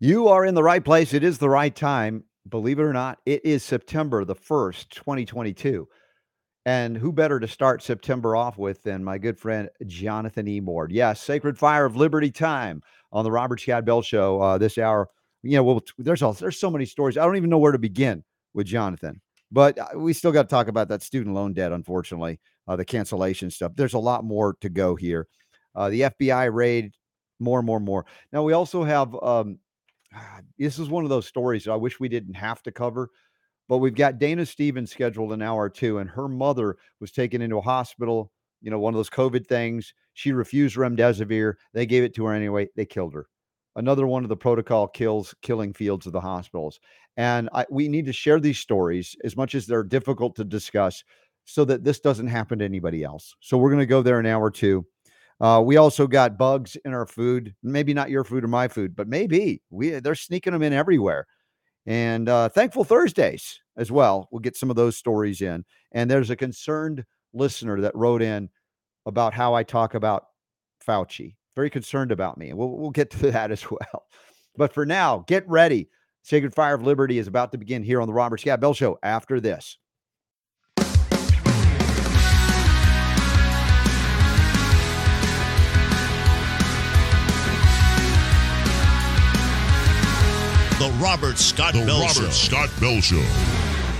You are in the right place. It is the right time. Believe it or not, it is September the 1st, 2022. And who better to start September off with than my good friend, Jonathan Emord. Yes, Sacred Fire of Liberty time on the Robert Scott Bell Show this hour. You know, well, there's so many stories. I don't even know where to begin with Jonathan. But we still got to talk about that student loan debt, unfortunately, the cancellation stuff. There's a lot more to go here. The FBI raid, more. Now, we also have... this is one of those stories that I wish we didn't have to cover, but we've got Dana Stevens scheduled an hour or two, and her mother was taken into a hospital, you know, one of those COVID things. She refused remdesivir. They gave it to her anyway. They killed her. Another one of the protocol killing fields of the hospitals. And we need to share these stories as much as they're difficult to discuss so that this doesn't happen to anybody else. So we're going to go there an hour or two. We also got bugs in our food, maybe not your food or my food, but maybe they're sneaking them in everywhere. And Thankful Thursdays as well. We'll get some of those stories in. And there's a concerned listener that wrote in about how I talk about Fauci. Very concerned about me. We'll get to that as well. But for now, get ready. Sacred Fire of Liberty is about to begin here on the Robert Scott Bell Show after this. The Robert Scott Bell Show.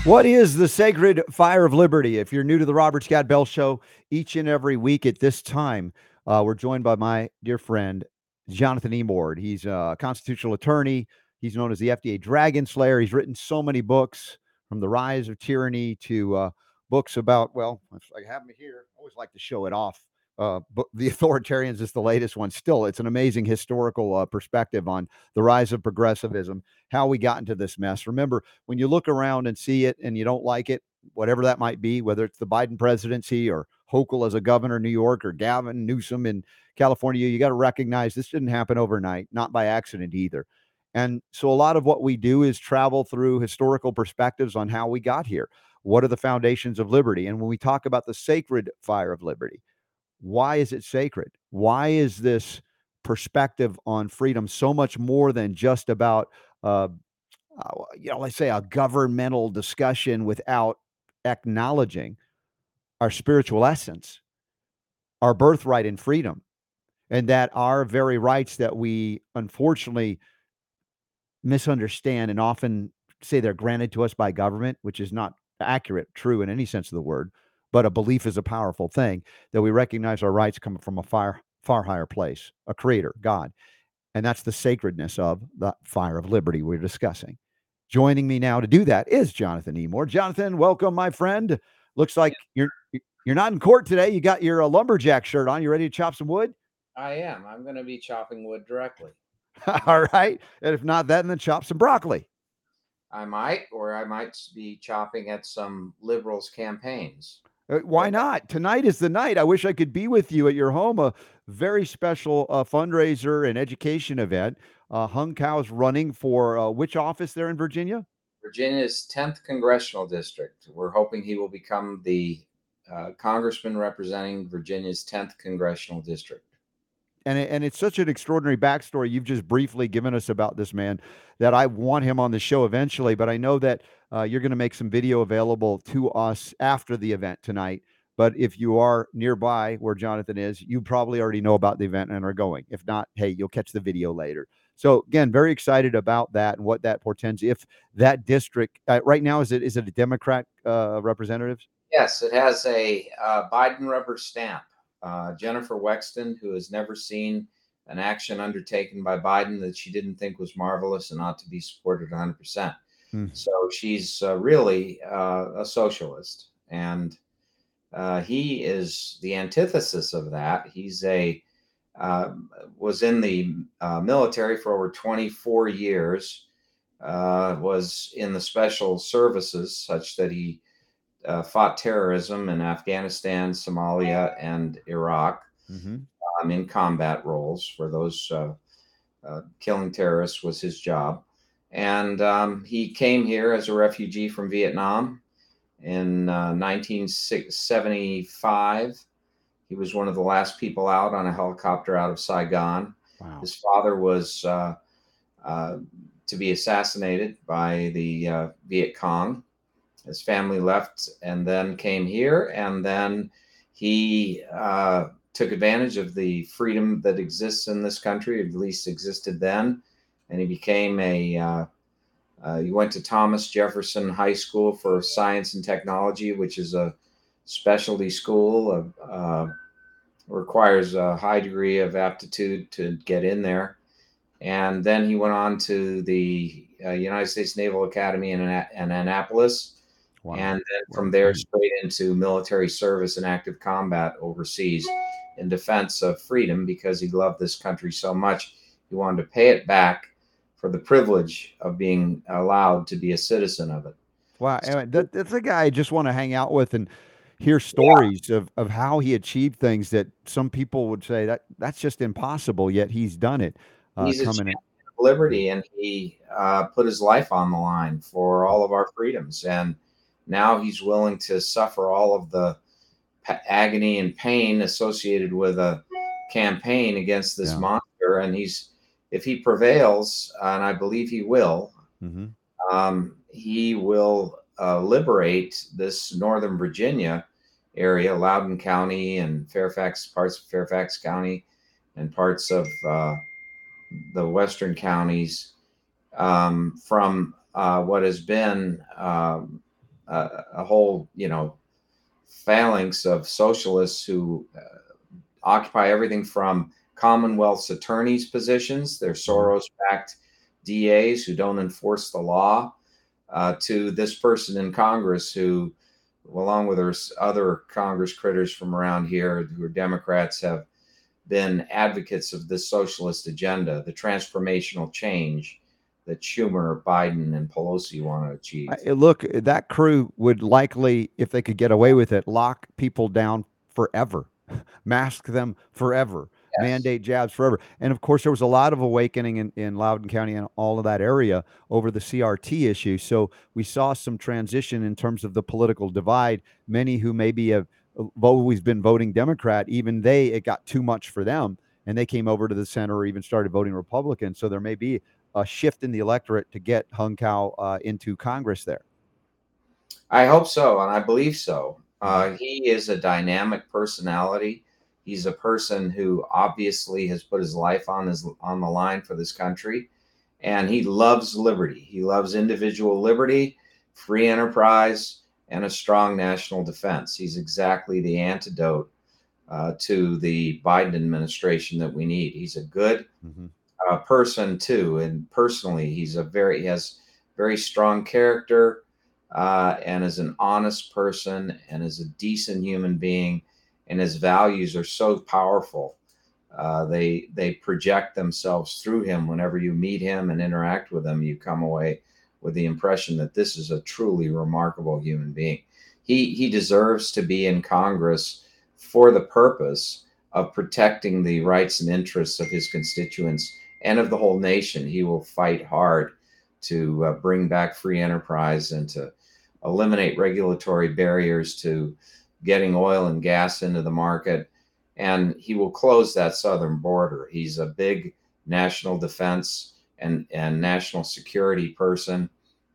What is the Sacred Fire of Liberty? If you're new to the Robert Scott Bell Show, each and every week at this time, we're joined by my dear friend, Jonathan Emord. He's a constitutional attorney. He's known as the FDA Dragon Slayer. He's written so many books, from The Rise of Tyranny to books about, well, I have them here. I always like to show it off. But The Authoritarians is the latest one. Still, it's an amazing historical perspective on the rise of progressivism, how we got into this mess. Remember, when you look around and see it and you don't like it, whatever that might be, whether it's the Biden presidency or Hochul as a governor in New York or Gavin Newsom in California, you got to recognize this didn't happen overnight, not by accident either. And so a lot of what we do is travel through historical perspectives on how we got here. What are the foundations of liberty? And when we talk about the Sacred Fire of Liberty, why is it sacred? Why is this perspective on freedom so much more than just about, let's say a governmental discussion without acknowledging our spiritual essence, our birthright in freedom, and that our very rights that we unfortunately misunderstand and often say they're granted to us by government, which is not accurate, true in any sense of the word. But a belief is a powerful thing, that we recognize our rights come from a far higher place, a creator, God. And that's the sacredness of the Fire of Liberty we're discussing. Joining me now to do that is Jonathan Emord. Jonathan, welcome, my friend. Looks like you're not in court today. You got your lumberjack shirt on. You ready to chop some wood? I am. I'm going to be chopping wood directly. All right. And if not that, then chop some broccoli. I might be chopping at some liberals' campaigns. Why not? Tonight is the night. I wish I could be with you at your home. A very special fundraiser and education event. Hung Cao is running for which office there in Virginia? Virginia's 10th Congressional District. We're hoping he will become the congressman representing Virginia's 10th Congressional District. And it's such an extraordinary backstory you've just briefly given us about this man that I want him on the show eventually. But I know that you're going to make some video available to us after the event tonight. But if you are nearby where Jonathan is, you probably already know about the event and are going. If not, hey, you'll catch the video later. So, again, very excited about that and what that portends. If that district right now, is it a Democrat representative? Yes, it has a Biden rubber stamp. Jennifer Wexton, who has never seen an action undertaken by Biden that she didn't think was marvelous and ought to be supported 100%. So she's really a socialist, and he is the antithesis of that. He's was in the military for over 24 years, was in the special services such that he fought terrorism in Afghanistan, Somalia, and Iraq in combat roles for those. Killing terrorists was his job. And he came here as a refugee from Vietnam in 1975. He was one of the last people out on a helicopter out of Saigon. Wow. His father was to be assassinated by the Viet Cong. His family left and then came here, and then he took advantage of the freedom that exists in this country, at least existed then, and he became he went to Thomas Jefferson High School for Science and Technology, which is a specialty school of requires a high degree of aptitude to get in there. And then he went on to the United States Naval Academy in Annapolis. Wow. And then from there straight into military service and active combat overseas in defense of freedom, because he loved this country so much. He wanted to pay it back for the privilege of being allowed to be a citizen of it. Wow. That's a guy I just want to hang out with and hear stories of how he achieved things that some people would say that's just impossible, yet he's done it. He's a champion of liberty, and he put his life on the line for all of our freedoms. And now he's willing to suffer all of the agony and pain associated with a campaign against this monster. And if he prevails, and I believe he will, he will liberate this Northern Virginia area, Loudoun County and parts of Fairfax County and parts of the Western counties from what has been a whole, phalanx of socialists who occupy everything from Commonwealth's attorneys' positions, their Soros-backed DAs who don't enforce the law, to this person in Congress who, along with other Congress critters from around here who are Democrats, have been advocates of this socialist agenda, the transformational change that Schumer, Biden, and Pelosi want to achieve. Look, that crew would likely, if they could get away with it, lock people down forever, mask them forever. Yes. Mandate jabs forever. And of course, there was a lot of awakening in Loudoun County and all of that area over the CRT issue. So we saw some transition in terms of the political divide. Many who maybe have always been voting Democrat, even it got too much for them, and they came over to the center or even started voting Republican. So there may be a shift in the electorate to get Hung Cao into Congress there. I hope so, and I believe so. He is a dynamic personality. He's a person who obviously has put his life on the line for this country, and he loves liberty. He loves individual liberty, free enterprise, and a strong national defense. He's exactly the antidote to the Biden administration that we need. He's a good person too, and personally, he has very strong character and is an honest person and is a decent human being. And his values are so powerful. They project themselves through him. Whenever you meet him and interact with him, you come away with the impression that this is a truly remarkable human being. He deserves to be in Congress for the purpose of protecting the rights and interests of his constituents and of the whole nation. He will fight hard to bring back free enterprise and to eliminate regulatory barriers to getting oil and gas into the market, and he will close that southern border. He's a big national defense and national security person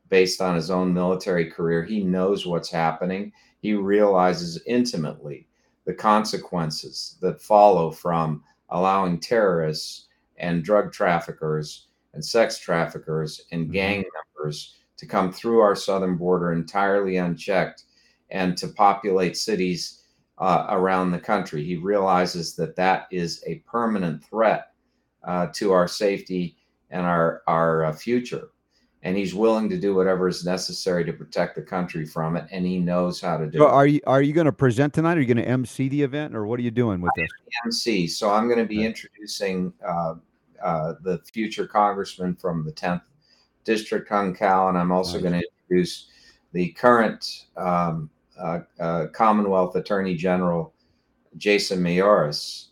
based on his own military career. He knows what's happening. He realizes intimately the consequences that follow from allowing terrorists and drug traffickers and sex traffickers and gang members to come through our southern border entirely unchecked and to populate cities around the country. He realizes that is a permanent threat to our safety and our future. And he's willing to do whatever is necessary to protect the country from it, and he knows how to do it. Are you going to present tonight? Are you going to MC the event, or what are you doing with this? MC, so I'm going to be introducing the future congressman from the 10th District, Hung Cao, and I'm also going to introduce the current Commonwealth Attorney General Jason Mayorkas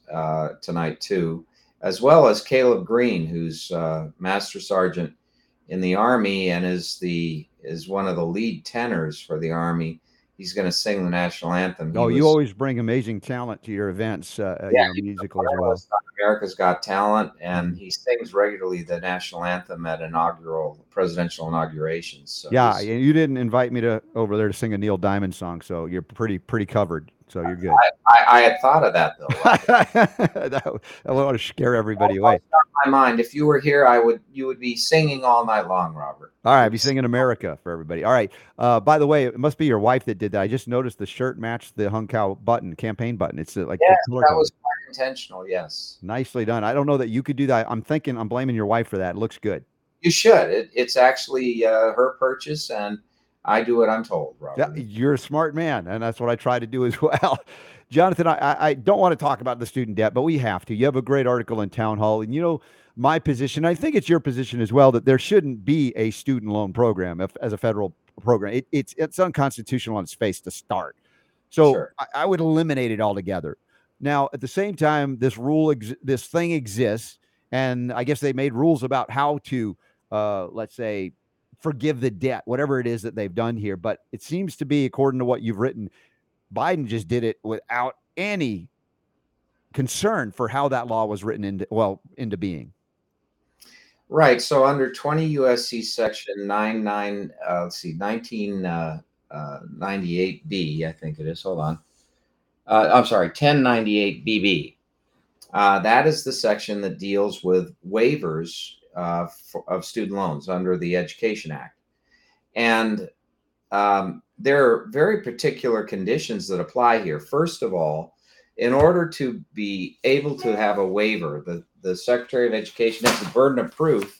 tonight too, as well as Caleb Green, who's Master Sergeant in the Army and is one of the lead tenors for the Army. he's going to sing the national anthem. Oh, you always bring amazing talent to your events, your musical as well. America's Got Talent, and he sings regularly the national anthem at presidential inaugurations. So yeah, you didn't invite me over there to sing a Neil Diamond song, so you're pretty covered. So you're good. I had thought of that, though. That would scare everybody away. In my mind, if you were here, you would be singing all night long, Robert. All right, I'd be singing America for everybody. All right. By the way, it must be your wife that did that. I just noticed the shirt matched the Hung Cao button, campaign button. It's like that was quite intentional. Yes. Nicely done. I don't know that you could do that. I'm blaming your wife for that. It looks good. You should. It's actually her purchase, and I do what I'm told, Robert. Yeah, you're a smart man, and that's what I try to do as well. Jonathan, I don't want to talk about the student debt, but we have to. You have a great article in Town Hall, and you know my position, I think it's your position as well, that there shouldn't be a student loan program as a federal program. It's unconstitutional on its face to start. So sure. I would eliminate it altogether. Now, at the same time, this thing exists, and I guess they made rules about how to, let's say, forgive the debt, whatever it is that they've done here. But it seems to be, according to what you've written, Biden just did it without any concern for how that law was written into being. Right. So under 20 USC section 1998B, I think it is. Hold on. 1098BB. That is the section that deals with waivers of student loans under the Education Act. And there are very particular conditions that apply here. First of all, in order to be able to have a waiver, the Secretary of Education has the burden of proof.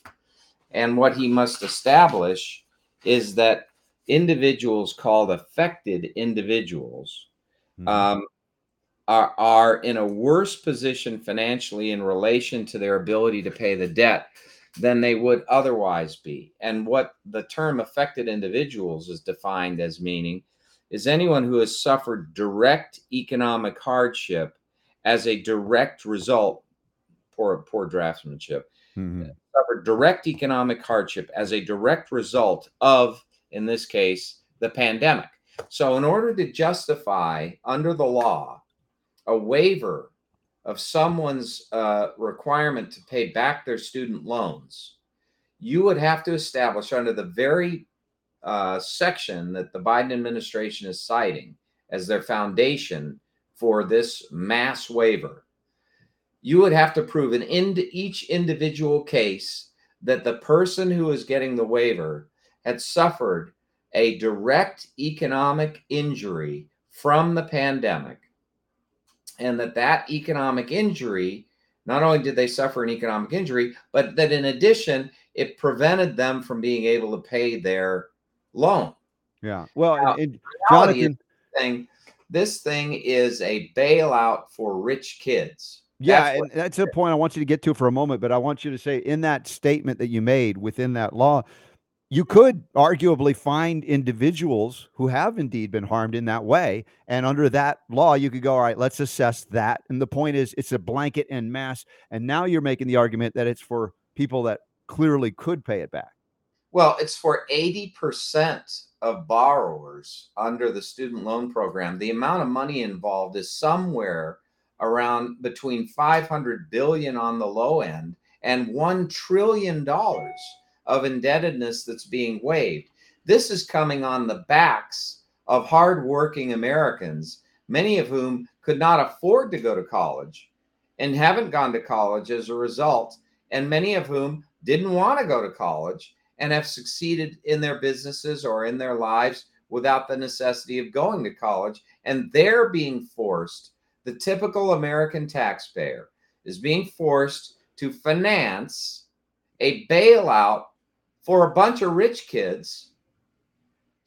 And what he must establish is that individuals called affected individuals are in a worse position financially in relation to their ability to pay the debt than they would otherwise be. And what the term affected individuals is defined as meaning is anyone who has suffered direct economic hardship as a direct result, poor draftsmanship, suffered direct economic hardship as a direct result of, in this case, the pandemic. So in order to justify under the law a waiver of someone's requirement to pay back their student loans, you would have to establish under the very section that the Biden administration is citing as their foundation for this mass waiver, you would have to prove in each individual case that the person who is getting the waiver had suffered a direct economic injury from the pandemic, and that economic injury, not only did they suffer an economic injury, but that in addition, it prevented them from being able to pay their loan. Yeah. Well, now, Jonathan, this thing is a bailout for rich kids. Yeah. And that's a point I want you to get to for a moment, but I want you to say in that statement that you made within that law, you could arguably find individuals who have indeed been harmed in that way. And under that law, you could go, all right, let's assess that. And the point is, it's a blanket en masse. And now you're making the argument that it's for people that clearly could pay it back. Well, it's for 80% of borrowers under the student loan program. The amount of money involved is somewhere around between $500 billion on the low end and $1 trillion. Of indebtedness that's being waived. This is coming on the backs of hardworking Americans, many of whom could not afford to go to college and haven't gone to college as a result, and many of whom didn't want to go to college and have succeeded in their businesses or in their lives without the necessity of going to college. And they're being forced, the typical American taxpayer is being forced to finance a bailout for a bunch of rich kids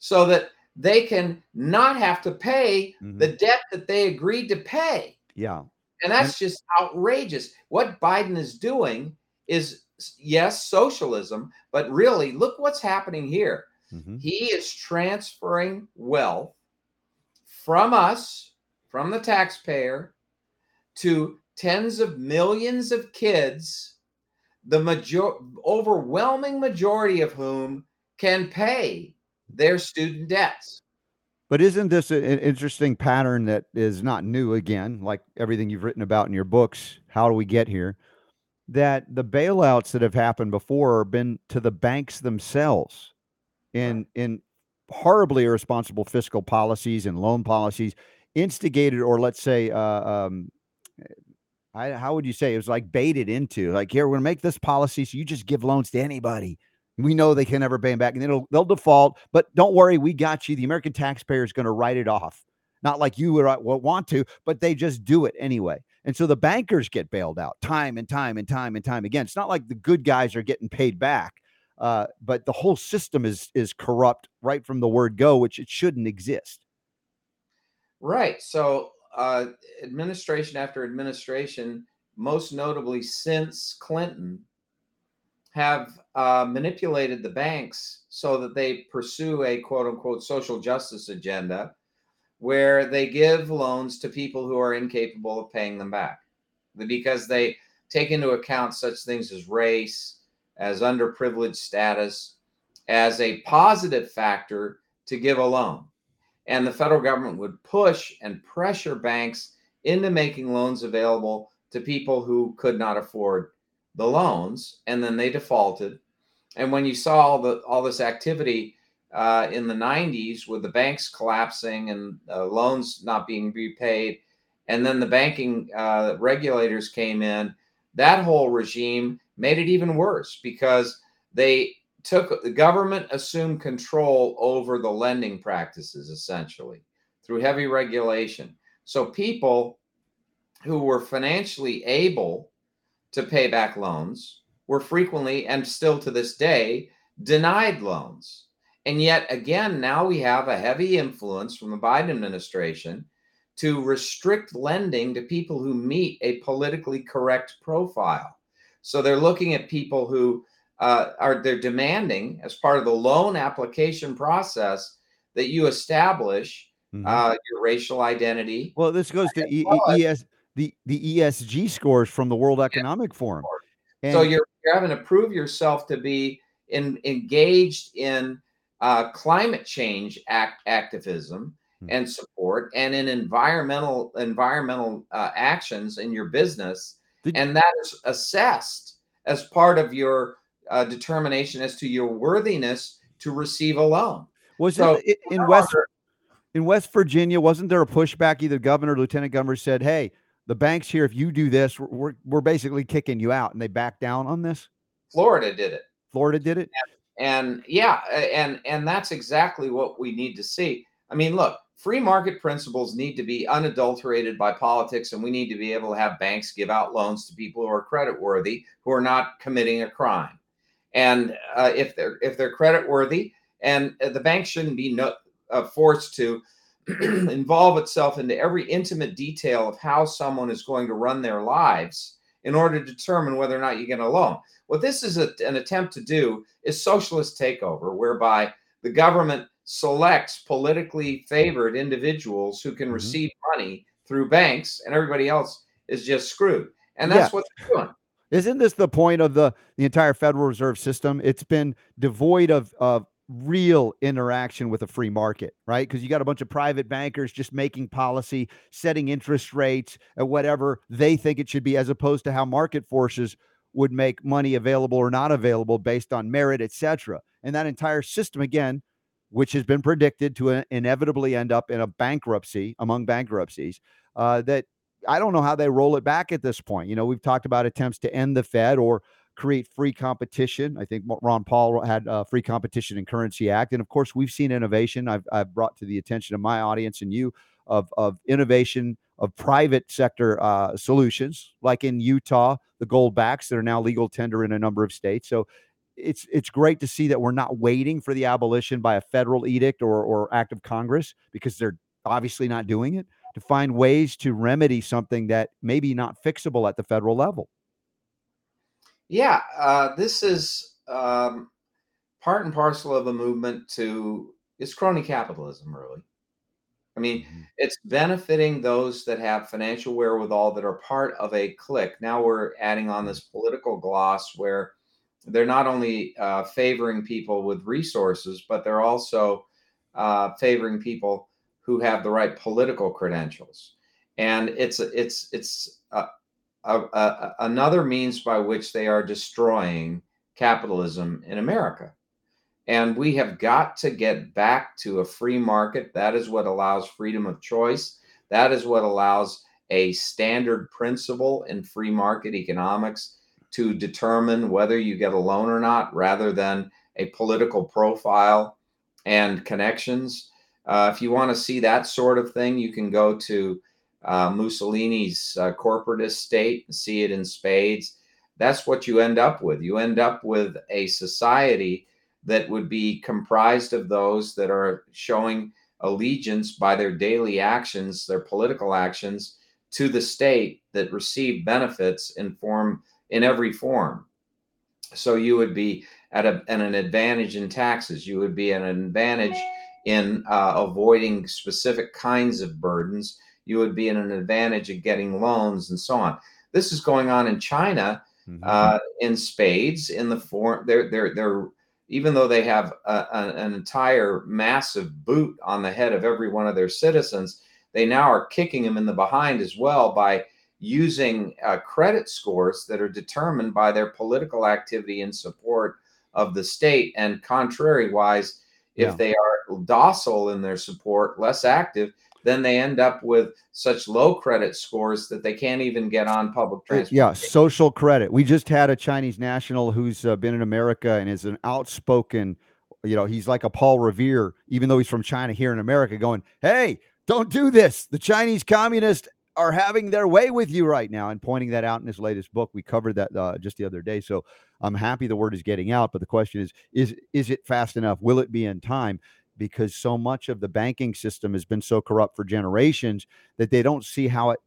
so that they can not have to pay the debt that they agreed to pay. Yeah. And that's just outrageous. What Biden is doing is, yes, socialism, but really look what's happening here. He is transferring wealth from us, from the taxpayer, to tens of millions of kids, the overwhelming majority of whom can pay their student debts. But isn't this an interesting pattern that is not new again, like everything you've written about in your books, How Do We Get Here, that the bailouts that have happened before have been to the banks themselves in horribly irresponsible fiscal policies and loan policies instigated, or let's say, how would you say it was like baited into, like, here, we're going to make this policy, so you just give loans to anybody. We know they can never pay them back, and they'll default, but don't worry, we got you. The American taxpayer is going to write it off. Not like you would want to, but they just do it anyway. And so the bankers get bailed out time and time again. It's not like the good guys are getting paid back, but the whole system is corrupt right from the word go, which it shouldn't exist. Right. So administration after administration, most notably since Clinton, have manipulated the banks so that they pursue a quote unquote social justice agenda where they give loans to people who are incapable of paying them back, because they take into account such things as race, as underprivileged status, as a positive factor to give a loan. And the federal government would push and pressure banks into making loans available to people who could not afford the loans, and then they defaulted. And when you saw all this activity in the 90s with the banks collapsing and loans not being repaid, and then the banking regulators came in, that whole regime made it even worse because the government assumed control over the lending practices, essentially, through heavy regulation. So people who were financially able to pay back loans were frequently, and still to this day, denied loans. And yet again, now we have a heavy influence from the Biden administration to restrict lending to people who meet a politically correct profile. So they're looking at people who they're demanding, as part of the loan application process, that you establish your racial identity. Well, this goes to the ESG scores from the World Economic Forum. And so you're having to prove yourself to be engaged in climate change activism and support, and in environmental actions in your business. And that is assessed as part of your determination as to your worthiness to receive a loan. In West Virginia, wasn't there a pushback? Either governor or lieutenant governor said, hey, the banks here, if you do this, we're basically kicking you out, and they back down on this. Florida did it. And that's exactly what we need to see. I mean, look, free market principles need to be unadulterated by politics, and we need to be able to have banks give out loans to people who are creditworthy, who are not committing a crime. And if they're creditworthy, and the bank shouldn't be forced to involve itself into every intimate detail of how someone is going to run their lives in order to determine whether or not you get a loan. What this is an attempt to do is socialist takeover, whereby the government selects politically favored individuals who can receive money through banks, and everybody else is just screwed. And that's what they're doing. Isn't this the point of the entire Federal Reserve system? It's been devoid of real interaction with a free market, right? Because you got a bunch of private bankers just making policy, setting interest rates at whatever they think it should be, as opposed to how market forces would make money available or not available based on merit, etc. And that entire system, again, which has been predicted to inevitably end up in a bankruptcy among bankruptcies, that I don't know how they roll it back at this point. You know, we've talked about attempts to end the Fed or create free competition. I think Ron Paul had a free competition and currency act. And of course, we've seen innovation. I've brought to the attention of my audience and you of innovation of private sector solutions, like in Utah, the gold backs that are now legal tender in a number of states. So it's great to see that we're not waiting for the abolition by a federal edict or act of Congress, because they're obviously not doing it, to find ways to remedy something that may be not fixable at the federal level. Yeah, this is part and parcel of a movement to, it's crony capitalism, really. I mean, it's benefiting those that have financial wherewithal, that are part of a clique. Now we're adding on this political gloss where they're not only favoring people with resources, but they're also favoring people who have the right political credentials. And it's another means by which they are destroying capitalism in America. And we have got to get back to a free market. That is what allows freedom of choice. That is what allows a standard principle in free market economics to determine whether you get a loan or not, rather than a political profile and connections. If you want to see that sort of thing, you can go to Mussolini's corporatist state and see it in spades. That's what you end up with. You end up with a society that would be comprised of those that are showing allegiance by their daily actions, their political actions, to the state that receive benefits in every form. So you would be at an advantage in taxes. You would be at an advantage in avoiding specific kinds of burdens. You would be at an advantage of getting loans and so on. This is going on in China, mm-hmm. In spades, in the form they're even though they have an entire massive boot on the head of every one of their citizens, they now are kicking them in the behind as well by using credit scores that are determined by their political activity in support of the state. And contrariwise, if they are docile in their support, less active, then they end up with such low credit scores that they can't even get on public transportation. Yeah, social credit. We just had a Chinese national who's been in America and is an outspoken, he's like a Paul Revere, even though he's from China here in America, going, hey, don't do this. The Chinese communists are having their way with you right now, and pointing that out in his latest book. We covered that just the other day. So I'm happy the word is getting out. But the question is it fast enough? Will it be in time? Because so much of the banking system has been so corrupt for generations that they don't see how it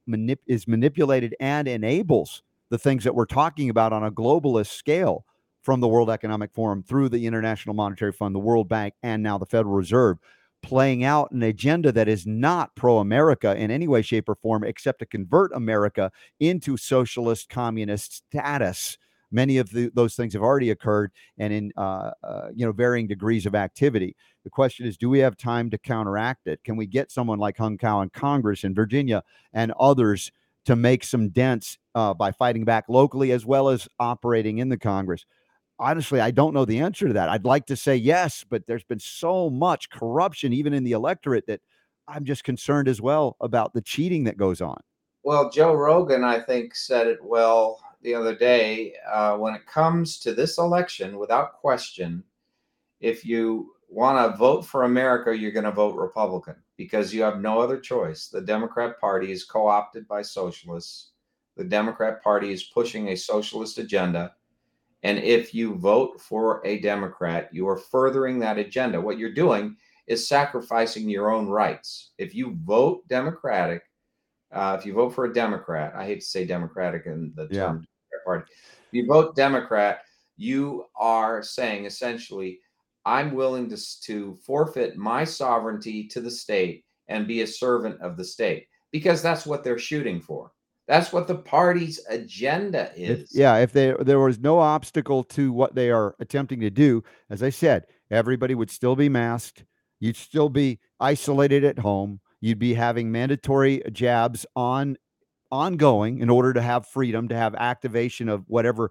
is manipulated and enables the things that we're talking about on a globalist scale, from the World Economic Forum through the International Monetary Fund, the World Bank, and now the Federal Reserve, playing out an agenda that is not pro-America in any way, shape, or form, except to convert America into socialist, communist status. Many of those things have already occurred, and in varying degrees of activity. The question is, do we have time to counteract it? Can we get someone like Hung Cao in Congress in Virginia and others to make some dents by fighting back locally as well as operating in the Congress? Honestly, I don't know the answer to that. I'd like to say yes, but there's been so much corruption, even in the electorate, that I'm just concerned as well about the cheating that goes on. Well, Joe Rogan, I think, said it well the other day. When it comes to this election, without question, if you want to vote for America, you're going to vote Republican, because you have no other choice. The Democrat Party is co-opted by socialists. The Democrat Party is pushing a socialist agenda. And if you vote for a Democrat, you are furthering that agenda. What you're doing is sacrificing your own rights. If you vote Democratic, if you vote for a Democrat, I hate to say Democratic in the term Democrat Party. If you vote Democrat, you are saying essentially, I'm willing to forfeit my sovereignty to the state and be a servant of the state, because that's what they're shooting for. That's what the party's agenda is. If there was no obstacle to what they are attempting to do, as I said, everybody would still be masked. You'd still be isolated at home. You'd be having mandatory jabs ongoing in order to have freedom, to have activation of whatever,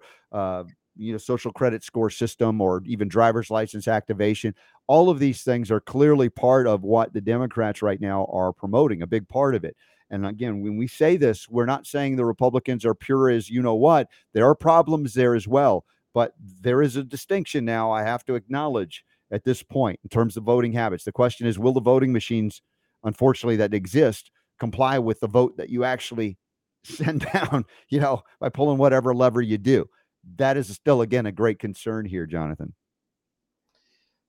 social credit score system, or even driver's license activation. All of these things are clearly part of what the Democrats right now are promoting, a big part of it. And again, when we say this, we're not saying the Republicans are pure as you know what. There are problems there as well, but there is a distinction now I have to acknowledge at this point in terms of voting habits. The question is, will the voting machines, unfortunately, that exist, comply with the vote that you actually send down, by pulling whatever lever you do? That is still, again, a great concern here, Jonathan.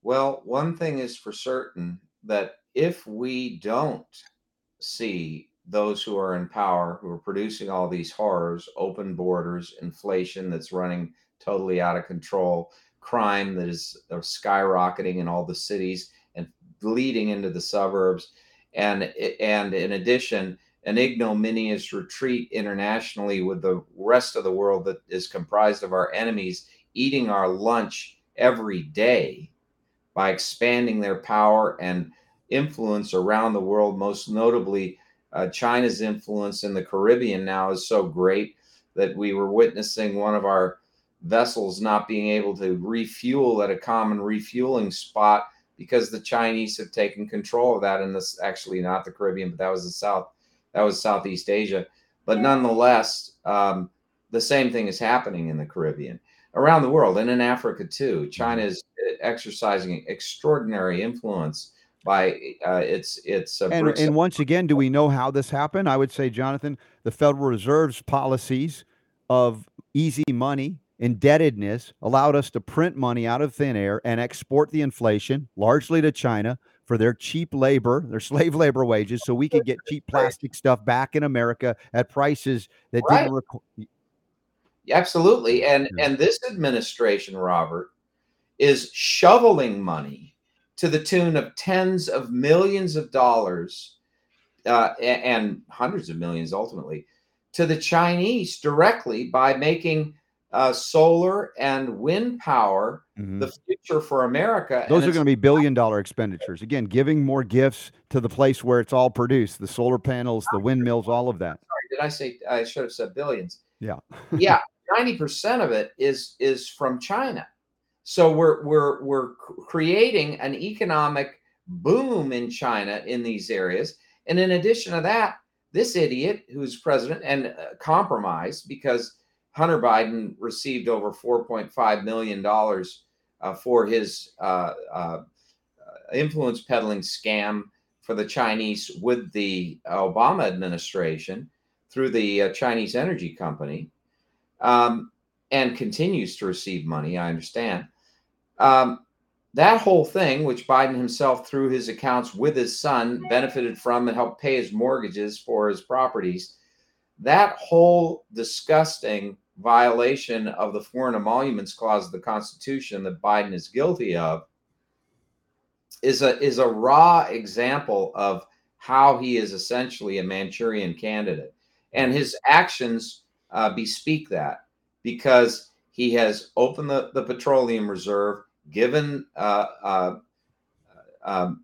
Well, one thing is for certain, that if we don't see those who are in power, who are producing all these horrors, open borders, inflation that's running totally out of control, crime that is skyrocketing in all the cities and bleeding into the suburbs, and in addition, an ignominious retreat internationally with the rest of the world that is comprised of our enemies eating our lunch every day by expanding their power and influence around the world, most notably China's influence in the Caribbean now is so great that we were witnessing one of our vessels not being able to refuel at a common refueling spot because the Chinese have taken control of that. And this actually not the Caribbean, but that was the South, that was Southeast Asia. But nonetheless, the same thing is happening in the Caribbean, around the world, and in Africa too. China is exercising extraordinary influence by its and once again, do we know how this happened? I would say, Jonathan, the Federal Reserve's policies of easy money, indebtedness, allowed us to print money out of thin air and export the inflation largely to China for their cheap labor, their slave labor wages, so we could get cheap plastic stuff back in America at prices that didn't require. Absolutely. And this administration, Robert, is shoveling money to the tune of tens of millions of dollars and hundreds of millions ultimately to the Chinese directly by making solar and wind power the future for America. Those are going to be billion-dollar expenditures. Again, giving more gifts to the place where it's all produced, the solar panels, the windmills, all of that. Sorry, did I say, I should have said billions. Yeah. Yeah. 90% of it is from China. So we're creating an economic boom in China in these areas. And in addition to that, this idiot who's president and compromised because Hunter Biden received over $4.5 million for his influence peddling scam for the Chinese with the Obama administration through the Chinese energy company. And continues to receive money, I understand. That whole thing, which Biden himself, through his accounts with his son, benefited from and helped pay his mortgages for his properties, that whole disgusting violation of the Foreign Emoluments Clause of the Constitution that Biden is guilty of is a raw example of how he is essentially a Manchurian candidate. And his actions bespeak that, because he has opened the petroleum reserve, given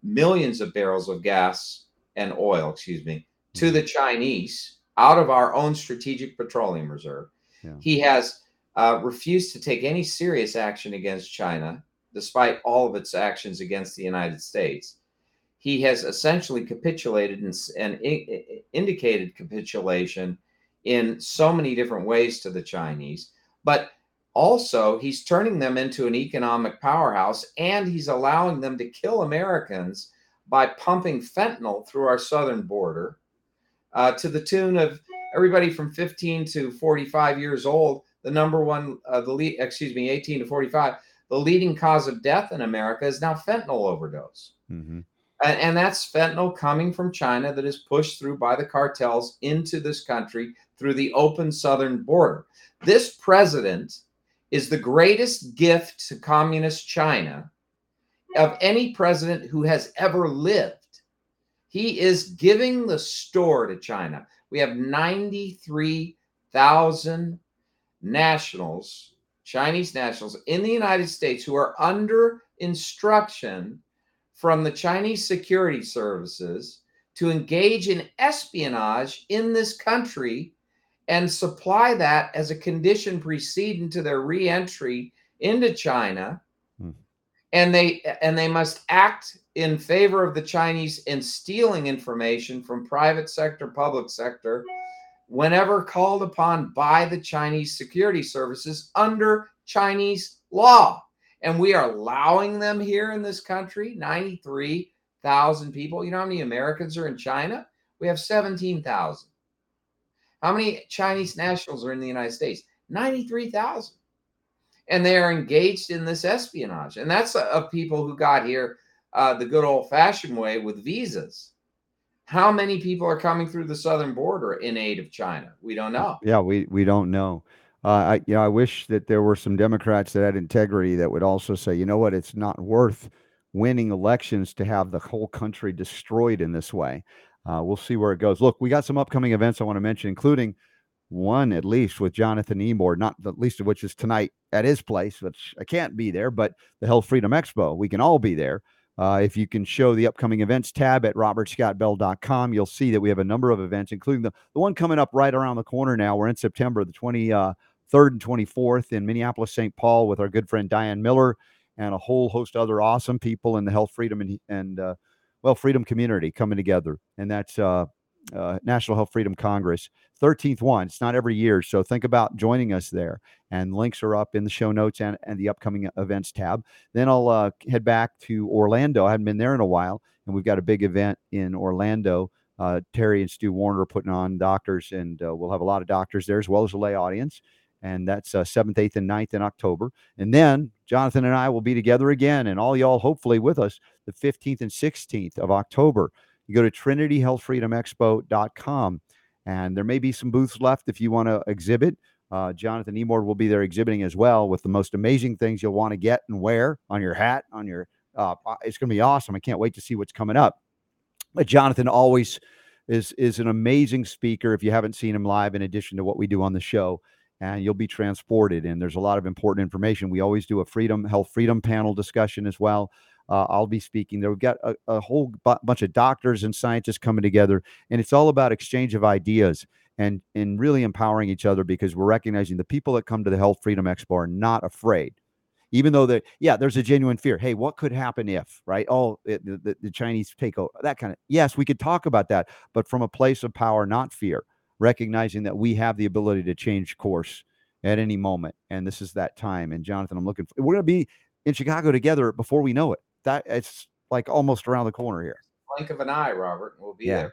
millions of barrels of gas and oil, to the Chinese out of our own strategic petroleum reserve. Yeah. He has refused to take any serious action against China, despite all of its actions against the United States. He has essentially capitulated and indicated capitulation in so many different ways to the Chinese, but also he's turning them into an economic powerhouse, and he's allowing them to kill Americans by pumping fentanyl through our southern border to the tune of everybody from 15 to 45 years old, the number one, 18 to 45, the leading cause of death in America is now fentanyl overdose. Mm-hmm. And that's fentanyl coming from China that is pushed through by the cartels into this country through the open southern border. This president is the greatest gift to communist China of any president who has ever lived. He is giving the store to China. We have 93,000 nationals, Chinese nationals in the United States who are under instruction from the Chinese security services to engage in espionage in this country and supply that as a condition precedent to their re-entry into China. And they must act in favor of the Chinese in stealing information from private sector, public sector, whenever called upon by the Chinese security services under Chinese law. And we are allowing them here in this country, 93,000 people. You know how many Americans are in China? We have 17,000. How many Chinese nationals are in the United States? 93,000. And they are engaged in this espionage. And that's of people who got here the good old-fashioned way with visas. How many people are coming through the southern border in aid of China? We don't know. Yeah, we don't know. I wish that there were some Democrats that had integrity that would also say, you know what, it's not worth winning elections to have the whole country destroyed in this way. We'll see where it goes. Look, we got some upcoming events I want to mention, including one at least with Jonathan Emord, not the least of which is tonight at his place, which I can't be there, but the Health Freedom Expo. We can all be there. If you can show the upcoming events tab at robertscottbell.com, you'll see that we have a number of events, including the one coming up right around the corner now. We're in September, the 23rd and 24th in Minneapolis, St. Paul, with our good friend Diane Miller and a whole host of other awesome people in the health freedom and freedom community coming together. And that's National Health Freedom Congress, 13th one. It's not every year, so think about joining us there. And links are up in the show notes and the upcoming events tab. Then I'll head back to Orlando. I haven't been there in a while, and we've got a big event in Orlando. Terry and Stu Warner are putting on doctors, and we'll have a lot of doctors there as well as a lay audience. And that's 7th, 8th, and 9th in October. And then Jonathan and I will be together again, and all y'all hopefully with us, the 15th and 16th of October. You go to trinityhealthfreedomexpo.com, and there may be some booths left if you want to exhibit. Jonathan Emord will be there exhibiting as well with the most amazing things you'll want to get and wear on your hat, on your it's going to be awesome. I can't wait to see what's coming up. But Jonathan always is an amazing speaker if you haven't seen him live, in addition to what we do on the show. And you'll be transported, and there's a lot of important information. We always do a health freedom panel discussion as well. I'll be speaking there. We've got a whole bunch of doctors and scientists coming together, and it's all about exchange of ideas and really empowering each other, because we're recognizing the people that come to the Health Freedom Expo are not afraid, even though there's a genuine fear. Hey, what could happen if, right? Oh, the Chinese take over, that kind of, yes, we could talk about that, but from a place of power, not fear, recognizing that we have the ability to change course at any moment. And this is that time. And Jonathan, we're going to be in Chicago together before we know it. That it's like almost around the corner here. Blink of an eye, Robert. We'll be there.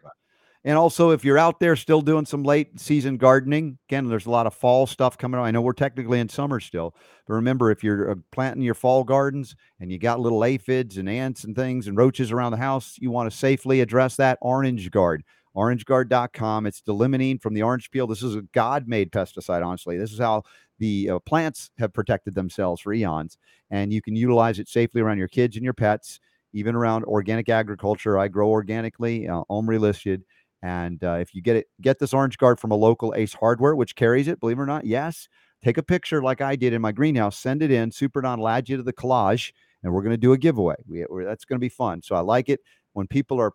And also, if you're out there still doing some late season gardening, again, there's a lot of fall stuff coming on. I know we're technically in summer still, but remember, if you're planting your fall gardens and you got little aphids and ants and things and roaches around the house, you want to safely address that. Orange Guard, orangeguard.com. It's delimonene from the orange peel. This is a God-made pesticide, honestly. This is how the plants have protected themselves for eons, and you can utilize it safely around your kids and your pets, even around organic agriculture. I grow organically, OMRI listed, and if you get this Orange Guard from a local Ace Hardware, which carries it, believe it or not, yes, take a picture like I did in my greenhouse, send it in, SuperDon will add you to the collage, and we're going to do a giveaway. That's going to be fun. So I like it when people are,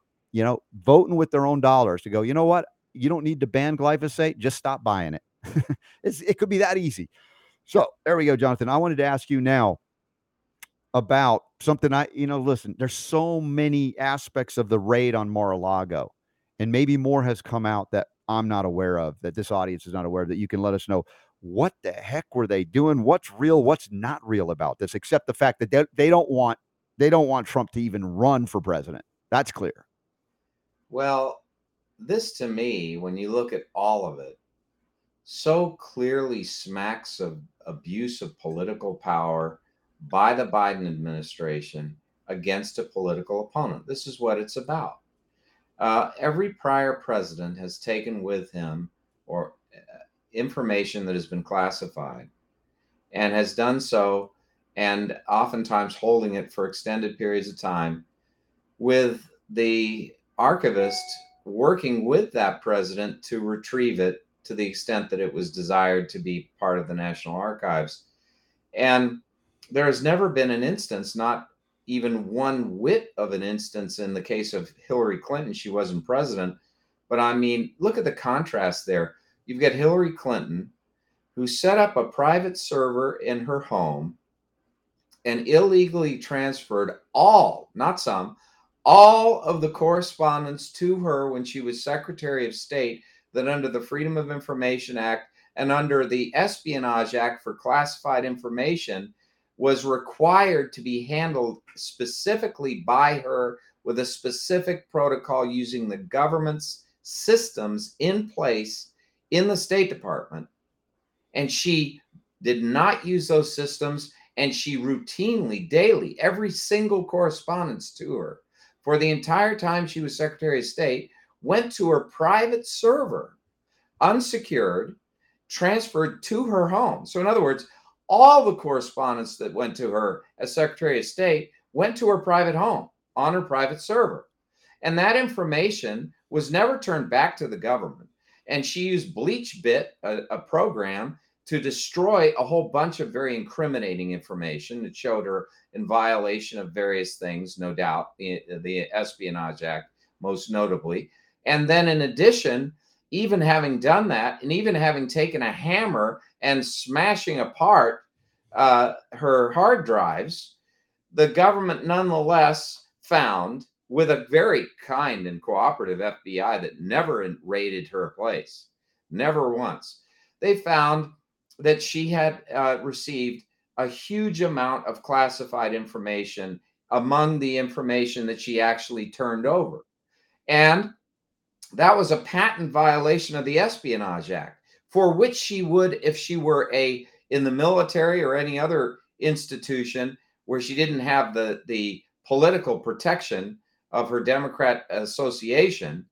voting with their own dollars to go, you know what? You don't need to ban glyphosate. Just stop buying it. It could be that easy. So there we go, Jonathan. I wanted to ask you now about something. Listen, there's so many aspects of the raid on Mar-a-Lago, and maybe more has come out that I'm not aware of, that this audience is not aware of, that you can let us know. What the heck were they doing? What's real? What's not real about this, except the fact that they don't want Trump to even run for president. That's clear. Well, this to me, when you look at all of it, so clearly smacks of abuse of political power by the Biden administration against a political opponent. This is what it's about. Every prior president has taken with him or information that has been classified, and has done so, and oftentimes holding it for extended periods of time, with the archivist working with that president to retrieve it to the extent that it was desired to be part of the National Archives. And there has never been an instance, not even one whit of an instance in the case of Hillary Clinton. She wasn't president, but I mean, look at the contrast there. You've got Hillary Clinton, who set up a private server in her home and illegally transferred all, not some, all of the correspondence to her when she was Secretary of State, that under the Freedom of Information Act and under the Espionage Act for classified information was required to be handled specifically by her with a specific protocol using the government's systems in place in the State Department. And she did not use those systems, and she routinely, daily, every single correspondence to her, for the entire time she was Secretary of State, went to her private server, unsecured, transferred to her home. So in other words, all the correspondence that went to her as Secretary of State went to her private home on her private server. And that information was never turned back to the government. And she used Bleach Bit, a program, to destroy a whole bunch of very incriminating information that showed her in violation of various things, no doubt, the Espionage Act, most notably. And then in addition, even having done that, and even having taken a hammer and smashing apart her hard drives, the government nonetheless found, with a very kind and cooperative FBI that never raided her place, never once, they found that she had received a huge amount of classified information among the information that she actually turned over. And that was a patent violation of the Espionage Act, for which she would, if she were in the military or any other institution where she didn't have the political protection of her Democrat association,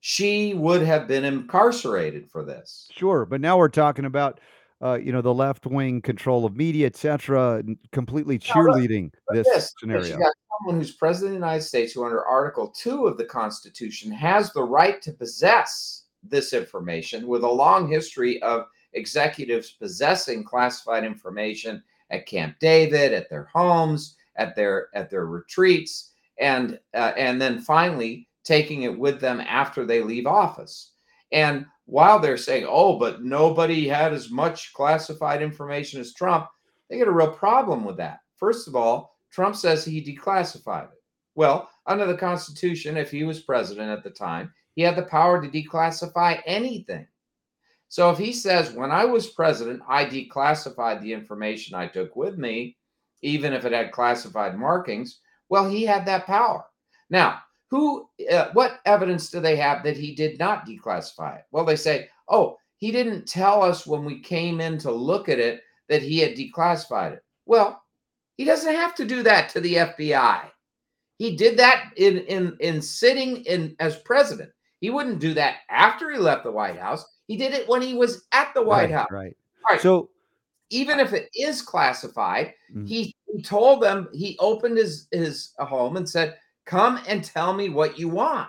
she would have been incarcerated for this. Sure, but now we're talking about the left-wing control of media, etc., completely cheerleading this scenario. You got someone who's president of the United States who, under Article 2 of the Constitution, has the right to possess this information, with a long history of executives possessing classified information at Camp David, at their homes, at their retreats, and then finally taking it with them after they leave office. And while they're saying, oh, but nobody had as much classified information as Trump, they get a real problem with that. First of all, Trump says he declassified it. Well, under the Constitution, if he was president at the time, he had the power to declassify anything. So if he says, when I was president, I declassified the information I took with me, even if it had classified markings, well, he had that power. Now, what evidence do they have that he did not declassify it? Well, they say, oh, he didn't tell us when we came in to look at it that he had declassified it. Well, he doesn't have to do that to the FBI. He did that in sitting in as president. He wouldn't do that after he left the White House. He did it when he was at the White House. Right. All right. So even if it is classified, he told them, he opened his home and said, come and tell me what you want.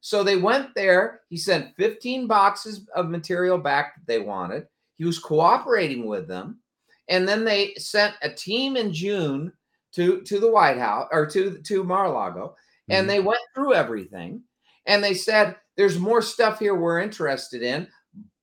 So they went there. He sent 15 boxes of material back that they wanted. He was cooperating with them. And then they sent a team in June to the White House, or to Mar-a-Lago. And they went through everything. And they said, there's more stuff here we're interested in.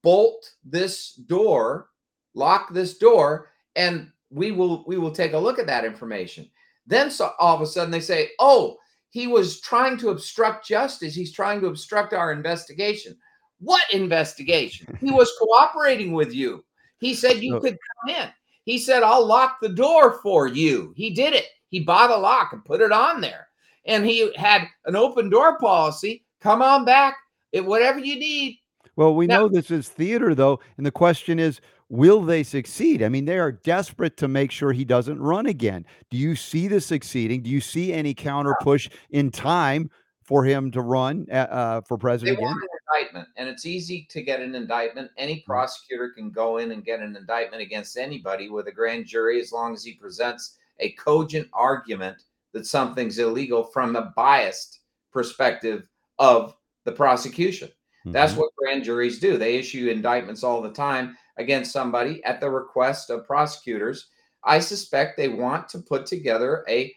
Bolt this door, lock this door, and we will take a look at that information. Then all of a sudden they say, oh, he was trying to obstruct justice. He's trying to obstruct our investigation. What investigation? He was cooperating with you. He said you could come in. He said, I'll lock the door for you. He did it. He bought a lock and put it on there. And he had an open door policy. Come on back. Whatever you need. Well, we know this is theater, though. And the question is, will they succeed? I mean, they are desperate to make sure he doesn't run again. Do you see this succeeding? Do you see any counter push in time for him to run for president again? They want an indictment, and it's easy to get an indictment. Any prosecutor can go in and get an indictment against anybody with a grand jury, as long as he presents a cogent argument that something's illegal from the biased perspective of the prosecution. That's what grand juries do. They issue indictments all the time against somebody at the request of prosecutors. I suspect they want to put together a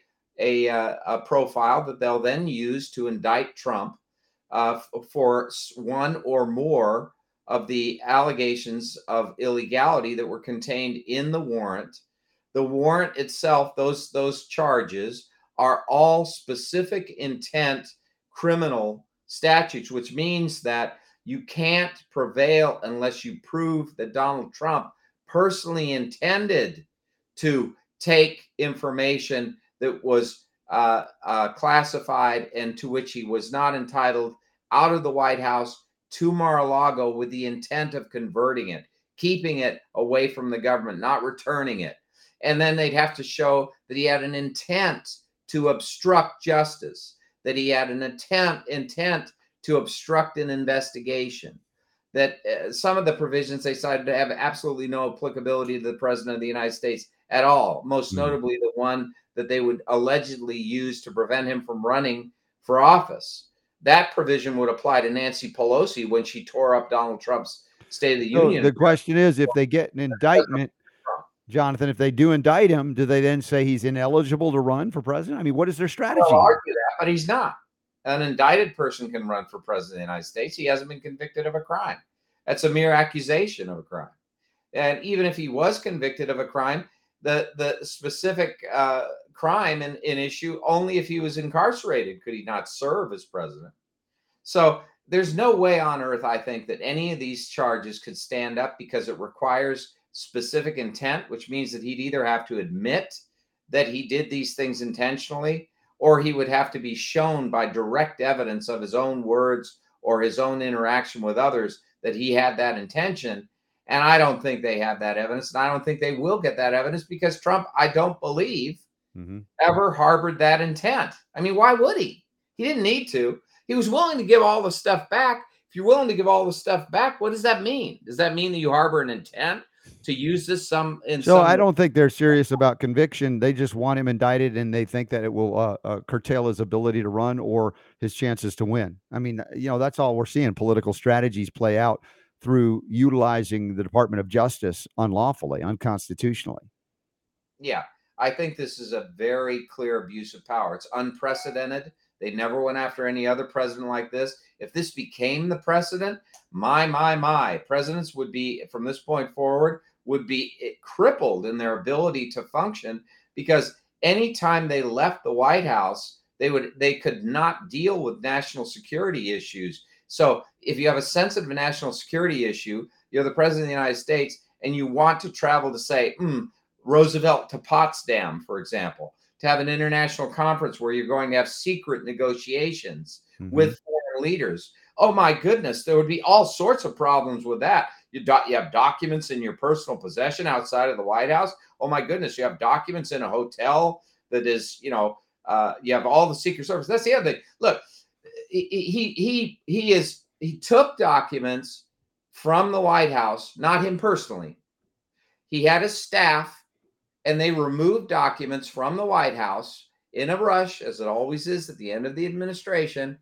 profile that they'll then use to indict Trump for one or more of the allegations of illegality that were contained in the warrant. The warrant itself, those charges are all specific intent criminal statutes, which means that you can't prevail unless you prove that Donald Trump personally intended to take information that was classified and to which he was not entitled out of the White House to Mar-a-Lago with the intent of converting it, keeping it away from the government, not returning it. And then they'd have to show that he had an intent to obstruct justice, that he had an intent to obstruct an investigation, that some of the provisions they cited to have absolutely no applicability to the president of the United States at all, most notably the one that they would allegedly use to prevent him from running for office. That provision would apply to Nancy Pelosi when she tore up Donald Trump's State of the Union. The question is, if they get an indictment, Jonathan, if they do indict him, do they then say he's ineligible to run for president? I mean, what is their strategy? I'll argue that, but he's not. An indicted person can run for president of the United States. He hasn't been convicted of a crime. That's a mere accusation of a crime. And even if he was convicted of a crime, the specific crime in issue, only if he was incarcerated could he not serve as president. So there's no way on earth, I think, that any of these charges could stand up because it requires specific intent, which means that he'd either have to admit that he did these things intentionally, or he would have to be shown by direct evidence of his own words or his own interaction with others that he had that intention. And I don't think they have that evidence. And I don't think they will get that evidence because Trump, I don't believe, ever harbored that intent. I mean, why would he? He didn't need to. He was willing to give all the stuff back. If you're willing to give all the stuff back, what does that mean? Does that mean that you harbor an intent to use this some way? I don't think they're serious about conviction. They just want him indicted, and they think that it will curtail his ability to run or his chances to win. I mean, you know, that's all we're seeing. Political strategies play out through utilizing the Department of Justice unlawfully, unconstitutionally. Yeah, I think this is a very clear abuse of power. It's unprecedented. They never went after any other president like this. If this became the precedent, my, presidents would be, from this point forward, would be crippled in their ability to function, because anytime they left the White House, they could not deal with national security issues. So if you have a sense of a national security issue, you're the president of the United States, and you want to travel to, say, Roosevelt to Potsdam, for example, to have an international conference where you're going to have secret negotiations with foreign leaders. Oh my goodness, there would be all sorts of problems with that. You have documents in your personal possession outside of the White House. Oh my goodness, you have documents in a hotel that is, you have all the Secret Service. That's the other thing. Look, he took documents from the White House, not him personally. He had his staff, and they removed documents from the White House in a rush, as it always is at the end of the administration,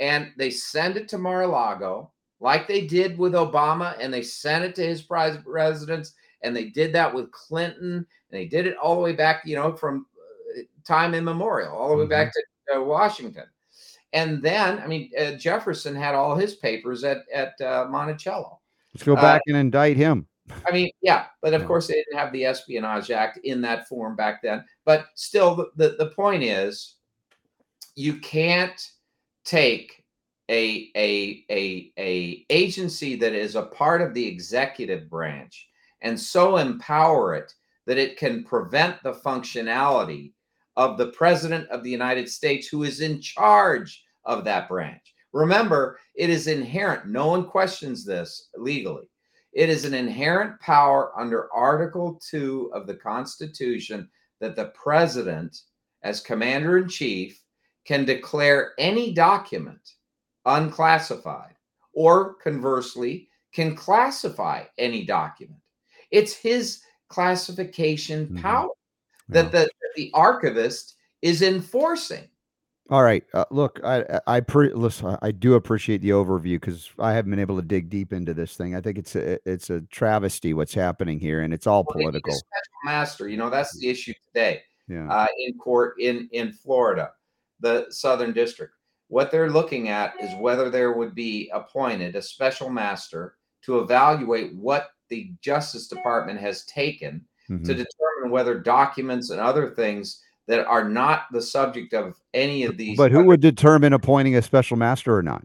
and they send it to Mar-a-Lago, like they did with Obama, and they sent it to his private residence, and they did that with Clinton, and they did it all the way back, from time immemorial, all the way back to Washington. And then, Jefferson had all his papers at Monticello. Let's go back and indict him. I mean, yeah, but of course they didn't have the Espionage Act in that form back then. But still, the point is, you can't take a agency that is a part of the executive branch and so empower it that it can prevent the functionality of the president of the United States, who is in charge of that branch. Remember, it is inherent. No one questions this legally. It is an inherent power under Article 2 of the Constitution that the president, as commander-in-chief, can declare any document unclassified, or conversely, can classify any document. It's his classification power that the archivist is enforcing. All right. Look, listen, I do appreciate the overview, because I haven't been able to dig deep into this thing. I think it's a travesty what's happening here, and it's all political. Special master, that's the issue today in court in Florida, the Southern District. What they're looking at is whether there would be appointed a special master to evaluate what the Justice Department has taken to determine whether documents and other things that are not the subject of any of these. But who would determine appointing a special master or not?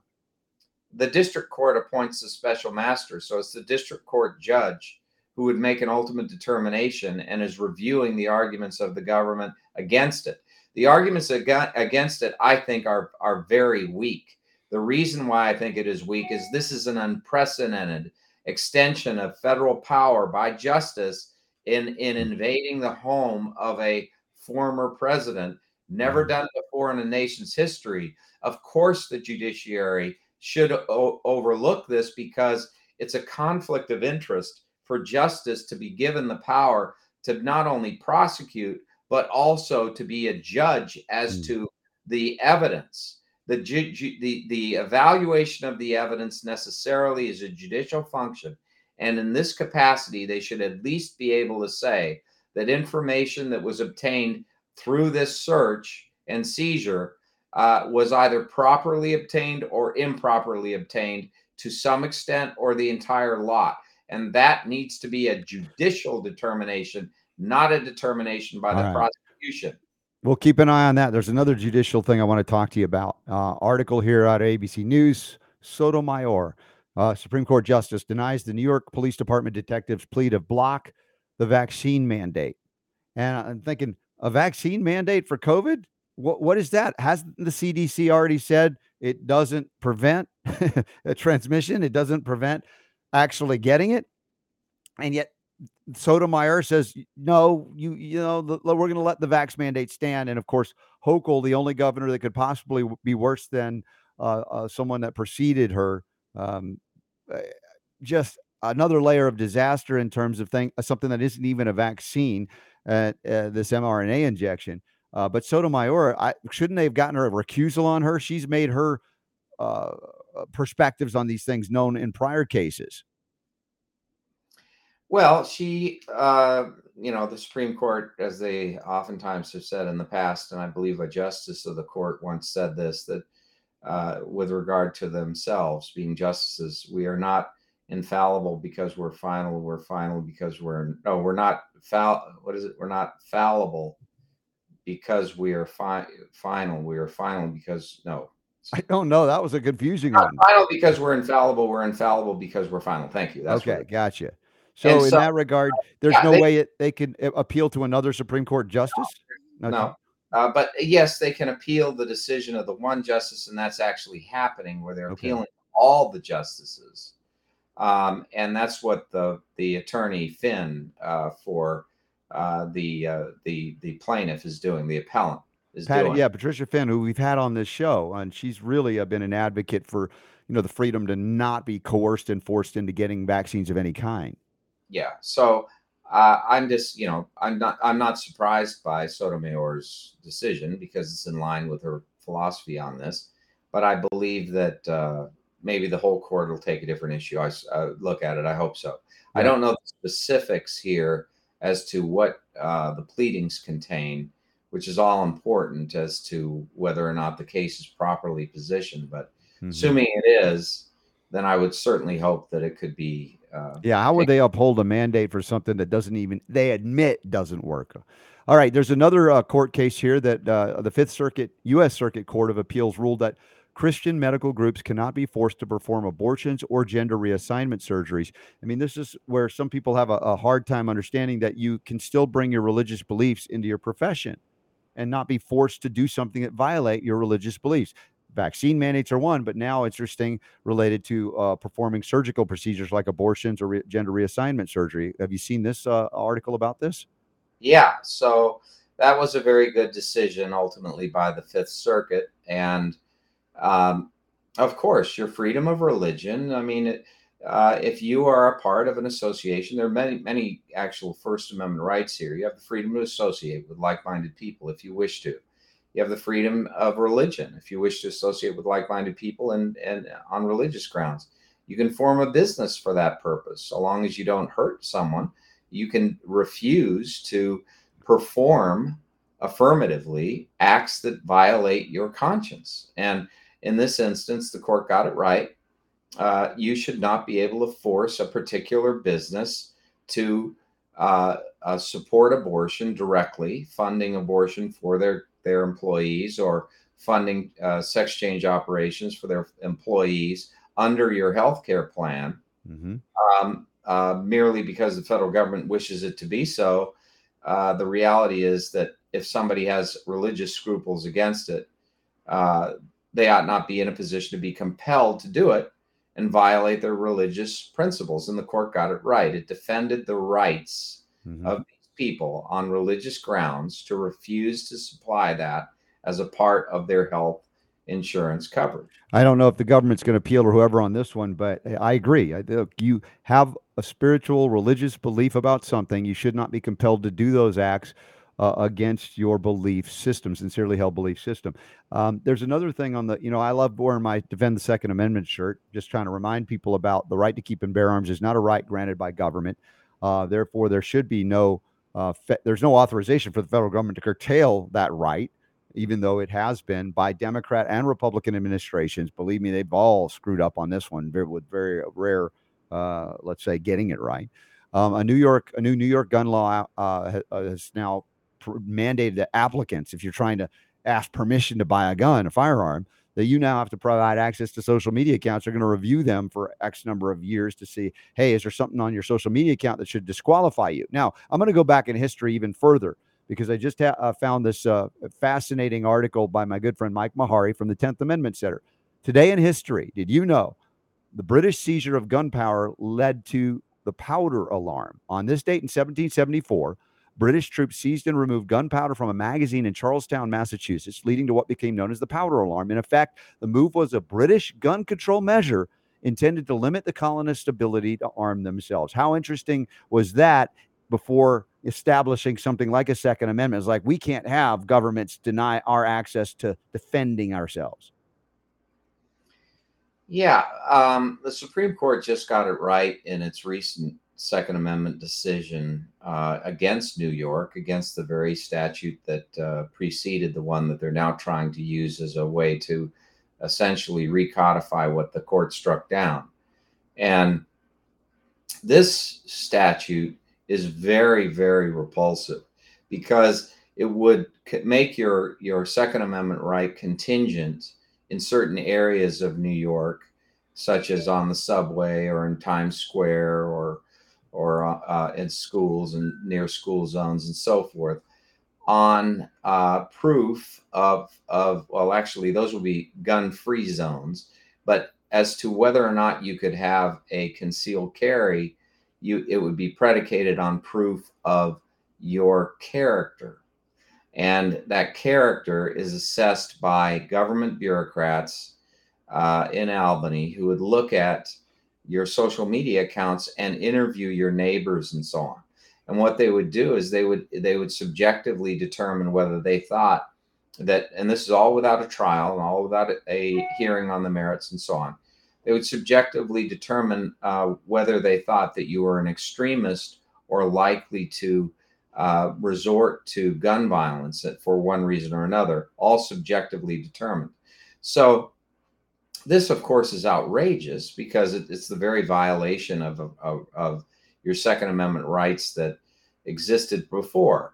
The district court appoints the special master. So it's the district court judge who would make an ultimate determination and is reviewing the arguments of the government against it. The arguments against it, I think, are very weak. The reason why I think it is weak is this is an unprecedented extension of federal power by justice in invading the home of a former president, never done before in a nation's history. Of course, the judiciary should overlook this, because it's a conflict of interest for justice to be given the power to not only prosecute, but also to be a judge as to the evidence. The evaluation of the evidence necessarily is a judicial function. And in this capacity, they should at least be able to say that information that was obtained through this search and seizure was either properly obtained or improperly obtained to some extent or the entire lot. And that needs to be a judicial determination, not a determination by the prosecution. We'll keep an eye on that. There's another judicial thing I want to talk to you about. Article here out of ABC News, Sotomayor. Supreme Court Justice denies the New York Police Department detectives' plea to block the vaccine mandate. And I'm thinking, a vaccine mandate for COVID? What is that? Hasn't the CDC already said it doesn't prevent a transmission? It doesn't prevent actually getting it? And yet Sotomayor says, no, we're going to let the vax mandate stand. And of course, Hochul, the only governor that could possibly be worse than someone that preceded her, just another layer of disaster in terms of something that isn't even a vaccine, this mRNA injection. But Sotomayor, shouldn't they have gotten her a recusal on her? She's made her perspectives on these things known in prior cases. Well, she, the Supreme Court, as they oftentimes have said in the past, and I believe a justice of the court once said this, that with regard to themselves being justices, we are not infallible because we're final. We're final because we're not foul. What is it? We're not fallible because we are final. We are final because I don't know. That was a confusing one. Final because we're infallible. We're infallible because we're final. Thank you. That's okay. Gotcha. So in that regard, there's no way they can appeal to another Supreme Court justice? No. But yes, they can appeal the decision of the one justice, and that's actually happening where they're appealing all the justices. And that's what the attorney Finn for the plaintiff is doing, the appellant is doing. Yeah, Patricia Finn, who we've had on this show, and she's really been an advocate for, the freedom to not be coerced and forced into getting vaccines of any kind. Yeah. So I'm just, I'm not surprised by Sotomayor's decision because it's in line with her philosophy on this. But I believe that maybe the whole court will take a different issue. I look at it. I hope so. Yeah. I don't know the specifics here as to what the pleadings contain, which is all important as to whether or not the case is properly positioned. But assuming it is, then I would certainly hope that it could be. How would they uphold a mandate for something that they admit doesn't work? All right. There's another court case here that the Fifth Circuit, U.S. Circuit Court of Appeals ruled that Christian medical groups cannot be forced to perform abortions or gender reassignment surgeries. I mean, this is where some people have a hard time understanding that you can still bring your religious beliefs into your profession and not be forced to do something that violate your religious beliefs. Vaccine mandates are one, but now interesting related to performing surgical procedures like abortions or gender reassignment surgery. Have you seen this article about this? Yeah. So that was a very good decision ultimately by the Fifth Circuit. And of course, your freedom of religion. I mean, if you are a part of an association, there are many, many actual First Amendment rights here. You have the freedom to associate with like-minded people if you wish to. You have the freedom of religion if you wish to associate with like-minded people and on religious grounds. You can form a business for that purpose. So long as you don't hurt someone, you can refuse to perform affirmatively acts that violate your conscience. And in this instance, the court got it right. You should not be able to force a particular business to support abortion directly, funding abortion for their employees or funding sex change operations for their employees under your healthcare plan, merely because the federal government wishes it to be so. The reality is that if somebody has religious scruples against it, they ought not be in a position to be compelled to do it and violate their religious principles. And the court got it right. It defended the rights of people on religious grounds to refuse to supply that as a part of their health insurance coverage. I don't know if the government's going to appeal or whoever on this one, but I agree. You have a spiritual religious belief about something. You should not be compelled to do those acts against your belief system, sincerely held belief system. There's another thing on the, I love wearing my Defend the Second Amendment shirt, just trying to remind people about the right to keep and bear arms is not a right granted by government. Therefore, there should be no, there's no authorization for the federal government to curtail that right, even though it has been by Democrat and Republican administrations. Believe me, they've all screwed up on this one with very rare, let's say, getting it right. A new New York gun law has now mandated that applicants, if you're trying to ask permission to buy a gun, a firearm, that you now have to provide access to social media accounts. They're going to review them for X number of years to see, hey, is there something on your social media account that should disqualify you? Now, I'm going to go back in history even further, because I just found this fascinating article by my good friend Mike Mahari from the 10th Amendment Center. Today in history, did you know the British seizure of gunpowder led to the powder alarm? On this date in 1774, British troops seized and removed gunpowder from a magazine in Charlestown, Massachusetts, leading to what became known as the powder alarm. In effect, the move was a British gun control measure intended to limit the colonists' ability to arm themselves. How interesting was that before establishing something like a Second Amendment? It's like, we can't have governments deny our access to defending ourselves. Yeah, the Supreme Court just got it right in its recent Second Amendment decision against New York, against the very statute that preceded the one that they're now trying to use as a way to essentially recodify what the court struck down. And this statute is very, very repulsive, because it would make your Second Amendment right contingent in certain areas of New York, such as on the subway or in Times Square or in schools and near school zones and so forth, on proof of, well, actually, those will be gun-free zones. But as to whether or not you could have a concealed carry, it would be predicated on proof of your character. And that character is assessed by government bureaucrats in Albany, who would look at your social media accounts and interview your neighbors and so on. And what they would do is they would subjectively determine whether they thought that, and this is all without a trial and all without a hearing on the merits and so on, they would subjectively determine whether they thought that you were an extremist or likely to resort to gun violence for one reason or another, all subjectively determined. So this, of course, is outrageous, because it's the very violation of your Second Amendment rights that existed before.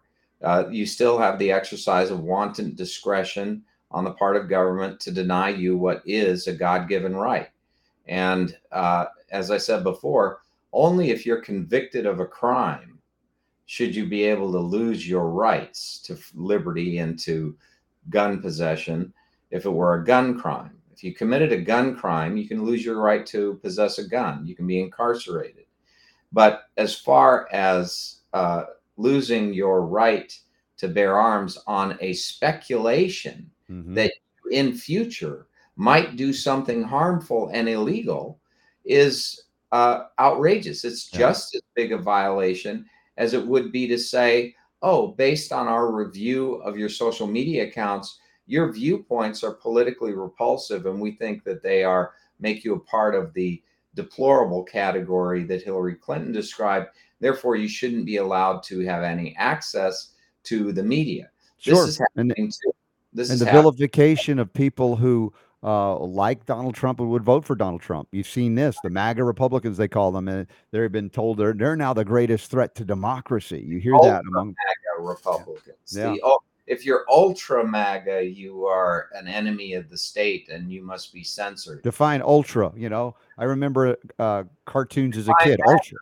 You still have the exercise of wanton discretion on the part of government to deny you what is a God-given right. And as I said before, only if you're convicted of a crime should you be able to lose your rights to liberty and to gun possession if it were a gun crime. If you committed a gun crime, you can lose your right to possess a gun. You can be incarcerated. But as far as losing your right to bear arms on a speculation that in future might do something harmful and illegal is outrageous. It's just as big a violation as it would be to say, oh, based on our review of your social media accounts, your viewpoints are politically repulsive, and we think that they make you a part of the deplorable category that Hillary Clinton described. Therefore, you shouldn't be allowed to have any access to the media. Sure. This is happening the vilification of people who like Donald Trump and would vote for Donald Trump. You've seen this, the MAGA Republicans, they call them, and they've been told they're now the greatest threat to democracy. You hear that among MAGA Republicans. Yeah. If you're ultra MAGA, you are an enemy of the state and you must be censored. Define ultra. I remember cartoons as a kid. MAGA. Ultra.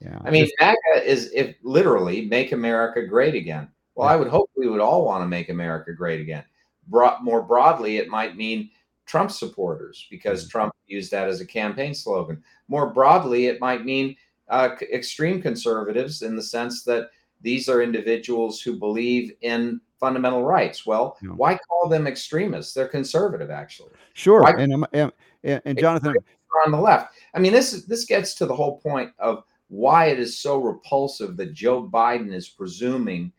Yeah. I mean, MAGA is literally make America great again. Well, I would hope we would all want to make America great again. More broadly, it might mean Trump supporters, because Trump used that as a campaign slogan. More broadly, it might mean extreme conservatives, in the sense that these are individuals who believe in fundamental rights. Well, why call them extremists? They're conservative, actually. Sure. And Jonathan, on the left. I mean, this gets to the whole point of why it is so repulsive that Joe Biden is presuming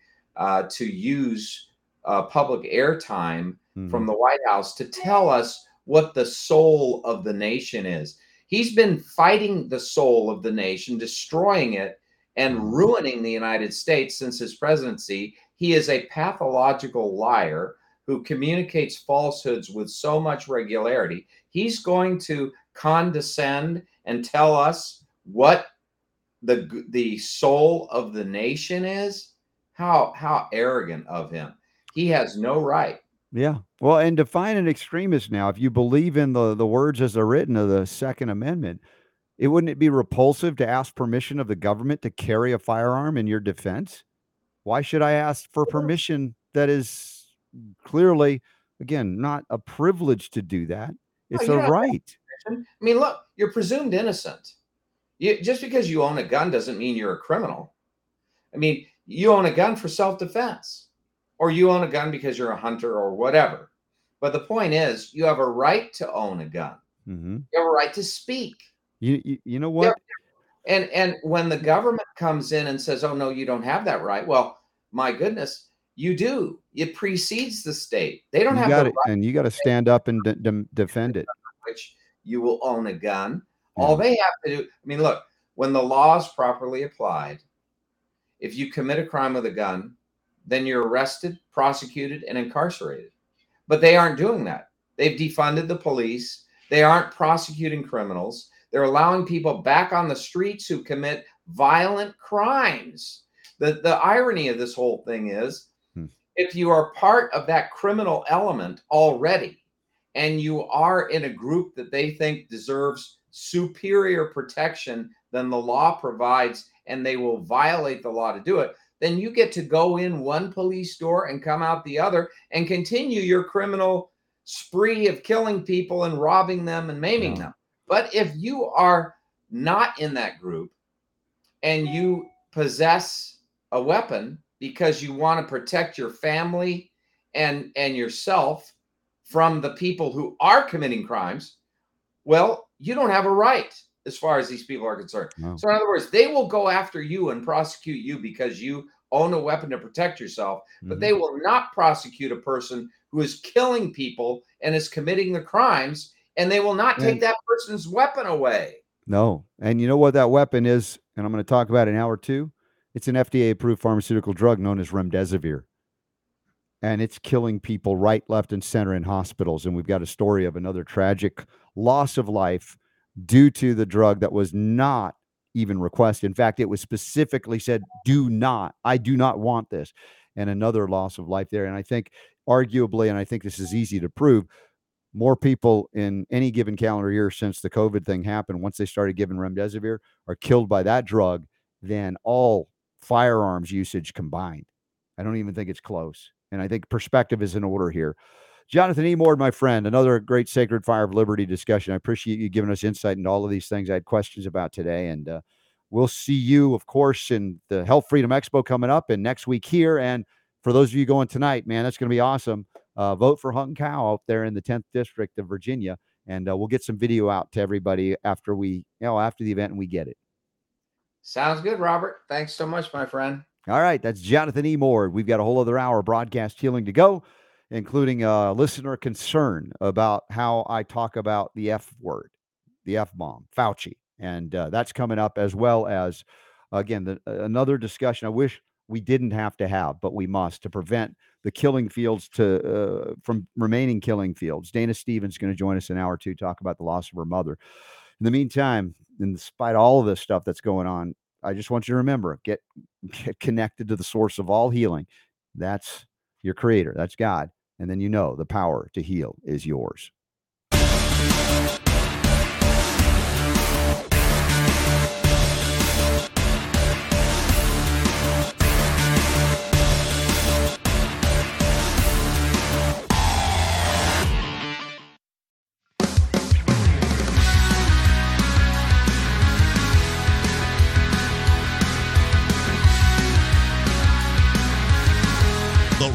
to use public airtime from the White House to tell us what the soul of the nation is. He's been fighting the soul of the nation, destroying it, and ruining the United States since his presidency. He is a pathological liar who communicates falsehoods with so much regularity. He's going to condescend and tell us what the soul of the nation is. How arrogant of him. He has no right. Yeah. Well, and define an extremist now. If you believe in the words as they're written of the Second Amendment, wouldn't it be repulsive to ask permission of the government to carry a firearm in your defense? Why should I ask for permission that is clearly, again, not a privilege to do that? It's a right. I mean, look, you're presumed innocent. Just because you own a gun doesn't mean you're a criminal. I mean, you own a gun for self-defense, or you own a gun because you're a hunter or whatever. But the point is, you have a right to own a gun. Mm-hmm. You have a right to speak. You know what? And when the government comes in and says, oh, no, you don't have that right. Well, my goodness, you do. It precedes the state. They don't have the right. And you got to stand up and defend it. Which you will own a gun. Mm-hmm. All they have to do. I mean, look, when the law is properly applied, if you commit a crime with a gun, then you're arrested, prosecuted, and incarcerated. But they aren't doing that. They've defunded the police. They aren't prosecuting criminals. They're allowing people back on the streets who commit violent crimes. The irony of this whole thing is, if you are part of that criminal element already, and you are in a group that they think deserves superior protection than the law provides, and they will violate the law to do it, then you get to go in one police door and come out the other and continue your criminal spree of killing people and robbing them and maiming them. But if you are not in that group and you possess a weapon because you want to protect your family and yourself from the people who are committing crimes, well, you don't have a right as far as these people are concerned. No. So in other words, they will go after you and prosecute you because you own a weapon to protect yourself, but they will not prosecute a person who is killing people and is committing the crimes, and they will not take that person's weapon away. No. And you know what that weapon is, and I'm going to talk about it in hour two? It's an FDA-approved pharmaceutical drug known as remdesivir. And it's killing people right, left, and center in hospitals. And we've got a story of another tragic loss of life due to the drug that was not even requested. In fact, it was specifically said, I do not want this. And another loss of life there. And I think arguably, and I think this is easy to prove, more people in any given calendar year since the COVID thing happened, once they started giving remdesivir, are killed by that drug than all firearms usage combined. I don't even think it's close. And I think perspective is in order here. Jonathan Emord, my friend, another great Sacred Fire of Liberty discussion. I appreciate you giving us insight into all of these things I had questions about today. And we'll see you, of course, in the Health Freedom Expo coming up and next week here. And for those of you going tonight, man, that's going to be awesome. Vote for Hung Cao out there in the 10th District of Virginia. And we'll get some video out to everybody after the event and we get it. Sounds good, Robert. Thanks so much, my friend. All right. That's Jonathan Emord. We've got a whole other hour of broadcast healing to go, including a listener concern about how I talk about the F word, the F-bomb, Fauci. And that's coming up, as well as, again, another discussion I wish we didn't have to have, but we must, to prevent the killing fields from remaining killing fields. Dana Stevens is going to join us in hour two, talk about the loss of her mother. In the meantime, in spite of all of this stuff that's going on, I just want you to remember, get connected to the source of all healing. That's your creator. That's God. And then, the power to heal is yours.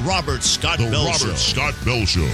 Robert Scott Bell Show.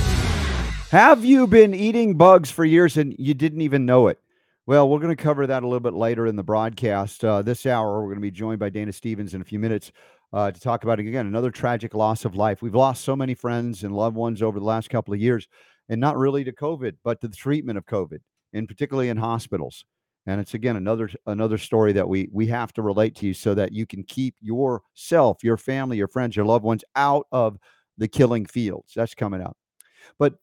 Have you been eating bugs for years and you didn't even know it? Well, we're going to cover that a little bit later in the broadcast. This hour, we're going to be joined by Dana Stevens in a few minutes to talk about, again, another tragic loss of life. We've lost so many friends and loved ones over the last couple of years, and not really to COVID, but to the treatment of COVID, and particularly in hospitals. And it's, again, another story that we have to relate to you so that you can keep yourself, your family, your friends, your loved ones out of the killing fields. That's coming up. But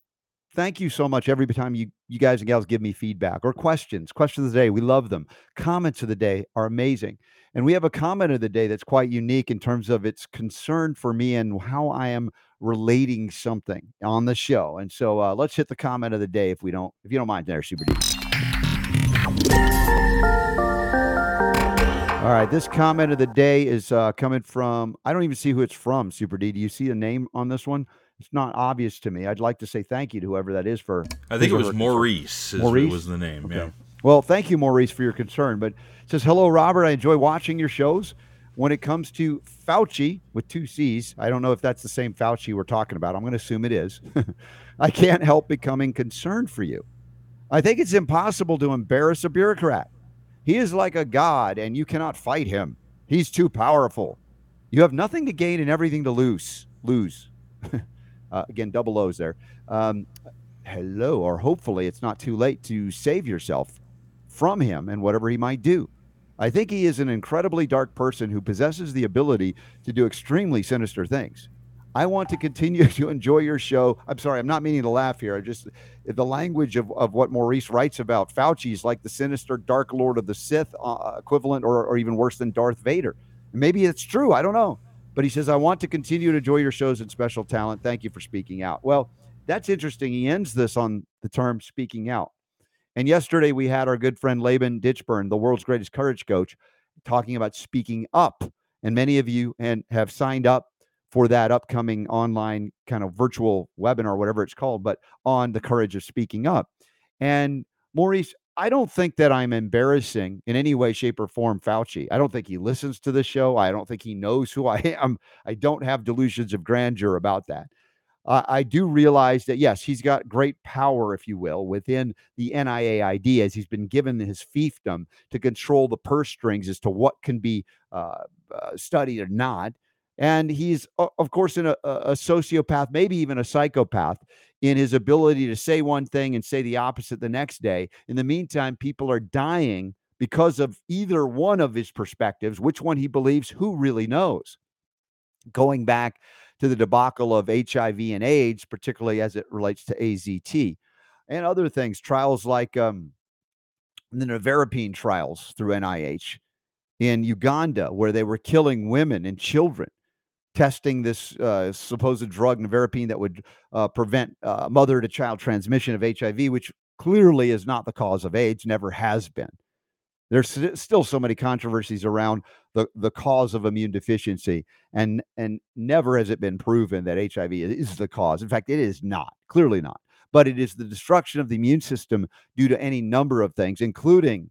thank you so much every time you guys and gals give me feedback or questions of the day. We love them. Comments of the day are amazing. And we have a comment of the day that's quite unique in terms of its concern for me and how I am relating something on the show. And so let's hit the comment of the day if you don't mind there, Super D. All right. This comment of the day is coming from, I don't even see who it's from, Super D. Do you see a name on this one? It's not obvious to me. I'd like to say thank you to whoever that is for. I think it was Maurice. Maurice was the name. Okay. Yeah. Well, thank you, Maurice, for your concern. But it says, hello, Robert. I enjoy watching your shows. When it comes to Fauci with two C's, I don't know if that's the same Fauci we're talking about. I'm going to assume it is. I can't help becoming concerned for you. I think it's impossible to embarrass a bureaucrat. He is like a god, and you cannot fight him. He's too powerful. You have nothing to gain and everything to lose. Again, double O's there. Hello, or hopefully it's not too late to save yourself from him and whatever he might do. I think he is an incredibly dark person who possesses the ability to do extremely sinister things. I want to continue to enjoy your show. I'm sorry, I'm not meaning to laugh here. I just, the language of what Maurice writes about Fauci is like the sinister Dark Lord of the Sith equivalent or even worse than Darth Vader. Maybe it's true. I don't know. But he says, I want to continue to enjoy your shows and special talent. Thank you for speaking out. Well, that's interesting. He ends this on the term speaking out. And yesterday we had our good friend Laban Ditchburn, the world's greatest courage coach, talking about speaking up. And many of you have signed up for that upcoming online kind of virtual webinar, whatever it's called, but on the courage of speaking up. And Maurice, I don't think that I'm embarrassing in any way, shape, or form Fauci. I don't think he listens to the show. I don't think he knows who I am. I don't have delusions of grandeur about that. I do realize that, yes, he's got great power, if you will, within the NIAID as he's been given his fiefdom to control the purse strings as to what can be studied or not. And he's, of course, in a sociopath, maybe even a psychopath, in his ability to say one thing and say the opposite the next day. In the meantime, people are dying because of either one of his perspectives, which one he believes, who really knows. Going back to the debacle of HIV and AIDS, particularly as it relates to AZT and other things, trials like the nevirapine trials through NIH in Uganda, where they were killing women and children, testing this supposed drug, nevirapine, that would prevent mother-to-child transmission of HIV, which clearly is not the cause of AIDS, never has been. There's still so many controversies around the cause of immune deficiency, and never has it been proven that HIV is the cause. In fact, it is not, clearly not. But it is the destruction of the immune system due to any number of things, including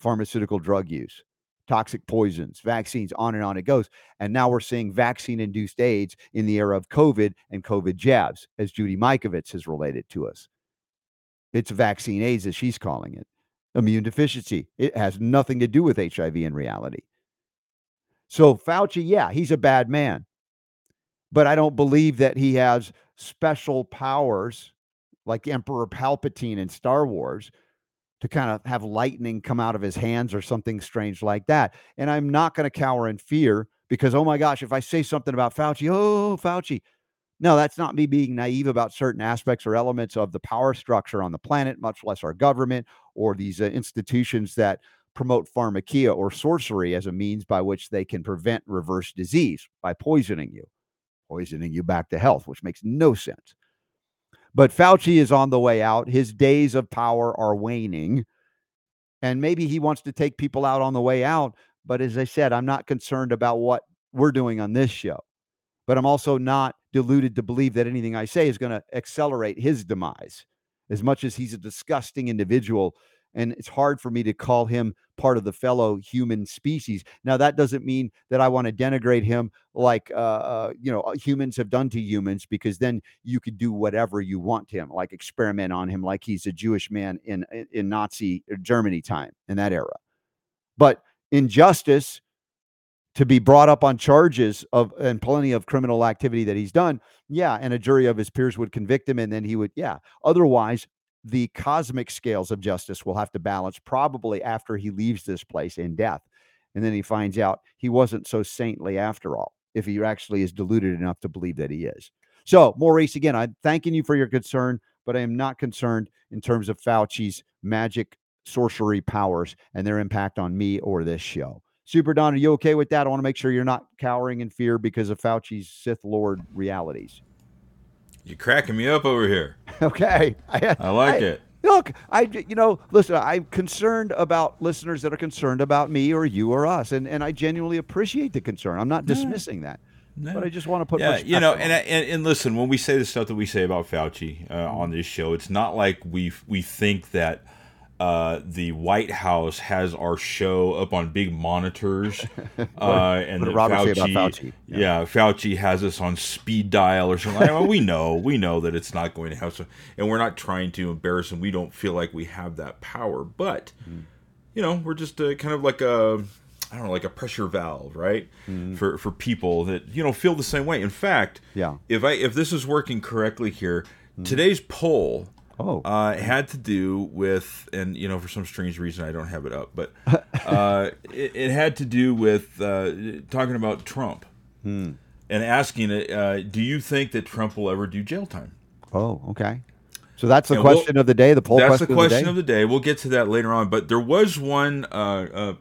pharmaceutical drug use, toxic poisons, vaccines, on it goes. And now we're seeing vaccine-induced AIDS in the era of COVID and COVID jabs, as Judy Mikovits has related to us. It's vaccine AIDS, as she's calling it. Immune deficiency. It has nothing to do with HIV in reality. So Fauci, yeah, he's a bad man. But I don't believe that he has special powers like Emperor Palpatine in Star Wars to kind of have lightning come out of his hands or something strange like that. And I'm not going to cower in fear because, oh my gosh, if I say something about Fauci, no, that's not me being naive about certain aspects or elements of the power structure on the planet, much less our government or these institutions that promote pharmakia or sorcery as a means by which they can prevent reverse disease by poisoning you back to health, which makes no sense. But Fauci is on the way out. His days of power are waning. And maybe he wants to take people out on the way out. But as I said, I'm not concerned about what we're doing on this show. But I'm also not deluded to believe that anything I say is going to accelerate his demise. As much as he's a disgusting individual, and it's hard for me to call him part of the fellow human species. Now, that doesn't mean that I want to denigrate him like, humans have done to humans, because then you could do whatever you want to him, like experiment on him like he's a Jewish man in Nazi Germany time, in that era. But injustice, to be brought up on charges of, and plenty of criminal activity that he's done. Yeah. And a jury of his peers would convict him, and then he would, yeah. Otherwise, the cosmic scales of justice will have to balance probably after he leaves this place in death. And then he finds out he wasn't so saintly after all, if he actually is deluded enough to believe that he is. So, Maurice, again, I'm thanking you for your concern, but I am not concerned in terms of Fauci's magic sorcery powers and their impact on me or this show. Super Don, are you okay with that? I want to make sure you're not cowering in fear because of Fauci's Sith Lord realities. You're cracking me up over here. Okay. I like it. Look, listen, I'm concerned about listeners that are concerned about me or you or us, and I genuinely appreciate the concern. I'm not dismissing that. No. But I just want to put and listen, when we say the stuff that we say about Fauci on this show, it's not like we think that the White House has our show up on big monitors, and Fauci. Yeah, Fauci has us on speed dial or something. Well, we know that it's not going to happen, and we're not trying to embarrass him. We don't feel like we have that power, but we're just kind of like a pressure valve, right? For people that feel the same way. In fact, if this is working correctly here, today's poll. It had to do with, and for some strange reason I don't have it up, but it had to do with talking about Trump and asking it, do you think that Trump will ever do jail time? Oh, okay. So that's the question of the day, the poll question of the day? That's the question of the day. We'll get to that later on, but there was one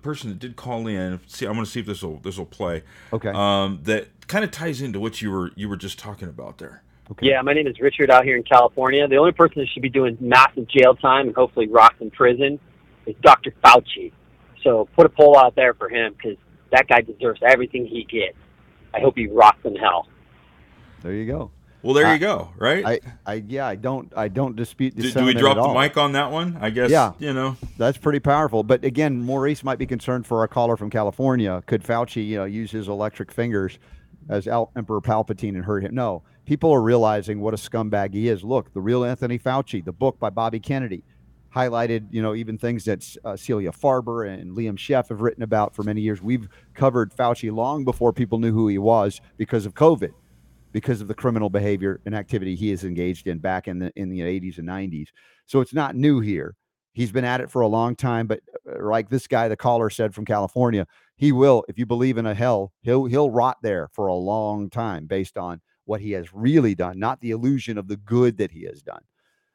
person that did call in. See, I'm going to see if this will play. Okay. That kind of ties into what you were just talking about there. Okay. Yeah, my name is Richard out here in California. The only person that should be doing massive jail time and hopefully rocks in prison is Dr. Fauci. So put a poll out there for him, because that guy deserves everything he gets. I hope he rocks in hell. There you go. Well, there you go. Right? I don't dispute this. Do we drop the mic on that one? I guess. Yeah. That's pretty powerful. But again, Maurice might be concerned for our caller from California. Could Fauci, use his electric fingers as Emperor Palpatine and hurt him? No. People are realizing what a scumbag he is. Look, The Real Anthony Fauci, the book by Bobby Kennedy, highlighted, even things that Celia Farber and Liam Sheff have written about for many years. We've covered Fauci long before people knew who he was because of COVID, because of the criminal behavior and activity he is engaged in back in the 80s and 90s. So it's not new here. He's been at it for a long time, but like this guy, the caller said from California, he will, if you believe in a hell, he'll rot there for a long time based on what he has really done, not the illusion of the good that he has done.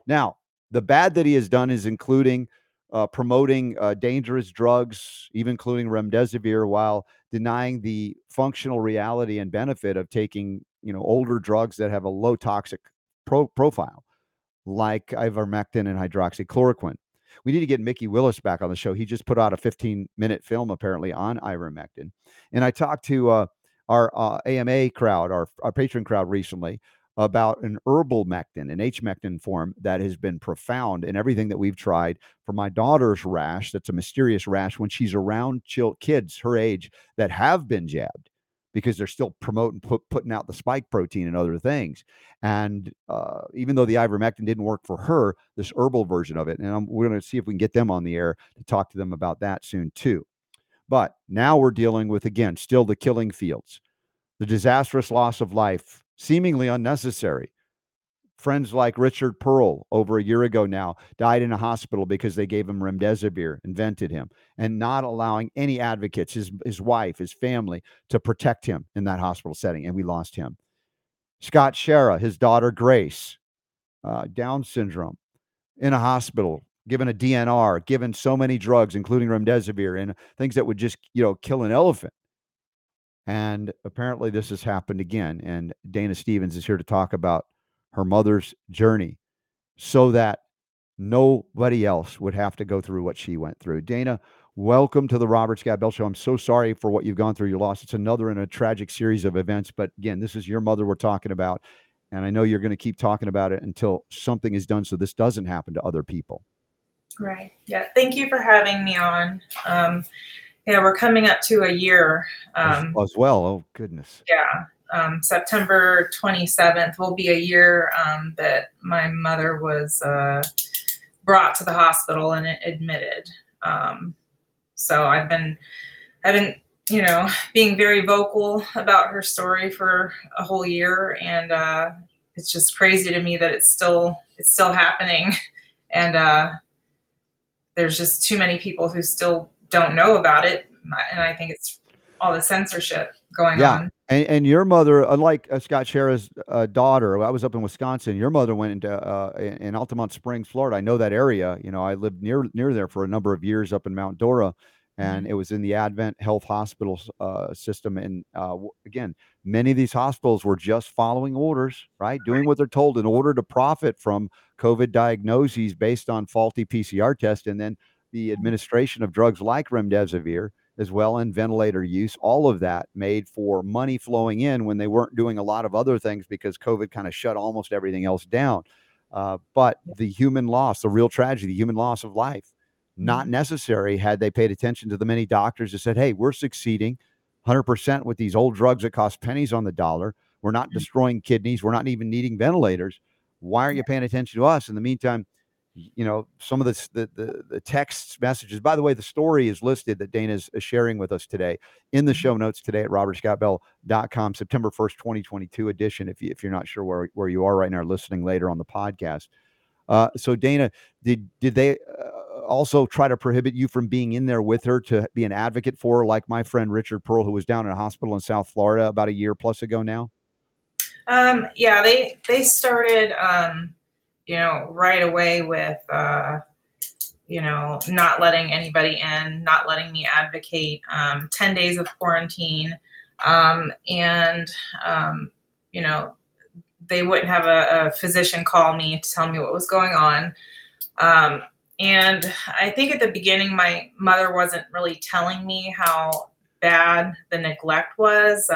Now, the bad that he has done is including promoting dangerous drugs, even including remdesivir, while denying the functional reality and benefit of taking, older drugs that have a low toxic profile, like ivermectin and hydroxychloroquine. We need to get Mickey Willis back on the show. He just put out a 15-minute film, apparently, on ivermectin. And I talked to our AMA crowd, our patron crowd recently, about an herbal mectin, an H-mectin form that has been profound in everything that we've tried for my daughter's rash. That's a mysterious rash when she's around kids her age that have been jabbed, because they're still promoting, putting out the spike protein and other things. And even though the ivermectin didn't work for her, this herbal version of it, and we're going to see if we can get them on the air to talk to them about that soon too. But now we're dealing with, again, still the killing fields, the disastrous loss of life, seemingly unnecessary. Friends like Richard Pearl, over a year ago now, died in a hospital because they gave him remdesivir, invented him, and not allowing any advocates, his wife, his family, to protect him in that hospital setting, and we lost him. Scott Shara, his daughter Grace, Down syndrome, in a hospital, given a DNR, given so many drugs, including remdesivir and things that would just, kill an elephant. And apparently this has happened again. And Dana Stevens is here to talk about her mother's journey so that nobody else would have to go through what she went through. Dana, welcome to the Robert Scott Bell Show. I'm so sorry for what you've gone through, your loss. It's another in a tragic series of events. But again, this is your mother we're talking about. And I know you're going to keep talking about it until something is done so this doesn't happen to other people. Right. Yeah. Thank you for having me on. Yeah, we're coming up to a year. As well. Oh, goodness. Yeah. September 27th will be a year that my mother was brought to the hospital and admitted. So I've been, you know, being very vocal about her story for a whole year, and it's just crazy to me that it's still happening, and there's just too many people who still don't know about it, and I think it's all the censorship going on. And your mother, unlike Scott Shara's daughter, I was up in Wisconsin. Your mother went into in Altamont Springs, Florida. I know that area. You know, I lived near there for a number of years up in Mount Dora, and it was in the Advent Health Hospital system. And again, many of these hospitals were just following orders, right? Doing what they're told in order to profit from COVID diagnoses based on faulty PCR tests, and then the administration of drugs like remdesivir as well, and ventilator use, all of that made for money flowing in when they weren't doing a lot of other things, because COVID kind of shut almost everything else down. But the human loss, the real tragedy, the human loss of life, not necessary had they paid attention to the many doctors that said, hey, we're succeeding 100% with these old drugs that cost pennies on the dollar. We're not destroying kidneys. We're not even needing ventilators. Why are you paying attention to us? In the meantime, you know, some of this, the text messages, by the way, the story is listed that Dana's sharing with us today in the show notes today at robertscottbell.com, September 1st, 2022 edition. If you're not sure where you are right now, or listening later on the podcast. So Dana, did they also try to prohibit you from being in there with her to be an advocate for her, like my friend Richard Pearl, who was down in a hospital in South Florida about a year plus ago now? Yeah, they started, you know, right away with, you know, not letting anybody in, not letting me advocate, 10 days of quarantine. You know, they wouldn't have a physician call me to tell me what was going on. And I think at the beginning, my mother wasn't really telling me how bad the neglect was,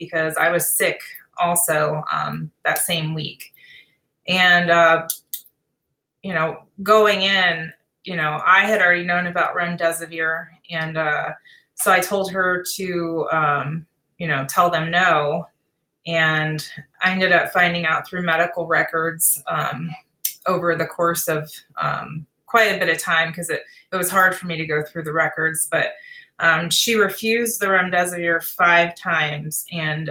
because I was sick also, that same week. And, you know, going in, you know, I had already known about remdesivir. And so I told her to, you know, tell them no. And I ended up finding out through medical records over the course of quite a bit of time, because it was hard for me to go through the records. But she refused the remdesivir 5 times, and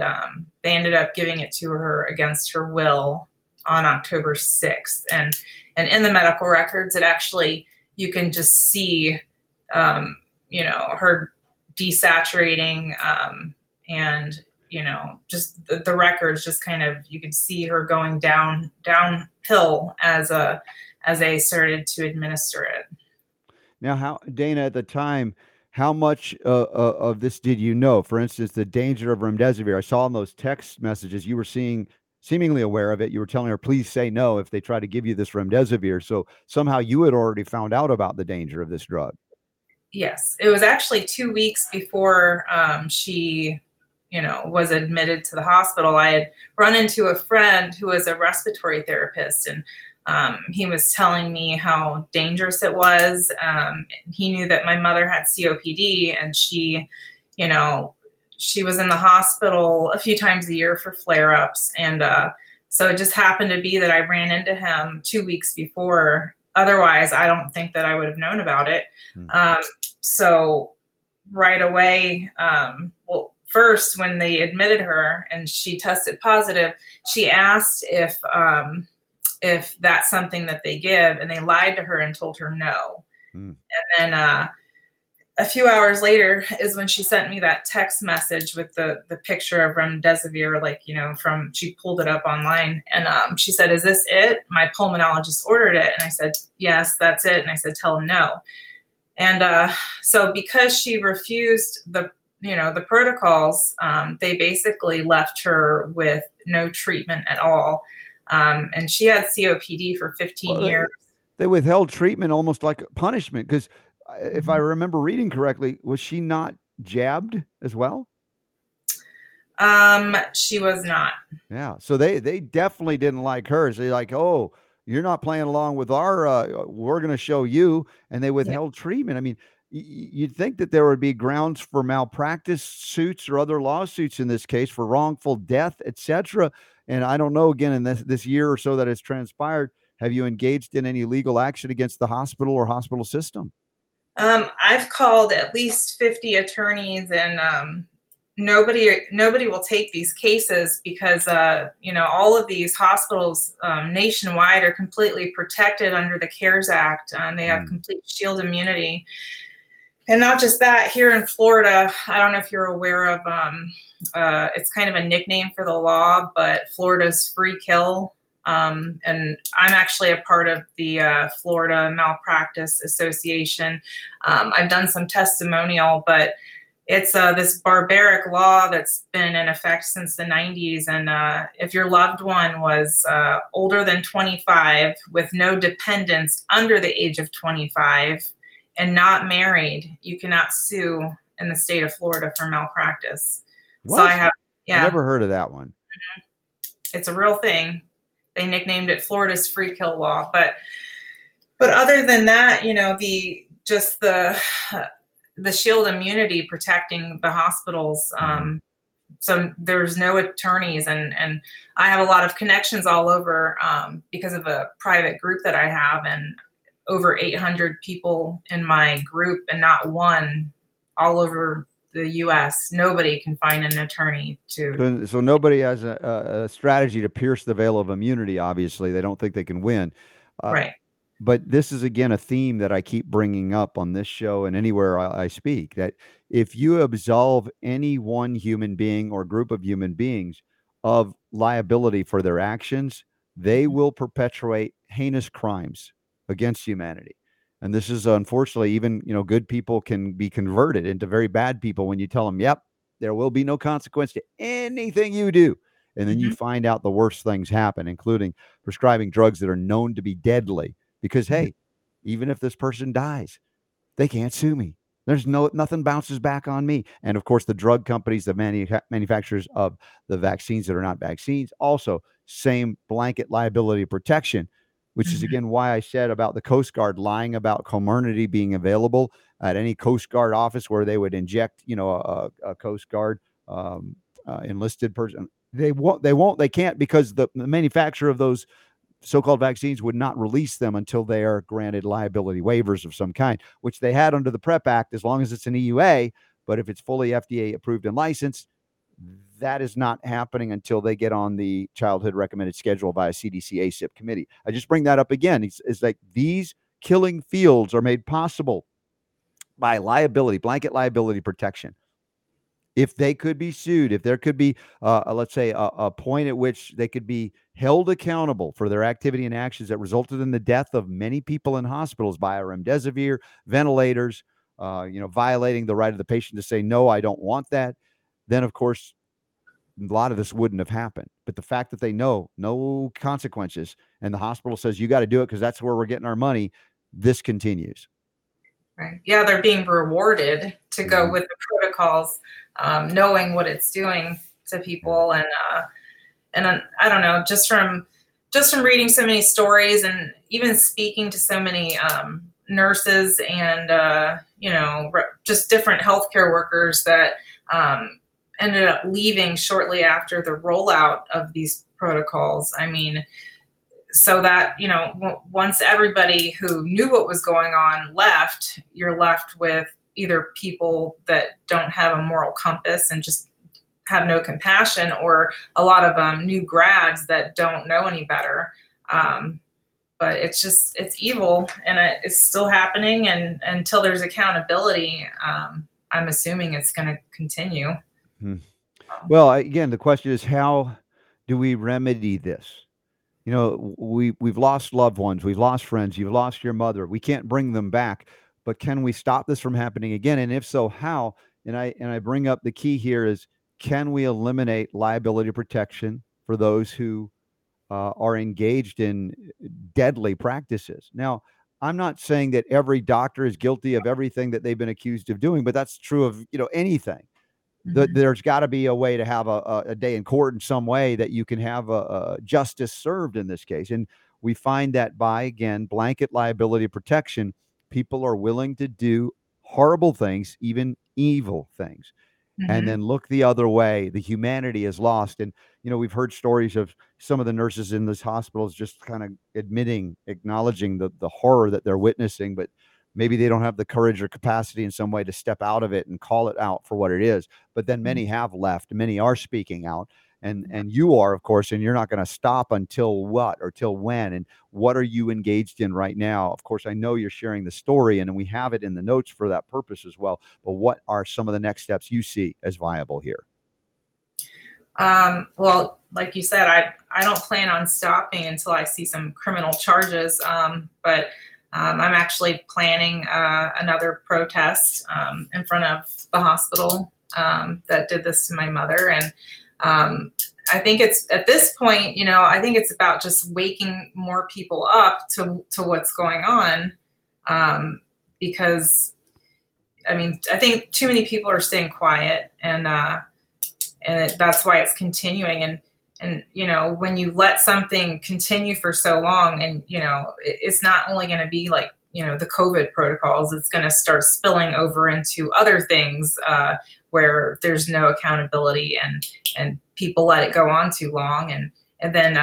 they ended up giving it to her against her will on October 6th. And in the medical records, it actually, you can just see, you know, her desaturating, and, you know, just the records just kind of, you could see her going downhill as they started to administer it. Now, how, Dana, at the time, how much of this did you know? For instance, the danger of remdesivir, I saw in those text messages, you were seeing seemingly aware of it. You were telling her, please say no if they try to give you this remdesivir. So somehow you had already found out about the danger of this drug. Yes. It was actually 2 weeks before she, you know, was admitted to the hospital. I had run into a friend who was a respiratory therapist, and he was telling me how dangerous it was. He knew that my mother had COPD, and she, you know, she was in the hospital a few times a year for flare-ups. And so it just happened to be that I ran into him 2 weeks before. Otherwise, I don't think that I would have known about it. So right away, well, first, when they admitted her and she tested positive, she asked if that's something that they give. And they lied to her and told her no. And then a few hours later is when she sent me that text message with the picture of remdesivir, like, you know, from, she pulled it up online, and she said, is this it? My pulmonologist ordered it. And I said, yes, that's it. And I said, tell him no. And so because she refused the, you know, the protocols, they basically left her with no treatment at all. And she had COPD for 15 years. They withheld treatment almost like punishment, because if I remember reading correctly, was she not jabbed as well? She was not. Yeah. So they definitely didn't like hers. They're like, oh, You're not playing along with our, we're going to show you. And they withheld treatment. I mean, you'd think that there would be grounds for malpractice suits or other lawsuits in this case for wrongful death, etc. And I don't know, again, in this year or so that it's transpired, have you engaged in any legal action against the hospital or hospital system? I've called at least 50 attorneys, and nobody will take these cases because, all of these hospitals nationwide are completely protected under the CARES Act, and they have complete shield immunity. And not just that, here in Florida, I don't know if you're aware of, it's kind of a nickname for the law, but Florida's free kill. And I'm actually a part of the Florida Malpractice Association. I've done some testimonial, but it's this barbaric law that's been in effect since the 90s. And if your loved one was older than 25 with no dependents under the age of 25 and not married, you cannot sue in the state of Florida for malpractice. What? So I never heard of that one. It's a real thing. They nicknamed it Florida's free kill law. But other than that, the shield immunity protecting the hospitals. So there's no attorneys, and I have a lot of connections all over because of a private group that I have, and over 800 people in my group, and not one all over the U.S. Nobody can find an attorney to. So nobody has a strategy to pierce the veil of immunity. Obviously, they don't think they can win. Right. But this is, again, a theme that I keep bringing up on this show and anywhere I speak, that if you absolve any one human being or group of human beings of liability for their actions, they will perpetuate heinous crimes against humanity. And this is, unfortunately, even, good people can be converted into very bad people when you tell them, yep, there will be no consequence to anything you do. And then you find out the worst things happen, including prescribing drugs that are known to be deadly. Because, hey, even if this person dies, they can't sue me. There's nothing bounces back on me. And, of course, the drug companies, the manufacturers of the vaccines that are not vaccines, also same blanket liability protection, which is, again, why I said about the Coast Guard lying about comernity being available at any Coast Guard office where they would inject, a Coast Guard enlisted person. They can't, because the manufacturer of those so-called vaccines would not release them until they are granted liability waivers of some kind, which they had under the PrEP Act, as long as it's an EUA. But if it's fully FDA approved and licensed, that is not happening until they get on the childhood recommended schedule by a CDC ACIP committee. I just bring that up again. It's like these killing fields are made possible by liability, blanket liability protection. If they could be sued, if there could be, let's say, a point at which they could be held accountable for their activity and actions that resulted in the death of many people in hospitals by remdesivir, ventilators, violating the right of the patient to say, no, I don't want that, then, of course, a lot of this wouldn't have happened. But the fact that they know no consequences and the hospital says, you got to do it because that's where we're getting our money, this continues. Right. Yeah, they're being rewarded to go with the protocols, knowing what it's doing to people. And I don't know, just from reading so many stories and even speaking to so many nurses and, just different healthcare workers that ended up leaving shortly after the rollout of these protocols. I mean, so that, once everybody who knew what was going on left, you're left with either people that don't have a moral compass and just have no compassion, or a lot of new grads that don't know any better. But it's evil, and it's still happening. And until there's accountability, I'm assuming it's going to continue. Well, again, the question is, how do we remedy this? We've lost loved ones. We've lost friends. You've lost your mother. We can't bring them back. But can we stop this from happening again? And if so, how? And I bring up the key here is, can we eliminate liability protection for those who are engaged in deadly practices? Now, I'm not saying that every doctor is guilty of everything that they've been accused of doing, but that's true of, anything. There's got to be a way to have a day in court in some way that you can have a justice served in this case. And we find that by, again, blanket liability protection, people are willing to do horrible things, even evil things, and then look the other way. The humanity is lost. And, you know, we've heard stories of some of the nurses in these hospitals just kind of admitting, acknowledging the horror that they're witnessing, but maybe they don't have the courage or capacity in some way to step out of it and call it out for what it is. But then many have left. Many are speaking out. And you are, of course, and you're not going to stop until what or till when. And what are you engaged in right now? Of course, I know you're sharing the story, and we have it in the notes for that purpose as well. But what are some of the next steps you see as viable here? Well, like you said, I don't plan on stopping until I see some criminal charges. I'm actually planning another protest in front of the hospital that did this to my mother. And I think it's at this point, you know, I think it's about just waking more people up to what's going on. Because I mean, I think too many people are staying quiet, and that's why it's continuing. And, you know, when you let something continue for so long, and, you know, it's not only going to be like, you know, the COVID protocols, it's going to start spilling over into other things, where there's no accountability and people let it go on too long. And then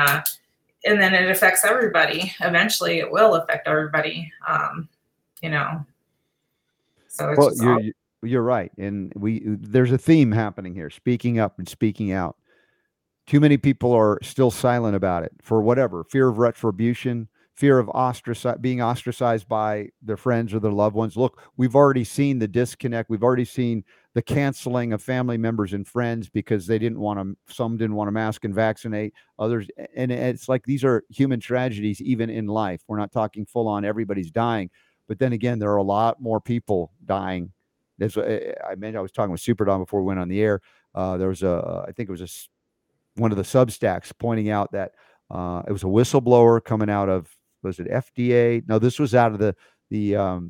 it affects everybody. Eventually it will affect everybody. You know, so it's you're right. And there's a theme happening here, speaking up and speaking out. Too many people are still silent about it for whatever fear of retribution, fear of being ostracized by their friends or their loved ones. Look, we've already seen the disconnect. We've already seen the canceling of family members and friends because they didn't want to, some didn't want to mask and vaccinate others. And it's like, these are human tragedies, even in life. We're not talking full on everybody's dying, but then again, there are a lot more people dying. There's, I meant, I was talking with Super Don before we went on the air. There was I think it was one of the Substacks pointing out that it was a whistleblower coming out of, was it FDA? No, this was out of the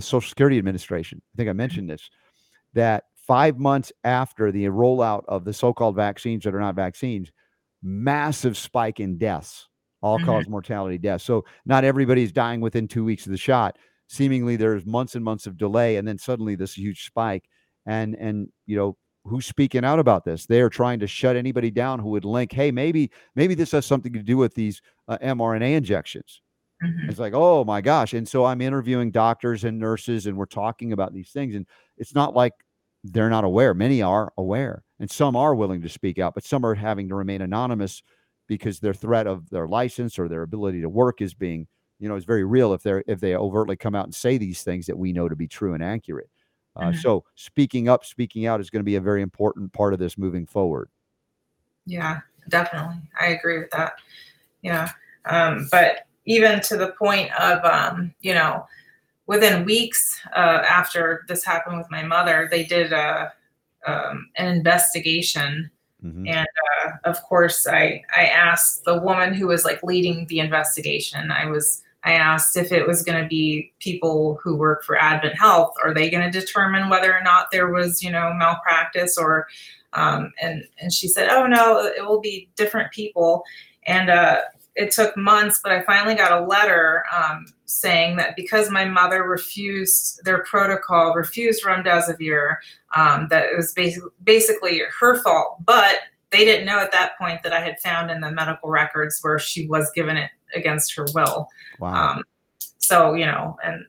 Social Security Administration. I think I mentioned this, that 5 months after the rollout of the so-called vaccines that are not vaccines, massive spike in deaths, all-cause mortality deaths. So not everybody's dying within 2 weeks of the shot. Seemingly there's months and months of delay, and then suddenly this huge spike. And you know, who's speaking out about this? They are trying to shut anybody down who would link, hey, maybe this has something to do with these mRNA injections. It's like, oh my gosh. And so I'm interviewing doctors and nurses, and we're talking about these things. And it's not like they're not aware. Many are aware, and some are willing to speak out, but some are having to remain anonymous because their threat of their license or their ability to work is being, you know, is very real if they overtly come out and say these things that we know to be true and accurate. So speaking up, speaking out is going to be a very important part of this moving forward. Yeah, definitely. I agree with that. Yeah. But even to the point of, you know, within weeks after this happened with my mother, they did an investigation. And of course, I asked the woman who was like leading the investigation, I asked if it was going to be people who work for Advent Health. Are they going to determine whether or not there was, you know, malpractice or, and she said, oh no, it will be different people. And it took months, but I finally got a letter saying that because my mother refused their protocol, refused remdesivir, that it was basically her fault. But they didn't know at that point that I had found in the medical records where she was given it against her will. Wow. So, you know, and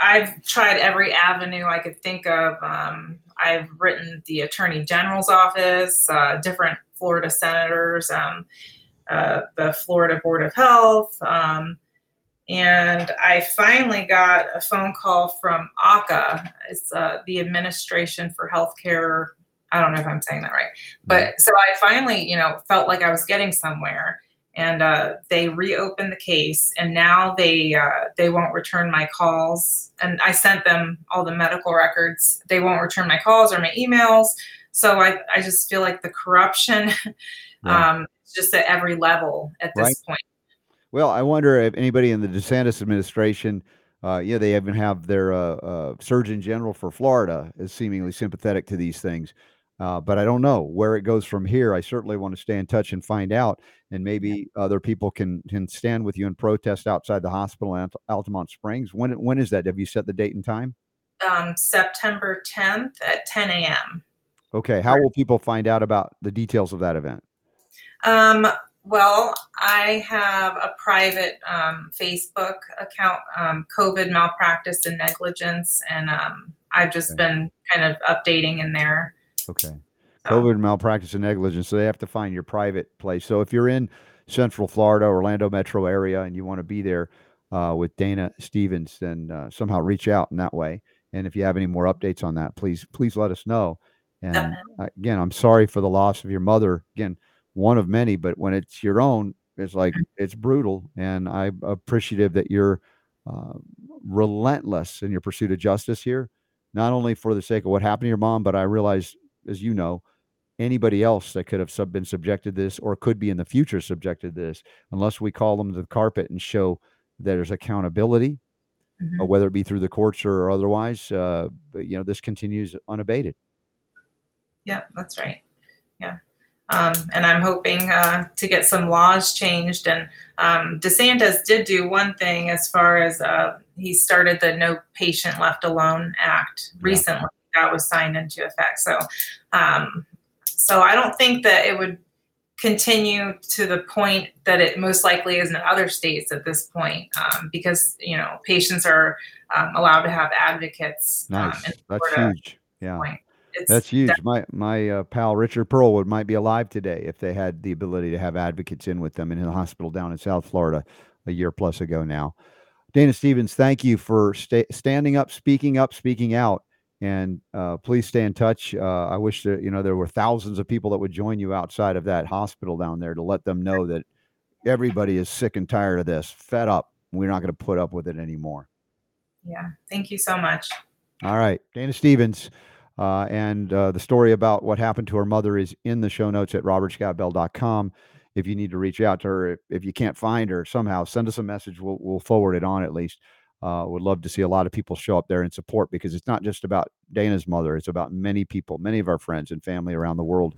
I've tried every avenue I could think of. I've written the Attorney General's office, different Florida senators, the Florida Board of Health. And I finally got a phone call from AHCA. It's the Administration for Healthcare. I don't know if I'm saying that right, but so I finally, you know, felt like I was getting somewhere. And they reopened the case, and now they won't return my calls. And I sent them all the medical records. They won't return my calls or my emails. So I just feel like the corruption, just at every level at this point. Well, I wonder if anybody in the DeSantis administration, they even have their Surgeon General for Florida is seemingly sympathetic to these things. But I don't know where it goes from here. I certainly want to stay in touch and find out. And maybe other people can stand with you and protest outside the hospital in Altamont Springs. When is that? Have you set the date and time? September 10th at 10 a.m. Okay. How will people find out about the details of that event? Well, I have a private Facebook account, COVID Malpractice and Negligence. And I've just been kind of updating in there. Okay. COVID Malpractice and Negligence. So they have to find your private place. So if you're in Central Florida, Orlando metro area, and you want to be there with Dana Stevens, then somehow reach out in that way. And if you have any more updates on that, please let us know. And again, I'm sorry for the loss of your mother. Again, one of many, but when it's your own, it's like, it's brutal. And I'm appreciative that you're relentless in your pursuit of justice here, not only for the sake of what happened to your mom, but I realize, as you know, anybody else that could have been subjected to this or could be in the future subjected to this, unless we call them to the carpet and show that there's accountability, whether it be through the courts or otherwise, but, you know, this continues unabated. Yeah, that's right. Yeah. And I'm hoping to get some laws changed. And DeSantis did do one thing as far as he started the No Patient Left Alone Act recently. Yeah. That was signed into effect. So, so I don't think that it would continue to the point that it most likely is in other states at this point, because, you know, patients are allowed to have advocates. Nice. That's huge. Yeah. That's huge. My pal Richard Pearlwood might be alive today if they had the ability to have advocates in with them in the hospital down in South Florida a year plus ago now. Dana Stevens, thank you for standing up, speaking out. And please stay in touch. I wish that, you know, there were thousands of people that would join you outside of that hospital down there to let them know that everybody is sick and tired of this, fed up. We're not going to put up with it anymore. Yeah. Thank you so much. All right. Dana Stevens. And the story about what happened to her mother is in the show notes at robertscottbell.com. If you need to reach out to her, if you can't find her somehow, send us a message. We'll forward it on at least. Would love to see a lot of people show up there in support, because it's not just about Dana's mother. It's about many people, many of our friends and family around the world,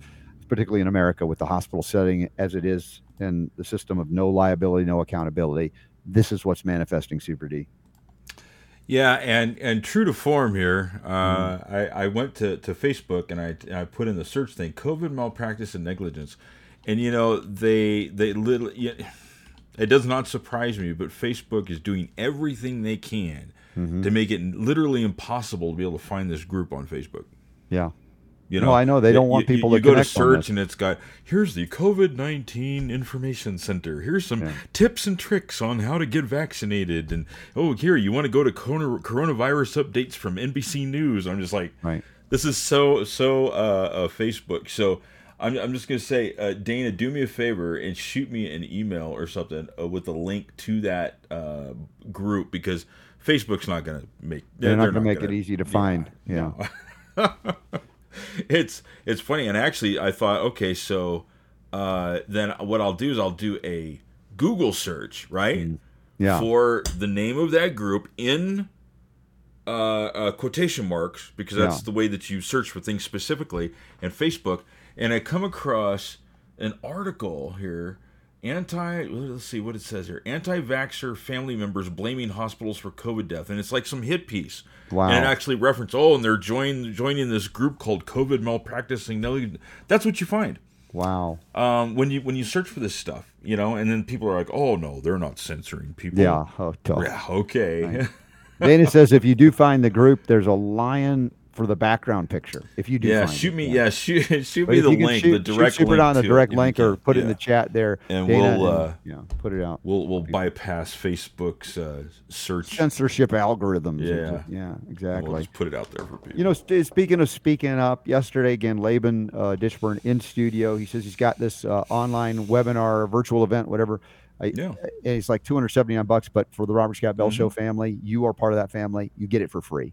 particularly in America with the hospital setting as it is and the system of no liability, no accountability. This is what's manifesting, Super D. Yeah, and true to form here, I went to Facebook and I put in the search thing, COVID malpractice and negligence. And, you know, they literally... It does not surprise me, but Facebook is doing everything they can to make it literally impossible to be able to find this group on Facebook. Yeah. You know, no, I know. They don't want people to connect. You go to search and it's got, here's the COVID-19 Information Center. Here's some tips and tricks on how to get vaccinated. And, oh, here, you want to go to coronavirus updates from NBC News. I'm just like, this is so Facebook. So... I'm just going to say, Dana, do me a favor and shoot me an email or something with a link to that group, because Facebook's not going to make... They're not going to make it easy to find. Yeah. It's funny. And actually, I thought, okay, so then what I'll do is I'll do a Google search, right? Yeah. For the name of that group in quotation marks, because that's the way that you search for things specifically, and Facebook... And I come across an article here, let's see what it says here, anti-vaxxer family members blaming hospitals for COVID death. And it's like some hit piece. Wow. And it actually referenced, and they're joining this group called COVID malpractice. That's what you find. Wow. When you search for this stuff, you know, and then people are like, oh, no, they're not censoring people. Yeah. Oh, yeah, okay. Nice. Dana says if you do find the group, there's a lion... for the background picture. If you do shoot me the link, the direct link. Shoot it on the direct link or put it in the chat there. And we'll put it out. We'll bypass Facebook's search. Censorship algorithms. Yeah. Yeah, exactly. We'll just put it out there for people. You know, speaking of speaking up, yesterday again, Laban Dishburn in studio, he says he's got this online webinar, virtual event, whatever. It's like $279, but for the Robert Scott Bell Show family, you are part of that family. You get it for free.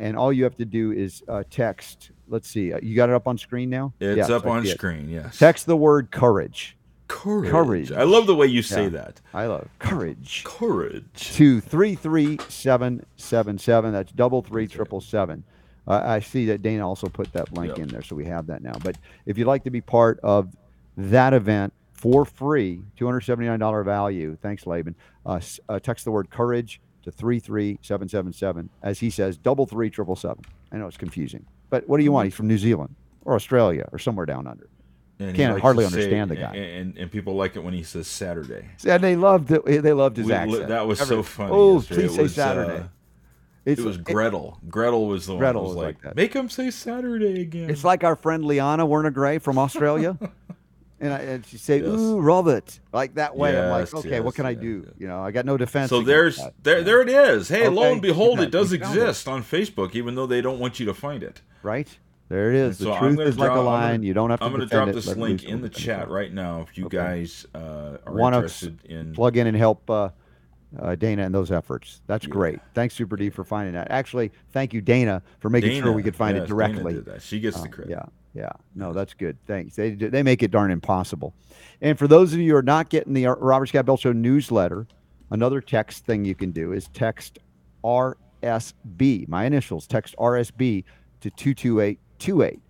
And all you have to do is text. Let's see. You got it up on screen now? It's up on screen, yes. Text the word courage. Courage. I love the way you say that. I love it. Courage. To 33777. That's 33777. I see that Dana also put that link in there, so we have that now. But if you'd like to be part of that event for free, $279 value, thanks, Laban, text the word COURAGE to 33777. As he says, 33777. I know it's confusing, but what do you want? He's from New Zealand or Australia or somewhere down under. And can't hardly understand the guy. And people like it when he says Saturday. And they loved it. They loved his accent. That was so funny. Oh, please say Saturday. It was Gretel. Gretel was the one who was like, make him say Saturday again. It's like our friend Liana Werner Gray from Australia. And she'd say, ooh, Robert. Like that way. I'm like, okay, what can I do? You know, I got no defense. So there it is. Hey, lo and behold, it does exist on Facebook, even though they don't want you to find it. Right? There it is. The truth is like a line. You don't have to defend it. I'm going to drop this link in the chat right now if you guys are interested in. Plug in and help Dana and those efforts. That's great. Thanks, Super D, for finding that. Actually, thank you, Dana, for making sure we could find it directly. Dana did that. She gets the credit. Yeah. No, that's good. Thanks. They make it darn impossible. And for those of you who are not getting the Robert Scott Bell Show newsletter, another text thing you can do is text RSB, my initials, text RSB to 22828.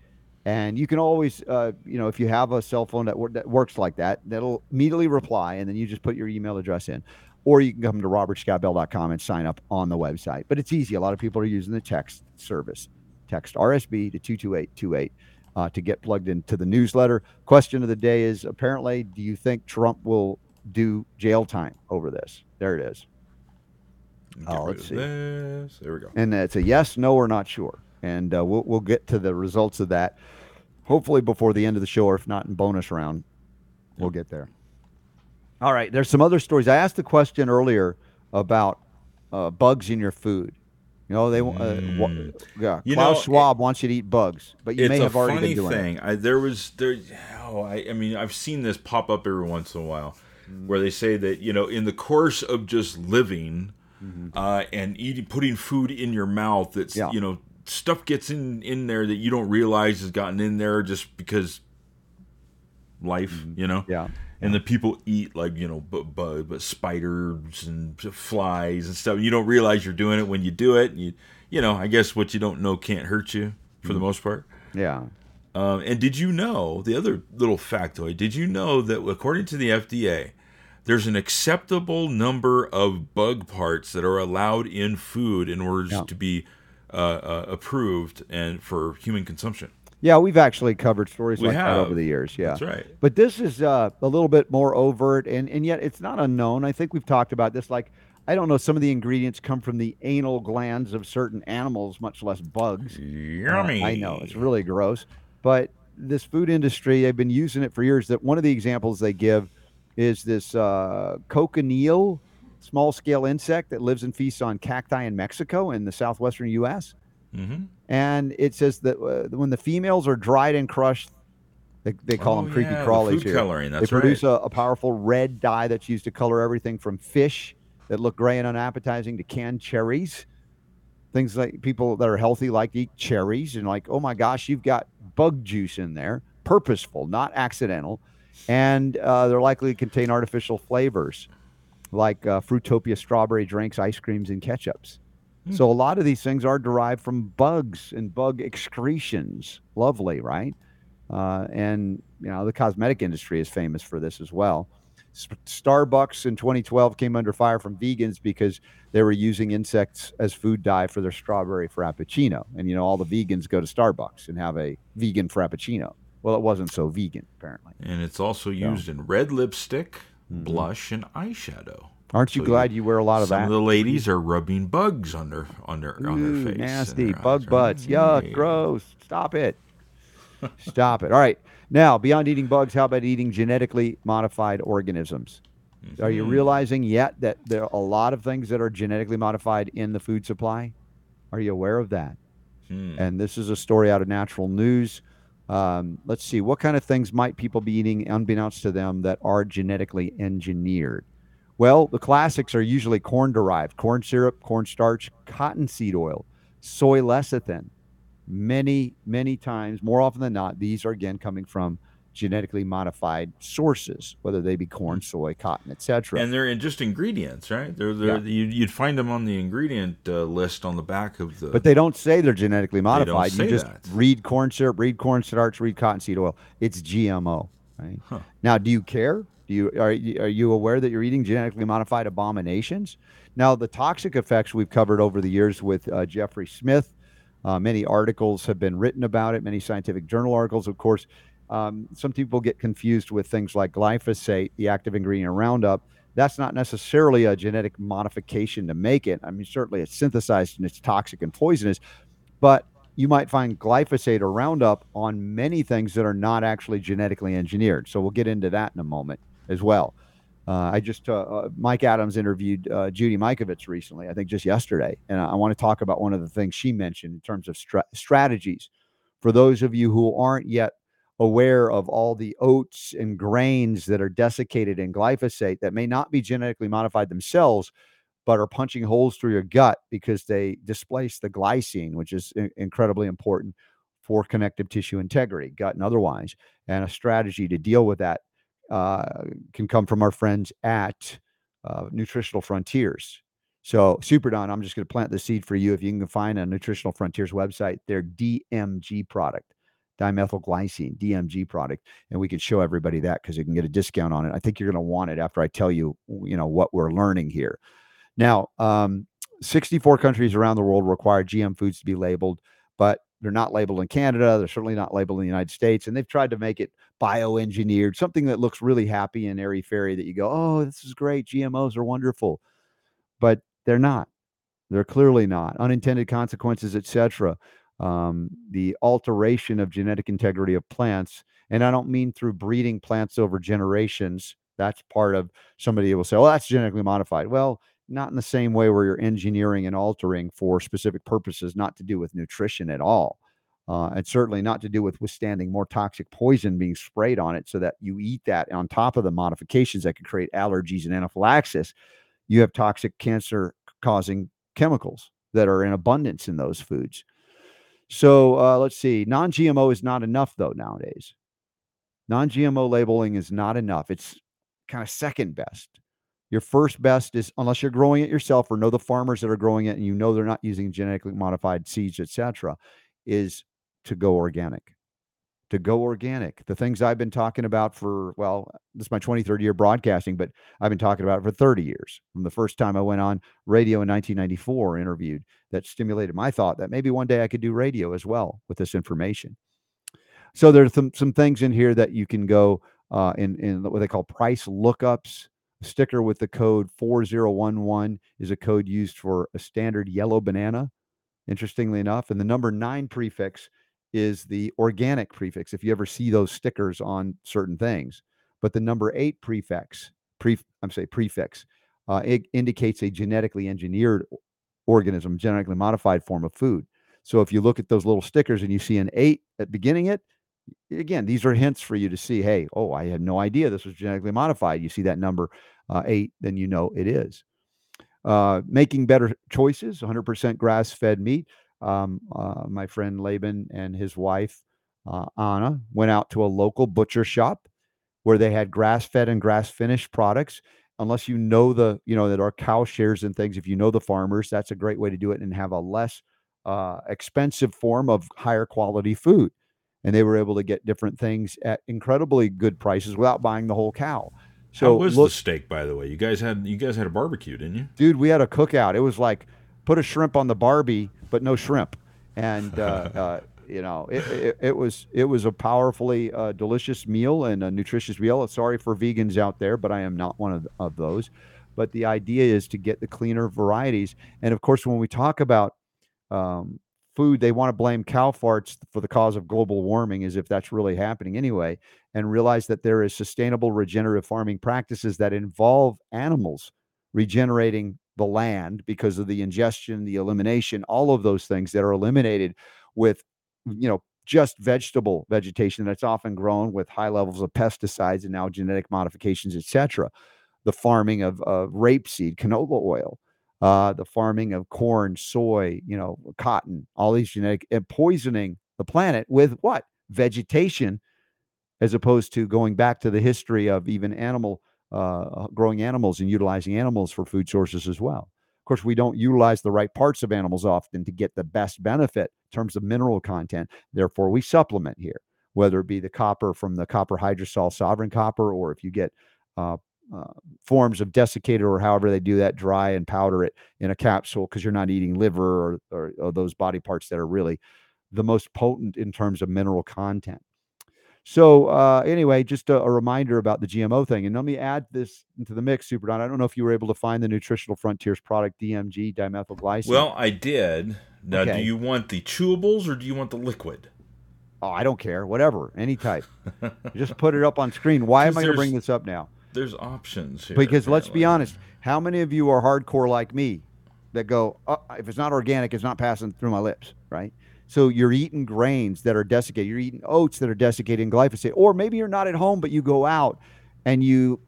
And you can always, if you have a cell phone that works like that, that'll immediately reply, and then you just put your email address in. Or you can come to robertscottbell.com and sign up on the website. But it's easy. A lot of people are using the text service. Text RSB to 22828 to get plugged into the newsletter. Question of the day is, apparently, do you think Trump will do jail time over this? There it is. Let's see. There we go. And it's a yes, no, or not sure. And we'll get to the results of that, hopefully before the end of the show, or if not in bonus round, we'll get there. All right, there's some other stories. I asked the question earlier about bugs in your food. You know, they Klaus Schwab wants you to eat bugs, but you may have already been doing it. It's a funny thing. I've seen this pop up every once in a while, where they say that in the course of just living, and putting food in your mouth, that's stuff gets in there that you don't realize has gotten in there just because life, And the people eat but spiders and flies and stuff. You don't realize you're doing it when you do it. And I guess what you don't know can't hurt you for the most part. Yeah. And did you know, the other little factoid, did you know that according to the FDA, there's an acceptable number of bug parts that are allowed in food in order to be approved and for human consumption? Yeah, we've actually covered stories that over the years. Yeah, that's right. But this is a little bit more overt, and yet it's not unknown. I think we've talked about this. Like, I don't know, some of the ingredients come from the anal glands of certain animals, much less bugs. Yummy. I know, it's really gross. But this food industry, they've been using it for years. That one of the examples they give is this cochineal, small-scale insect that lives and feasts on cacti in Mexico and the southwestern U.S., And it says that when the females are dried and crushed, they call them creepy crawlies. The food coloring, that's right. They produce a powerful red dye that's used to color everything from fish that look gray and unappetizing to canned cherries. Things like people that are healthy like to eat cherries and like, oh my gosh, you've got bug juice in there, purposeful, not accidental. And they're likely to contain artificial flavors like Fruitopia strawberry drinks, ice creams, and ketchups. So a lot of these things are derived from bugs and bug excretions. Lovely, right? And, the cosmetic industry is famous for this as well. Starbucks in 2012 came under fire from vegans because they were using insects as food dye for their strawberry frappuccino. And, all the vegans go to Starbucks and have a vegan frappuccino. Well, it wasn't so vegan, apparently. And it's also used in red lipstick, blush, and eyeshadow. Aren't you glad you wear a lot of that? Some of the ladies are rubbing bugs on their face. Nasty bug butts. Yuck, gross. Stop it. Stop it. All right. Now, beyond eating bugs, how about eating genetically modified organisms? Are you realizing yet that there are a lot of things that are genetically modified in the food supply? Are you aware of that? And this is a story out of Natural News. Let's see. What kind of things might people be eating unbeknownst to them that are genetically engineered? Well, the classics are usually corn-derived, corn syrup, cornstarch, cottonseed oil, soy lecithin. Many, many times, more often than not, these are, again, coming from genetically modified sources, whether they be corn, soy, cotton, etc. And they're just ingredients, right? They're You'd find them on the ingredient list on the back of the... But they don't say they're genetically modified. You just read corn syrup, read cornstarch, read cottonseed oil. It's GMO. Right? Huh. Now, do you care? Are you aware that you're eating genetically modified abominations? Now, the toxic effects we've covered over the years with Jeffrey Smith. Many articles have been written about it, many scientific journal articles, of course. Some people get confused with things like glyphosate, the active ingredient in Roundup. That's not necessarily a genetic modification to make it. I mean, certainly it's synthesized and it's toxic and poisonous, but you might find glyphosate or Roundup on many things that are not actually genetically engineered. So we'll get into that in a moment as well. Mike Adams interviewed Judy Mikovits recently, I think just yesterday. And I want to talk about one of the things she mentioned in terms of strategies. For those of you who aren't yet aware of all the oats and grains that are desiccated in glyphosate that may not be genetically modified themselves, but are punching holes through your gut because they displace the glycine, which is incredibly important for connective tissue integrity, gut and otherwise. And a strategy to deal with that can come from our friends at Nutritional Frontiers. So Super Don, I'm just going to plant the seed for you. If you can find a Nutritional Frontiers website, their DMG product, dimethylglycine, DMG product, and we could show everybody that because you can get a discount on it. I think you're going to want it after I tell you, what we're learning here. Now, 64 countries around the world require GM foods to be labeled, but they're not labeled in Canada. They're certainly not labeled in the United States. And they've tried to make it bioengineered, something that looks really happy and airy-fairy that you go, oh, this is great. GMOs are wonderful. But they're not. They're clearly not. Unintended consequences, etc. The alteration of genetic integrity of plants. And I don't mean through breeding plants over generations. That's part of somebody who will say, well, that's genetically modified. Well, not in the same way where you're engineering and altering for specific purposes, not to do with nutrition at all. And certainly not to do with withstanding more toxic poison being sprayed on it so that you eat that on top of the modifications that could create allergies and anaphylaxis. You have toxic cancer causing chemicals that are in abundance in those foods. So let's see. Non-GMO is not enough though nowadays. Non-GMO labeling is not enough. It's kind of second best. Your first best is, unless you're growing it yourself or know the farmers that are growing it and you know they're not using genetically modified seeds, etc., is to go organic. To go organic. The things I've been talking about for, this is my 23rd year broadcasting, but I've been talking about it for 30 years. From the first time I went on radio in 1994, interviewed, that stimulated my thought that maybe one day I could do radio as well with this information. So there's some things in here that you can go in what they call price lookups. Sticker with the code 4011 is a code used for a standard yellow banana, interestingly enough. And the number 9 prefix is the organic prefix, if you ever see those stickers on certain things. But the number 8 prefix, it indicates a genetically engineered organism, genetically modified form of food. So if you look at those little stickers and you see an 8 at beginning it, again, these are hints for you to see, hey, oh, I had no idea this was genetically modified. You see that number 8, then you know it is. Making better choices, 100% grass-fed meat. My friend Laban and his wife, Anna, went out to a local butcher shop where they had grass-fed and grass-finished products. Unless you know that our cow shares and things, if you know the farmers, that's a great way to do it and have a less expensive form of higher quality food. And they were able to get different things at incredibly good prices without buying the whole cow. So how was the steak, by the way? You guys had a barbecue, didn't you? Dude, we had a cookout. It was like put a shrimp on the Barbie, but no shrimp. And it was a powerfully delicious meal and a nutritious meal. Sorry for vegans out there, but I am not one of those. But the idea is to get the cleaner varieties. And of course, when we talk about food, they want to blame cow farts for the cause of global warming, as if that's really happening anyway, and realize that there is sustainable regenerative farming practices that involve animals regenerating the land because of the ingestion, the elimination, all of those things that are eliminated with, just vegetation that's often grown with high levels of pesticides and now genetic modifications, etc. The farming of rapeseed, canola oil. The farming of corn, soy, cotton, all these genetic, and poisoning the planet with what? Vegetation as opposed to going back to the history of even animal growing animals and utilizing animals for food sources as well. Of course, we don't utilize the right parts of animals often to get the best benefit in terms of mineral content. Therefore, we supplement here, whether it be the copper from the copper hydrosol sovereign copper, or if you get forms of desiccated, or however they do that, dry and powder it in a capsule, because you're not eating liver or those body parts that are really the most potent in terms of mineral content. So anyway, just a reminder about the GMO thing. And let me add this into the mix, Superdon. I don't know if you were able to find the Nutritional Frontiers product, DMG, dimethylglycine. Well, I did. Now, okay. Do you want the chewables or do you want the liquid? Oh, I don't care. Whatever. Any type. Just put it up on screen. Why am I going to bring this up now? There's options here. Because apparently, Let's be honest, how many of you are hardcore like me that go, oh, if it's not organic, it's not passing through my lips, right? So you're eating grains that are desiccated. You're eating oats that are desiccated in glyphosate. Or maybe you're not at home, but you go out and you're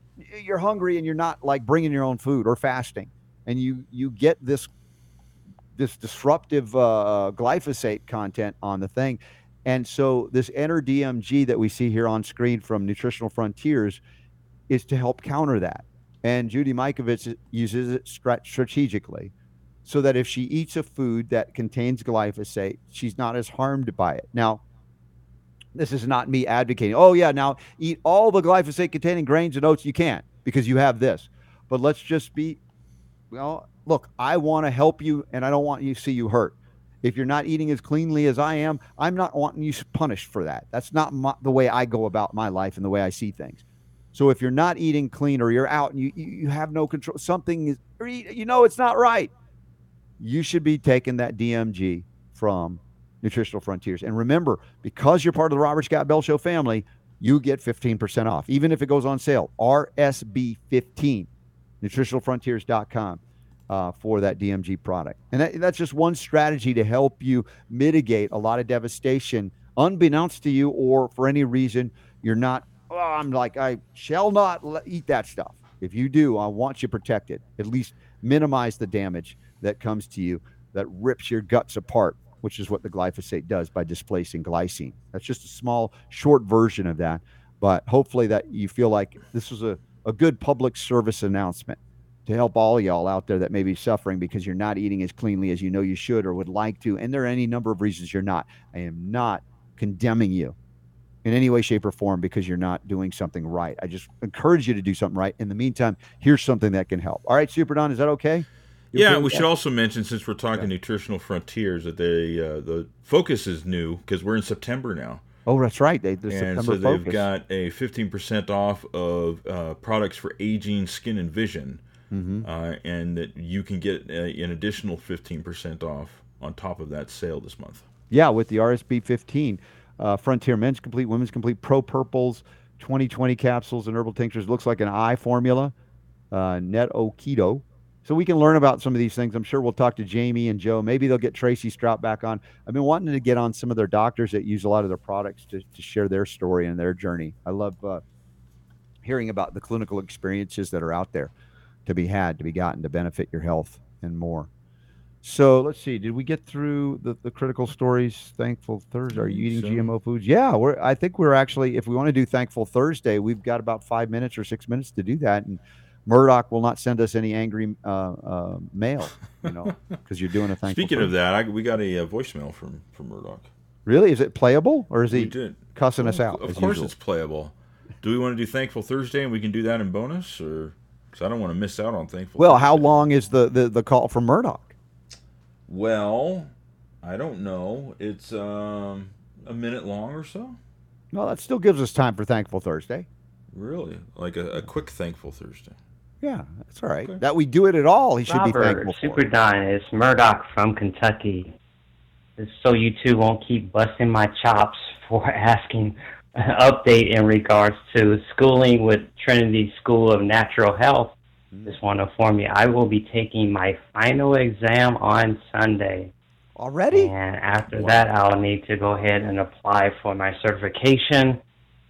hungry and you're not like bringing your own food or fasting. And you get this disruptive glyphosate content on the thing. And so this EnerDMG that we see here on screen from Nutritional Frontiers is to help counter that. And Judy Mikovits uses it strategically so that if she eats a food that contains glyphosate, she's not as harmed by it. Now, this is not me advocating, oh yeah, now eat all the glyphosate containing grains and oats you can because you have this. But let's just be, well, look, I want to help you and I don't want you to see you hurt. If you're not eating as cleanly as I am, I'm not wanting you punished for that. That's not the way I go about my life and the way I see things. So if you're not eating clean or you're out and you have no control, something is, you know, it's not right. You should be taking that DMG from Nutritional Frontiers. And remember, because you're part of the Robert Scott Bell Show family, you get 15% off, even if it goes on sale. RSB15, nutritionalfrontiers.com for that DMG product. And that's just one strategy to help you mitigate a lot of devastation, unbeknownst to you, or for any reason you're not, oh, I'm like, I shall not eat that stuff. If you do, I want you protected. At least minimize the damage that comes to you that rips your guts apart, which is what the glyphosate does by displacing glycine. That's just a small, short version of that. But hopefully that you feel like this was a good public service announcement to help all y'all out there that may be suffering because you're not eating as cleanly as you know you should or would like to. And there are any number of reasons you're not. I am not condemning you in any way, shape, or form because you're not doing something right. I just encourage you to do something right. In the meantime, here's something that can help. All right, Super Don, is that okay? Yeah, we should also mention, since we're talking Nutritional Frontiers, that they the focus is new because we're in September now. Oh, that's right. And September so they've focus. Got a 15% off of products for aging, skin, and vision, and that you can get an additional 15% off on top of that sale this month. Yeah, with the RSB 15. Frontier Men's Complete, Women's Complete, Pro Purples, 20/20 capsules and herbal tinctures. Looks like an eye formula, Neto Keto. So we can learn about some of these things. I'm sure we'll talk to Jamie and Joe. Maybe they'll get Tracy Strout back on. I've been wanting to get on some of their doctors that use a lot of their products to share their story and their journey. I love hearing about the clinical experiences that are out there to be had, to be gotten, to benefit your health and more. So let's see. Did we get through the critical stories? Thankful Thursday. Are you eating GMO foods? Yeah, I think we're actually, if we want to do Thankful Thursday, we've got about 5 minutes or 6 minutes to do that. And Murdoch will not send us any angry mail, you know, because you're doing a Thankful Speaking Thursday. Of that, we got a voicemail from Murdoch. Really? Is it playable or is he cussing us out? Of course it's playable. Do we want to do Thankful Thursday and we can do that in bonus? Or because I don't want to miss out on Thankful Thursday. How long is the call from Murdoch? Well, I don't know. It's a minute long or so. No, that still gives us time for Thankful Thursday. Really? Like a quick Thankful Thursday. Yeah, that's all right. Okay. That we do it at all, he should be thankful for. Super Don, it's Murdoch from Kentucky. So you two won't keep busting my chops for asking an update in regards to schooling with Trinity School of Natural Health. Just want to inform you, I will be taking my final exam on Sunday. Already? And after that, I'll need to go ahead and apply for my certification,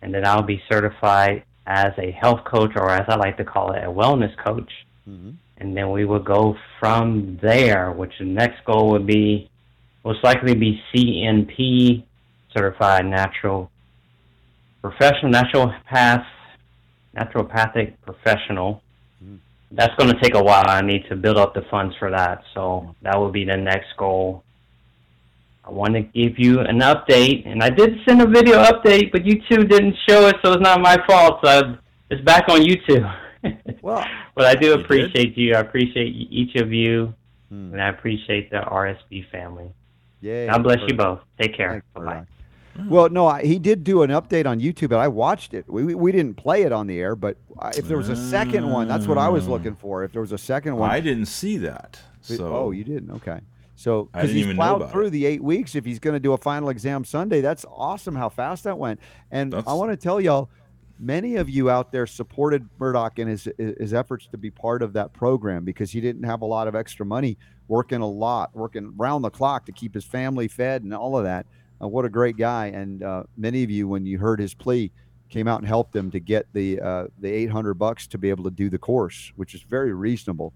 and then I'll be certified as a health coach, or as I like to call it, a wellness coach. Mm-hmm. And then we will go from there, which the next goal would be, most likely be CNP, Certified Natural professional naturopathic professional. That's going to take a while. I need to build up the funds for that. So that will be the next goal. I want to give you an update, and I did send a video update, but YouTube didn't show it, so it's not my fault. So it's back on YouTube. Well, but I do appreciate you. I appreciate each of you, and I appreciate the RSB family. Yay, God bless you both. Take care. Bye-bye. Well, no, he did do an update on YouTube, and I watched it. We didn't play it on the air, but if there was a second one, that's what I was looking for. If there was a second one. I didn't see that. So. Oh, you didn't? Okay. So, because he's plowed through the 8 weeks. If he's going to do a final exam Sunday, that's awesome how fast that went. And I want to tell y'all, many of you out there supported Murdoch in his efforts to be part of that program because he didn't have a lot of extra money, working round the clock to keep his family fed and all of that. What a great guy. And many of you, when you heard his plea, came out and helped him to get the $800 to be able to do the course, which is very reasonable.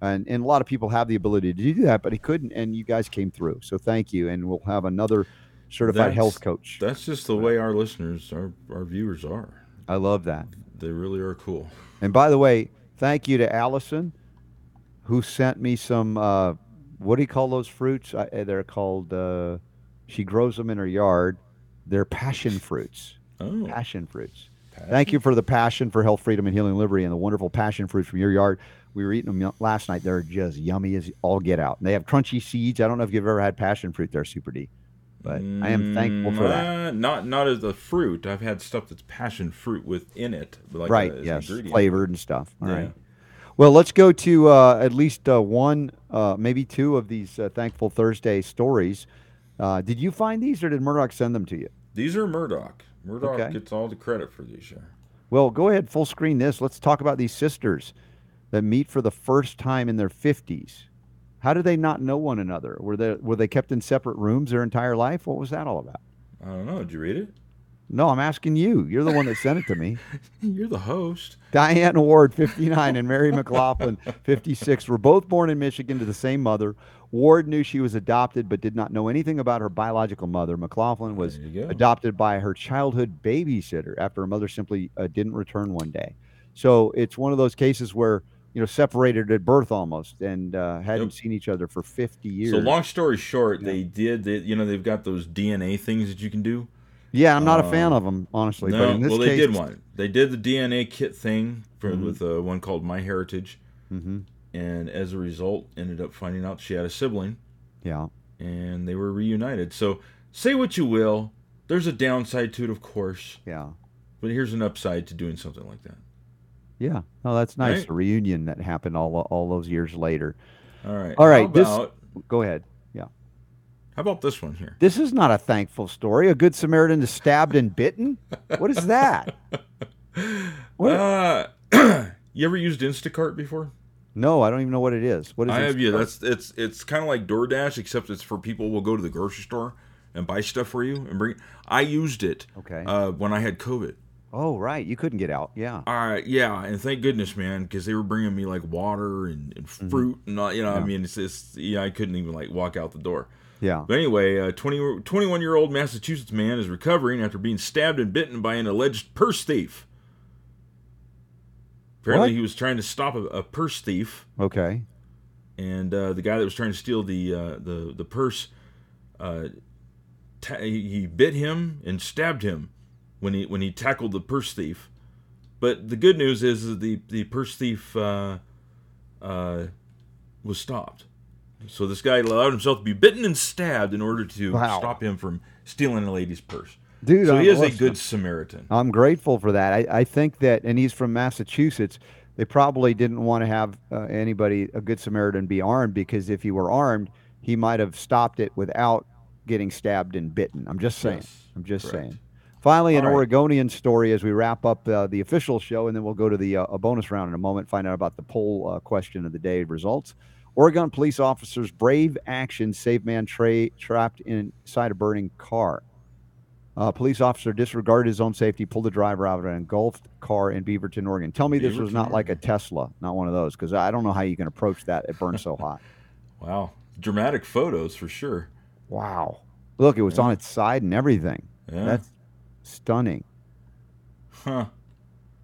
And a lot of people have the ability to do that, but he couldn't. And you guys came through. So thank you. And we'll have another certified health coach. That's just the way our listeners, our viewers are. I love that. They really are cool. And by the way, thank you to Allison, who sent me some, what do you call those fruits? They're called, she grows them in her yard. They're passion fruits. Oh. Passion fruits. Passion. Thank you for the passion for health, freedom, and healing liberty and the wonderful passion fruits from your yard. We were eating them last night. They're just yummy as all get out. And they have crunchy seeds. I don't know if you've ever had passion fruit there, Super D. But I am thankful for that. Not as a fruit. I've had stuff that's passion fruit within it. Like flavored and stuff. All right. Well, let's go to at least one, maybe two of these Thankful Thursday stories. Did you find these, or did Murdoch send them to you? These are Murdoch. Murdoch gets all the credit for these. Yeah. Well, go ahead, full screen this. Let's talk about these sisters that meet for the first time in their 50s. How do they not know one another? Were they kept in separate rooms their entire life? What was that all about? I don't know. Did you read it? No, I'm asking you. You're the one that sent it to me. You're the host. Diane Ward, 59, and Mary McLaughlin, 56, were both born in Michigan to the same mother. Ward knew she was adopted but did not know anything about her biological mother. McLaughlin was adopted by her childhood babysitter after her mother simply didn't return one day. So it's one of those cases where, separated at birth almost and hadn't seen each other for 50 years. So long story short, they've got those DNA things that you can do. Yeah, I'm not a fan of them, honestly. No, but in this case, they did one. They did the DNA kit thing with one called MyHeritage. Mm-hmm. And as a result, ended up finding out she had a sibling. Yeah. And they were reunited. So say what you will. There's a downside to it, of course. Yeah. But here's an upside to doing something like that. Yeah. Oh, that's nice. Right? A reunion that happened all those years later. All right. Go ahead. Yeah. How about this one here? This is not a thankful story. A good Samaritan is stabbed and bitten? What is that? You ever used Instacart before? No, I don't even know what it is. What is it? I have, yeah. It's kind of like DoorDash, except it's for people who will go to the grocery store and buy stuff for you and bring. I used it when I had COVID. Oh, right. You couldn't get out. Yeah. All right. Yeah. And thank goodness, man, because they were bringing me like water and fruit and all, yeah. I mean, I couldn't even like walk out the door. Yeah. But anyway, a 21-year-old Massachusetts man is recovering after being stabbed and bitten by an alleged purse thief. Apparently, he was trying to stop a purse thief. Okay. And the guy that was trying to steal the purse, he bit him and stabbed him when he tackled the purse thief. But the good news is that the purse thief was stopped. So this guy allowed himself to be bitten and stabbed in order to stop him from stealing a lady's purse. Dude, so he is a good Samaritan. I'm grateful for that. I think that, and he's from Massachusetts, they probably didn't want to have a good Samaritan, be armed, because if he were armed, he might have stopped it without getting stabbed and bitten. I'm just saying. Yes, saying. Finally, an Oregonian story as we wrap up the official show, and then we'll go to the a bonus round in a moment, find out about the poll question of the day results. Oregon police officers' brave action saved man trapped inside a burning car. A police officer disregarded his own safety, pulled the driver out of an engulfed car in Beaverton, Oregon. Tell me this was not like a Tesla, not one of those, because I don't know how you can approach that. It burns so hot. Wow. Dramatic photos for sure. Wow. Look, it was on its side and everything. Yeah. That's stunning. Huh.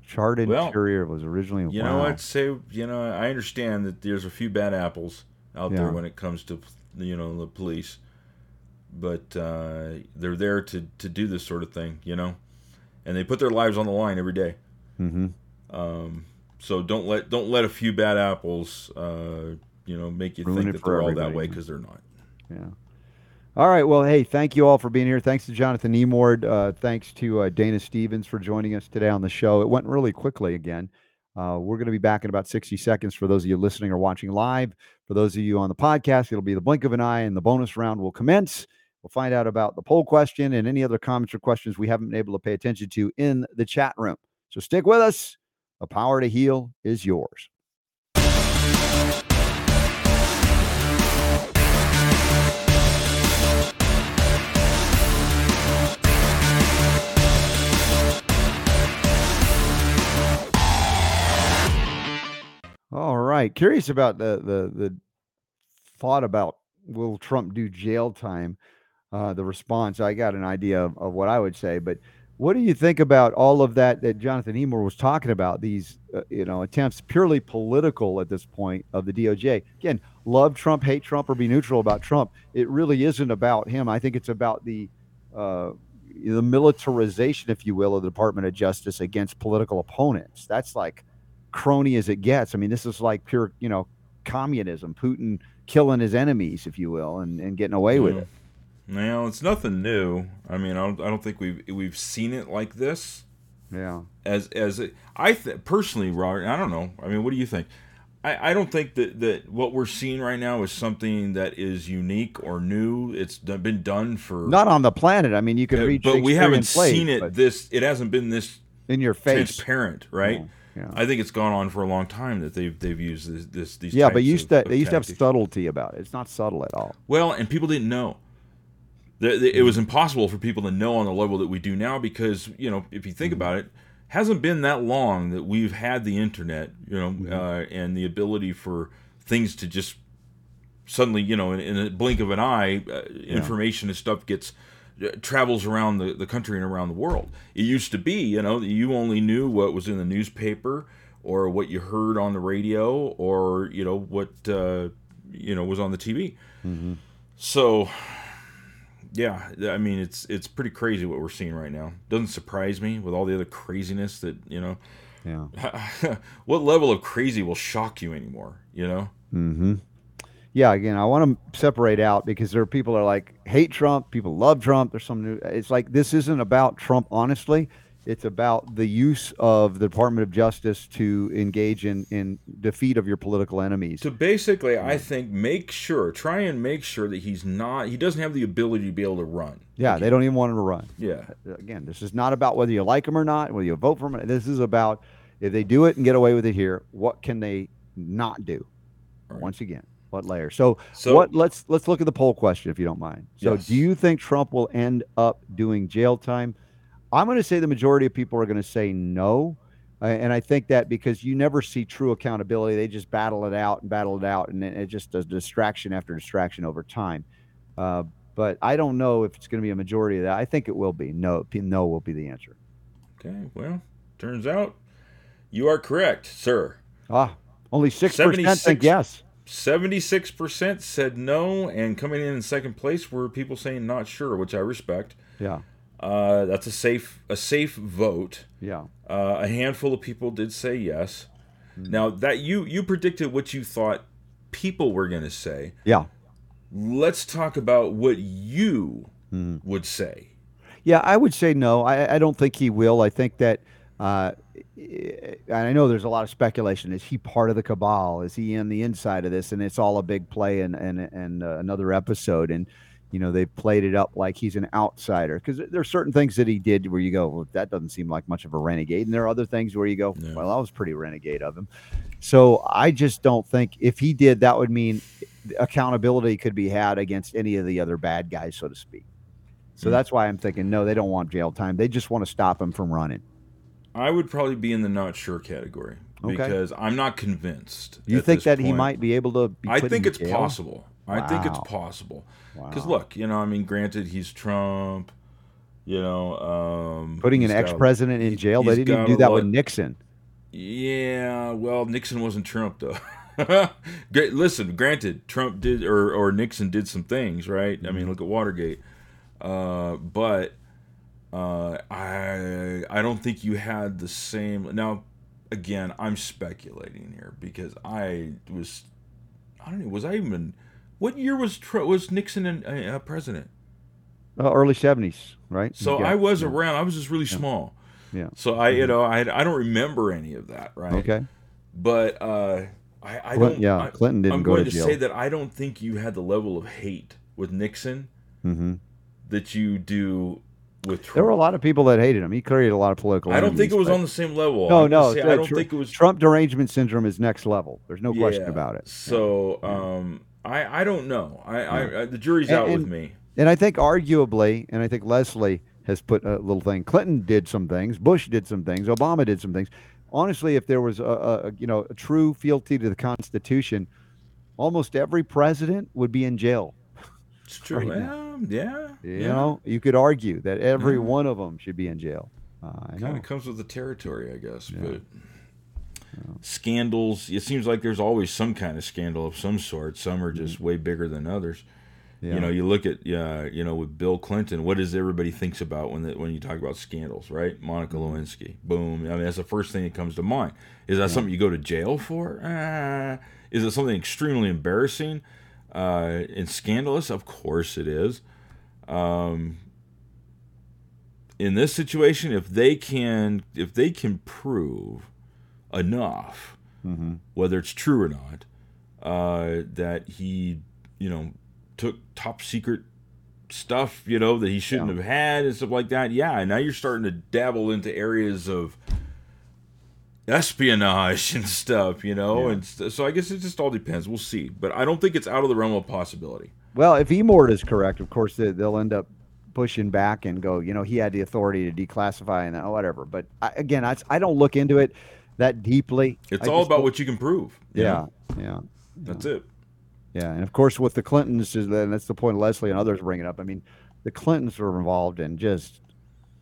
Charred interior was originally. You know what? Say, you know, I understand that there's a few bad apples out there when it comes to, you know, the police, but they're there to do this sort of thing, you know, and they put their lives on the line every day. Mm-hmm. So don't let a few bad apples, you know, make you think that they're all that way, because they're not. Yeah. All right. Well, hey, thank you all for being here. Thanks to Jonathan Emord. Thanks to Dana Stevens for joining us today on the show. It went really quickly again. We're going to be back in about 60 seconds for those of you listening or watching live. For those of you on the podcast, it'll be the blink of an eye and the bonus round will commence. We'll find out about the poll question and any other comments or questions we haven't been able to pay attention to in the chat room. So stick with us. The power to heal is yours. All right. Curious about the thought about, will Trump do jail time? The response, I got an idea of what I would say, but what do you think about all of that Jonathan Emord was talking about, these attempts purely political at this point of the DOJ? Again, love Trump, hate Trump, or be neutral about Trump. It really isn't about him. I think it's about the militarization, if you will, of the Department of Justice against political opponents. That's like crony as it gets. I mean, this is like pure, communism, Putin killing his enemies, if you will, and getting away with it. Now, it's nothing new. I mean, I don't think we've seen it like this. Yeah. Personally, Robert, I don't know. I mean, what do you think? I don't think that what we're seeing right now is something that is unique or new. It's been done for... Not on the planet. I mean, you can read... But we haven't seen it this... It hasn't been this... In your face. Transparent, right? Yeah. I think it's gone on for a long time that they've used these yeah, but they used to have subtlety about it. It's not subtle at all. Well, and people didn't know. It was impossible for people to know on the level that we do now because, if you think about it, hasn't been that long that we've had the internet, and the ability for things to just suddenly, in a blink of an eye, information and stuff travels around the country and around the world. It used to be, you only knew what was in the newspaper or what you heard on the radio or, what, was on the TV. Mm-hmm. So... Yeah, I mean it's pretty crazy what we're seeing right now. Doesn't surprise me with all the other craziness that Yeah. What level of crazy will shock you anymore? Mm-hmm. Yeah. Again, I want to separate out because there are people that are like hate Trump, people love Trump. There's some new. It's like this isn't about Trump. Honestly, it's about the use of the Department of Justice to engage in defeat of your political enemies. So basically, I think try and make sure that he doesn't have the ability to be able to run. Yeah, they don't even want him to run. Yeah. Again, this is not about whether you like him or not, whether you vote for him. This is about if they do it and get away with it here, what can they not do? Right. Once again, what layer? So what? Let's look at the poll question if you don't mind. So yes. Do you think Trump will end up doing jail time? I'm going to say the majority of people are going to say no. And I think that because you never see true accountability. They just battle it out. And it just does distraction after distraction over time. But I don't know if it's going to be a majority of that. I think it will be. No will be the answer. Okay. Well, turns out you are correct, sir. Only 6% think yes. 76% said no. And coming in second place were people saying not sure, which I respect. Yeah. That's a safe vote. Yeah. A handful of people did say yes. Mm-hmm. Now that you predicted what you thought people were going to say. Yeah. Let's talk about what you would say. Yeah, I would say no. I don't think he will. I think that, and I know there's a lot of speculation. Is he part of the cabal? Is he in the inside of this? And it's all a big play and another episode and. They've played it up like he's an outsider because there are certain things that he did where you go, well, that doesn't seem like much of a renegade. And there are other things where you go, well, that was pretty renegade of him. So I just don't think if he did, that would mean accountability could be had against any of the other bad guys, so to speak. So that's why I'm thinking, no, they don't want jail time. They just want to stop him from running. I would probably be in the not sure category because I'm not convinced. You think that he might be able to be put in jail? I think it's possible. I think it's possible because look, granted, he's Trump. You know, putting an ex-president in jail. They didn't even do that with Nixon. Yeah, well, Nixon wasn't Trump, though. Listen, granted, Trump did or Nixon did some things, right? Mm-hmm. I mean, look at Watergate. But I don't think you had the same. Now, again, I'm speculating here because what year was Nixon president? Early 70s, right? So I was around. I was just really small. Yeah. So I don't remember any of that, right? Okay. But Clinton didn't go to jail. I'm going to say that I don't think you had the level of hate with Nixon that you do with Trump. There were a lot of people that hated him. He created a lot of political enemies. I don't think it was on the same level. I don't think it was. Trump derangement syndrome is next level. There's no question about it. So I don't know. I the jury's out with me. And I think arguably, and I think Leslie has put a little thing, Clinton did some things, Bush did some things, Obama did some things. Honestly, if there was a true fealty to the Constitution, almost every president would be in jail. It's true. Right you could argue that every one of them should be in jail. Kind of comes with the territory, I guess. Yeah. But scandals, it seems like there's always some kind of scandal of some sort. Some are just way bigger than others. Yeah. You know, you look at, with Bill Clinton, what does everybody thinks about when you talk about scandals, right? Monica Lewinsky, boom. I mean, that's the first thing that comes to mind. Is that something you go to jail for? Is it something extremely embarrassing and scandalous? Of course it is. In this situation, if they can prove enough, whether it's true or not, that he, took top secret stuff, that he shouldn't have had and stuff like that. Yeah, and now you're starting to dabble into areas of espionage and stuff, And so I guess it just all depends. We'll see. But I don't think it's out of the realm of possibility. Well, if Emord is correct, of course, they'll end up pushing back and go, he had the authority to declassify and whatever. But I don't look into it that deeply. It's all about what you can prove. Yeah. That's it. Yeah, and of course with the Clintons, and that's the point Leslie and others bringing up. I mean, the Clintons were involved in just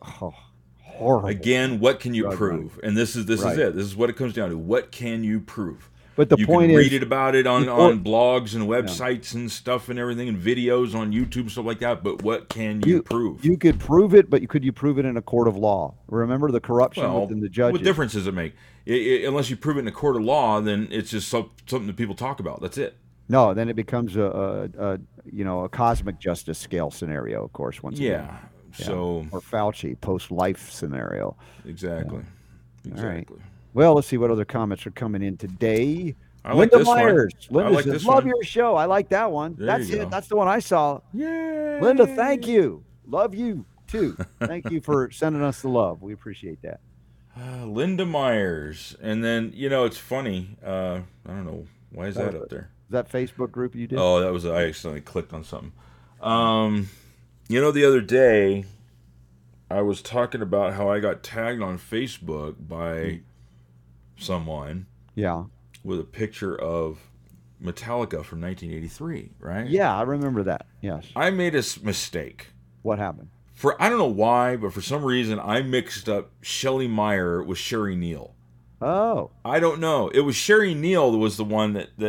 horrible. Again, what can you prove? Running. And this is it. This is what it comes down to. What can you prove? But the point is, you can read it about it on blogs and websites and stuff and everything, and videos on YouTube and stuff like that. But what can you prove? You could prove it, but could you prove it in a court of law? Remember the corruption within the judges. What difference does it make? Unless you prove it in a court of law, then it's just something that people talk about. That's it. No, then it becomes a cosmic justice scale scenario, of course, once again. Yeah. So or Fauci post-life scenario. Exactly. Yeah. Exactly. Right. Well, let's see what other comments are coming in today. I like Linda Myers. Linda says, "Love your show." I like that one. That's it. That's the one I saw. Yay. Linda, thank you. Love you too. Thank you for sending us the love. We appreciate that. Linda Myers, and then it's funny. I don't know why is that up there. That Facebook group you did? Oh, that was I accidentally clicked on something. The other day, I was talking about how I got tagged on Facebook by someone. Yeah. With a picture of Metallica from 1983, right? Yeah, I remember that. Yes. I made a mistake. What happened? I don't know why, but for some reason, I mixed up Shelley Meyer with Sherry Neal. Oh, I don't know. It was Sherry Neal was the one that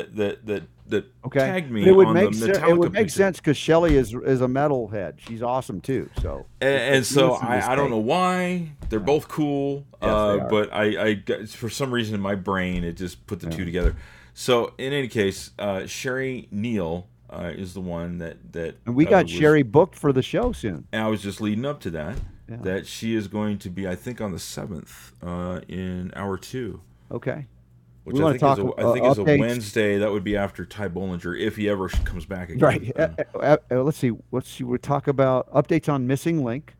tagged me. It would make sense because Shelley is a metalhead. She's awesome too. So and so I don't know why they're both cool. Yes, they are. But I for some reason in my brain it just put the two together. So in any case, Sherry Neal is the one that and we got Sherry booked for the show soon. And I was just leading up to that. Yeah. That she is going to be, I think, on the 7th in hour 2. Okay. Which I think, is a Wednesday. That would be after Ty Bollinger, if he ever comes back again. Right. Let's see. We'll talk about updates on Missing Link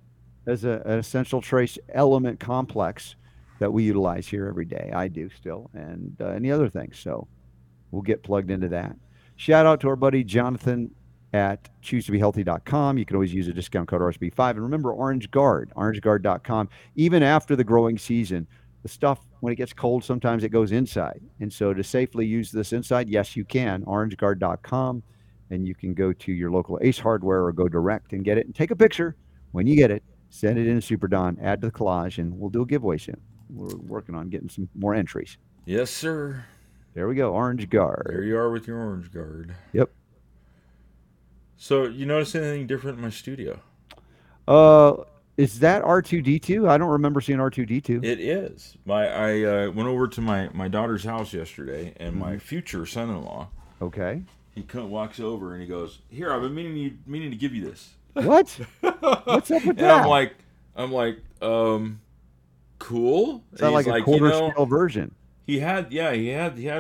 as an essential trace element complex that we utilize here every day. I do still. And any other things. So we'll get plugged into that. Shout out to our buddy Jonathan at choosetobehealthy.com. You can always use a discount code RSB5. And remember, Orange Guard, orangeguard.com. Even after the growing season, the stuff, when it gets cold, sometimes it goes inside. And so to safely use this inside, yes, you can, orangeguard.com. And you can go to your local Ace Hardware or go direct and get it. And take a picture when you get it Send it in Super Don, add to the collage, and we'll do a giveaway soon. We're working on getting some more entries. Yes, sir. There we go, Orange Guard. There you are with your Orange Guard. Yep. So, you notice anything different in my studio? Is that R2-D2? I don't remember seeing R2-D2. It is. I went over to my daughter's house yesterday, and my future son-in-law. Okay. He walks over and he goes, "Here, I've been meaning to give you this." What? What's up with that? And I'm like, cool. It's not like a quarter-scale version. He had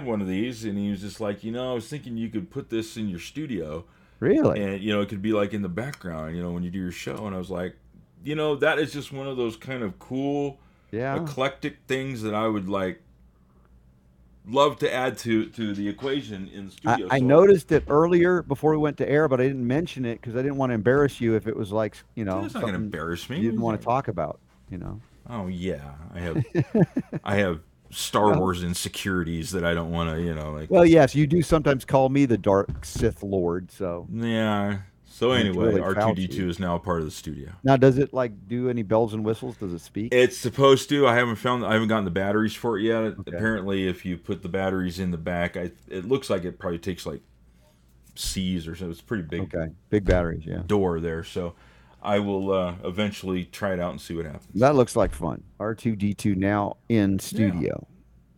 one of these, and he was just like, I was thinking you could put this in your studio. Really? And it could be like in the background, when you do your show. And I was like, that is just one of those kind of cool, eclectic things that I would love to add to the equation in the studio. I noticed it earlier before we went to air, but I didn't mention it because I didn't want to embarrass you if it was like, It's not going to embarrass me. You didn't want to talk about, Oh, yeah. I have Star Wars insecurities that I don't want to, Well, yes, you do sometimes call me the Dark Sith Lord, so. Yeah. So anyway, really R2-D2 is now a part of the studio. Now, does it do any bells and whistles? Does it speak? It's supposed to. I haven't gotten the batteries for it yet. Okay. Apparently, if you put the batteries in the back, it looks like it probably takes C's or so. It's pretty big. Okay, big batteries. Yeah. Door there. So, I will eventually try it out and see what happens. That looks like fun. R2-D2 now in studio.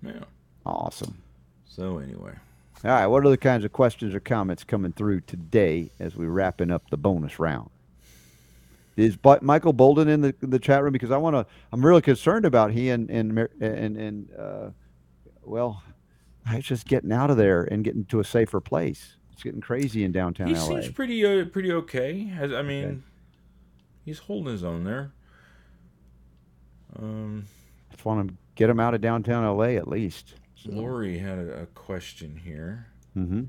Yeah. Awesome. So anyway. All right, what other kinds of questions or comments coming through today as we're wrapping up the bonus round? Is Michael Bolden in the chat room? Because I'm really concerned about he and I was just getting out of there and getting to a safer place. It's getting crazy in downtown LA. He seems pretty okay. He's holding his own there. I just want to get him out of downtown LA at least. Lori had a question here. Mm-hmm. Do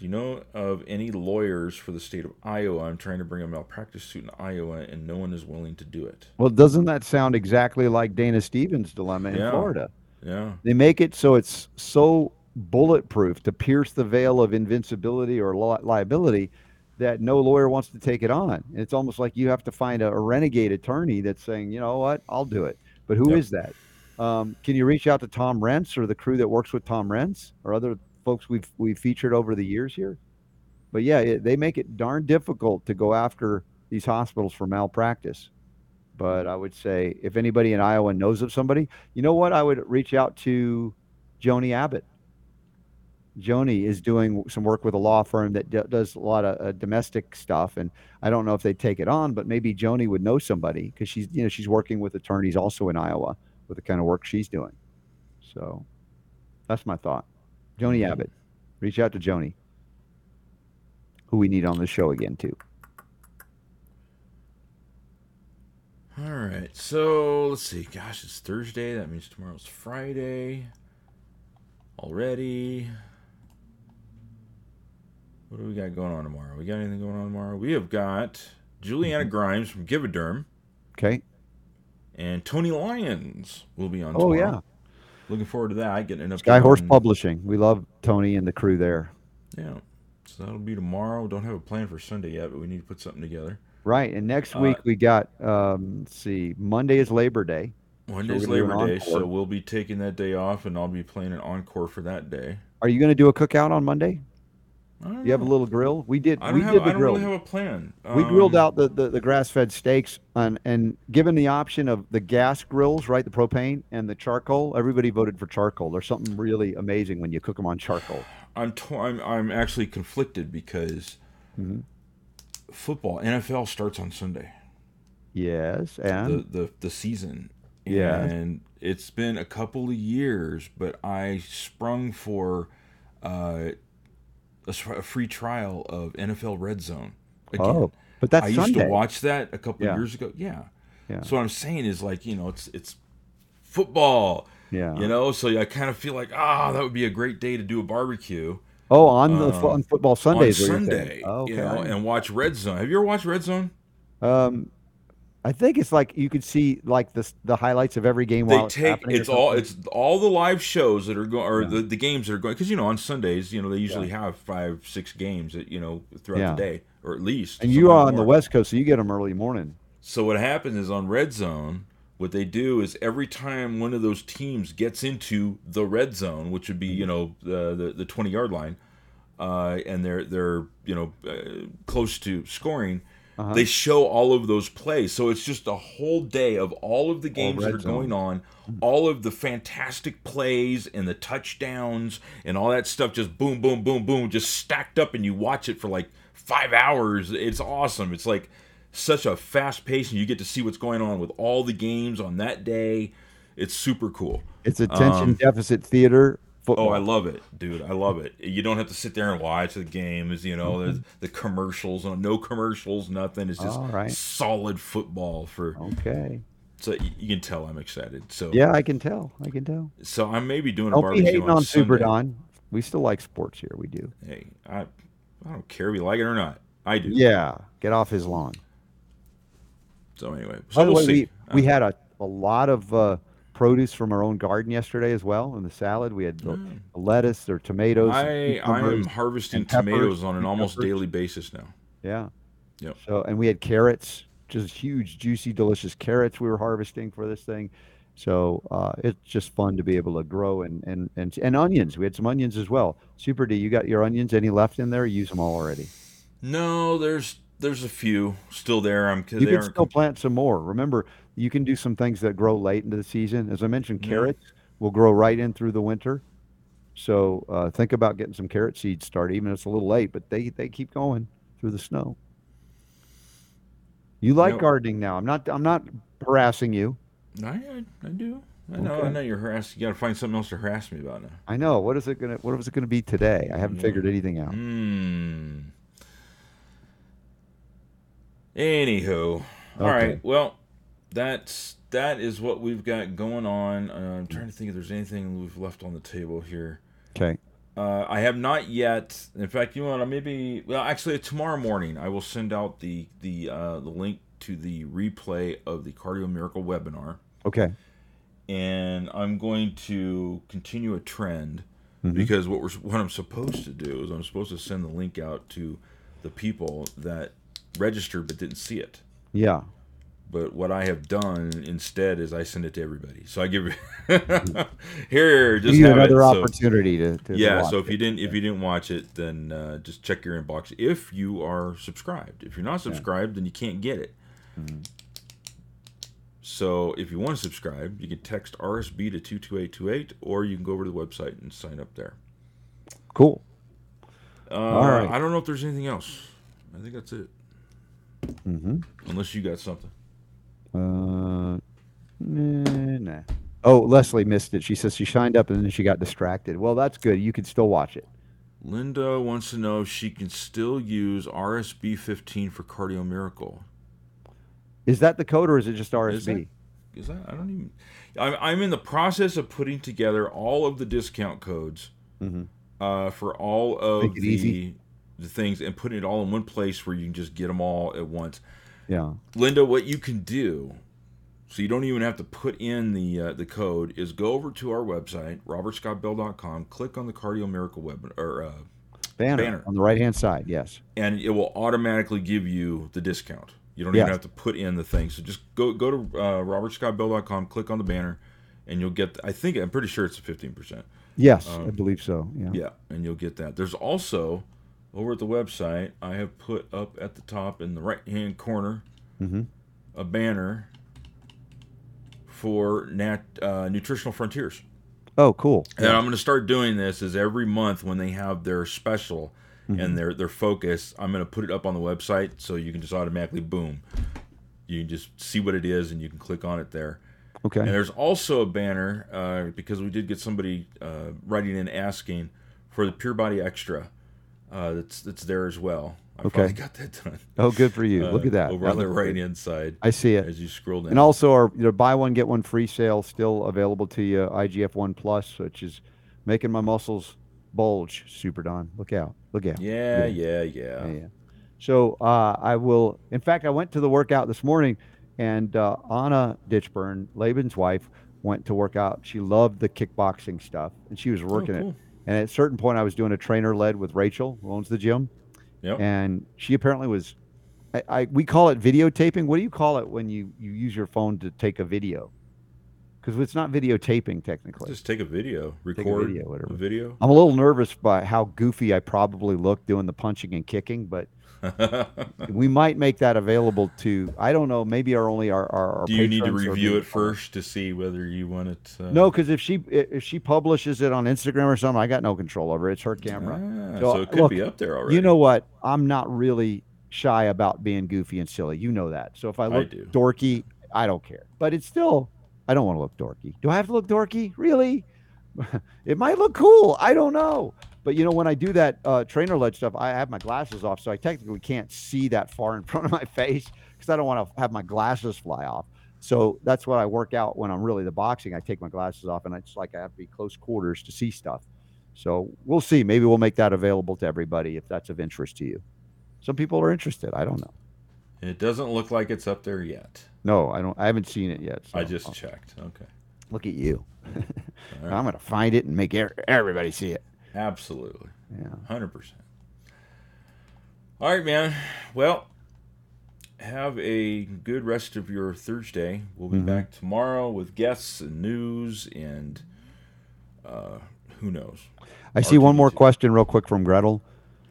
you know of any lawyers for the state of Iowa? I'm trying to bring a malpractice suit in Iowa, and no one is willing to do it. Well, doesn't that sound exactly like Dana Stevens' dilemma in Florida? Yeah. They make it so it's so bulletproof to pierce the veil of invincibility or liability that no lawyer wants to take it on. And it's almost like you have to find a renegade attorney that's saying, you know what, I'll do it. But who is that? Can you reach out to Tom Rentz or the crew that works with Tom Rentz or other folks we've featured over the years here? But they make it darn difficult to go after these hospitals for malpractice. But I would say if anybody in Iowa knows of somebody, you know what? I would reach out to Joni Abbott. Joni is doing some work with a law firm that does a lot of domestic stuff, and I don't know if they take it on, but maybe Joni would know somebody because she's working with attorneys also in Iowa with the kind of work she's doing. So that's my thought. Joni Abbott. Reach out to Joni, who we need on the show again, too. All right. So let's see. Gosh, it's Thursday. That means tomorrow's Friday already. What do we got going on tomorrow? We got anything going on tomorrow? We have got Juliana Grimes from Give-A-Derm. Okay. And Tony Lyons will be on tomorrow. Yeah. Looking forward to that. I get an update. Skyhorse Publishing. We love Tony and the crew there. Yeah. So that'll be tomorrow. Don't have a plan for Sunday yet, but we need to put something together. Right. And next week we got, Monday is Labor Day. Monday's Labor Day, so we'll be taking that day off, and I'll be playing an encore for that day. Are you going to do a cookout on Monday? Do you have a little grill? We did. I don't really have a plan. We grilled out the grass-fed steaks, and given the option of the gas grills, right, the propane and the charcoal, everybody voted for charcoal. There's something really amazing when you cook them on charcoal. I'm actually conflicted because football, NFL starts on Sunday. Yes, and the season. Yeah, and it's been a couple of years, but I sprung for a free trial of NFL Red Zone. Again, but that's Sunday. I used to watch that a couple of years ago. Yeah. So what I'm saying is it's football. Yeah. So I kind of feel like that would be a great day to do a barbecue. Oh, on football Sundays. On Sunday, and watch Red Zone. Have you ever watched Red Zone? I think it's like you could see the highlights of every game while it's happening. It's all the live shows that are going the games that are going, because on Sundays they usually have 5-6 games that throughout the day or at least. And you are on the West Coast, so you get them early morning. So what happens is on Red Zone, what they do is every time one of those teams gets into the red zone, which would be, you know, the 20-yard line, and they're you know close to scoring, they show all of those plays. So it's just a whole day of all of the games that are going on, all of the fantastic plays and the touchdowns and all that stuff, just boom, boom, boom, boom, just stacked up, and you watch it for like 5 hours. It's awesome. It's like such a fast pace, and you get to see what's going on with all the games on that day. It's super cool. It's attention deficit theater. Football. Oh, I love it, dude. I love it. You don't have to sit there and watch the games, you know, the commercials, no commercials, nothing. It's just solid football for So you can tell I'm excited. So yeah, I can tell. So I may be doing a barbecue on Sunday. Super Don. We still like sports here, we do. Hey, I don't care if you like it or not. I do. Yeah. Get off his lawn. So anyway, so we'll see. We had a lot of produce from our own garden yesterday as well. In the salad, we had the lettuce or tomatoes. I am harvesting tomatoes on an almost daily basis now. Yeah. Yep. So, and we had carrots, just huge, juicy, delicious carrots we were harvesting for this thing. So it's just fun to be able to grow and onions. We had some onions as well. Super D, you got your onions? Any left in there? Use them all already? No, there's a few still there. You can still plant some more. Remember, you can do some things that grow late into the season. As I mentioned, carrots will grow right in through the winter. So think about getting some carrot seeds started, even if it's a little late, but they keep going through the snow. You like gardening now. I'm not harassing you. I do. I know you're harassed. You got to find something else to harass me about now. I know. What was it gonna be today? I haven't figured anything out. Anywho, all right. Well, that is what we've got going on. I'm trying to think if there's anything we've left on the table here. Okay. I have not yet. In fact, you want to actually tomorrow morning I will send out the link to the replay of the Cardio Miracle webinar. Okay. And I'm going to continue a trend because what I'm supposed to do is I'm supposed to send the link out to the people that registered but didn't see it. Yeah. But what I have done instead is I send it to everybody. So I give here just you have another opportunity to watch. So if you didn't watch it, then just check your inbox. If you are subscribed, if you're not subscribed, then you can't get it. So if you want to subscribe, you can text RSB to 22828, or you can go over to the website and sign up there. Cool. All right. I don't know if there's anything else. I think that's it. Unless you got something. Nah. Oh, Leslie missed it. She says she signed up and then she got distracted. Well, that's good. You can still watch it. Linda wants to know if she can still use RSB 15 for Cardio Miracle. Is that the code or is it just RSB? Is that I don't even. I'm in the process of putting together all of the discount codes for all of the things and putting it all in one place where you can just get them all at once. Yeah, Linda, what you can do, so you don't even have to put in the code, is go over to our website, robertscottbell.com, click on the Cardio Miracle banner on the right hand side, yes, and it will automatically give you the discount. You don't even have to put in the thing. So just go to robertscottbell.com, click on the banner, and you'll get. I'm pretty sure it's a 15%. Yes, I believe so. Yeah, and you'll get that. There's also over at the website, I have put up at the top in the right-hand corner a banner for Nutritional Frontiers. Oh, cool. And I'm going to start doing this is every month when they have their special and their focus, I'm going to put it up on the website so you can just automatically, boom, you can just see what it is and you can click on it there. Okay. And there's also a banner because we did get somebody writing in asking for the Pure Body Extra. That's there as well. I finally got that done. Oh, good for you! Look at that over on the right-hand side. I see it as you scroll down. And also, our buy one get one free sale still available to you. IGF-1 Plus, which is making my muscles bulge. Super Don, look out! Look out! Yeah. So I will. In fact, I went to the workout this morning, and Anna Ditchburn, Laban's wife, went to work out. She loved the kickboxing stuff, and she was working it. And at a certain point, I was doing a trainer-led with Rachel, who owns the gym. Yep. And she apparently was we call it videotaping. What do you call it when you use your phone to take a video? Because it's not videotaping technically. Just take a video, record a video, whatever. I'm a little nervous by how goofy I probably look doing the punching and kicking, but we might make that available to, I don't know, maybe our Do you need to review it first to see whether you want it? No, because if she publishes it on Instagram or something, I got no control over it. It's her camera. So it could be up there already. You know what? I'm not really shy about being goofy and silly. You know that. So if I look dorky, I don't care. But it's still... I don't want to look dorky. Do I have to look dorky? Really? It might look cool. I don't know. But, you know, when I do that trainer-led stuff, I have my glasses off, so I technically can't see that far in front of my face because I don't want to have my glasses fly off. So that's what I work out when I'm really the boxing. I take my glasses off, and it's like I have to be close quarters to see stuff. So we'll see. Maybe we'll make that available to everybody if that's of interest to you. Some people are interested. I don't know. It doesn't look like it's up there yet. No, I don't. I haven't seen it yet. So I just checked. Okay. Look at you. Right. I'm going to find it and make everybody see it. Absolutely. Yeah. 100%. All right, man. Well, have a good rest of your Thursday. We'll be back tomorrow with guests and news and who knows. I see one more question real quick from Gretel.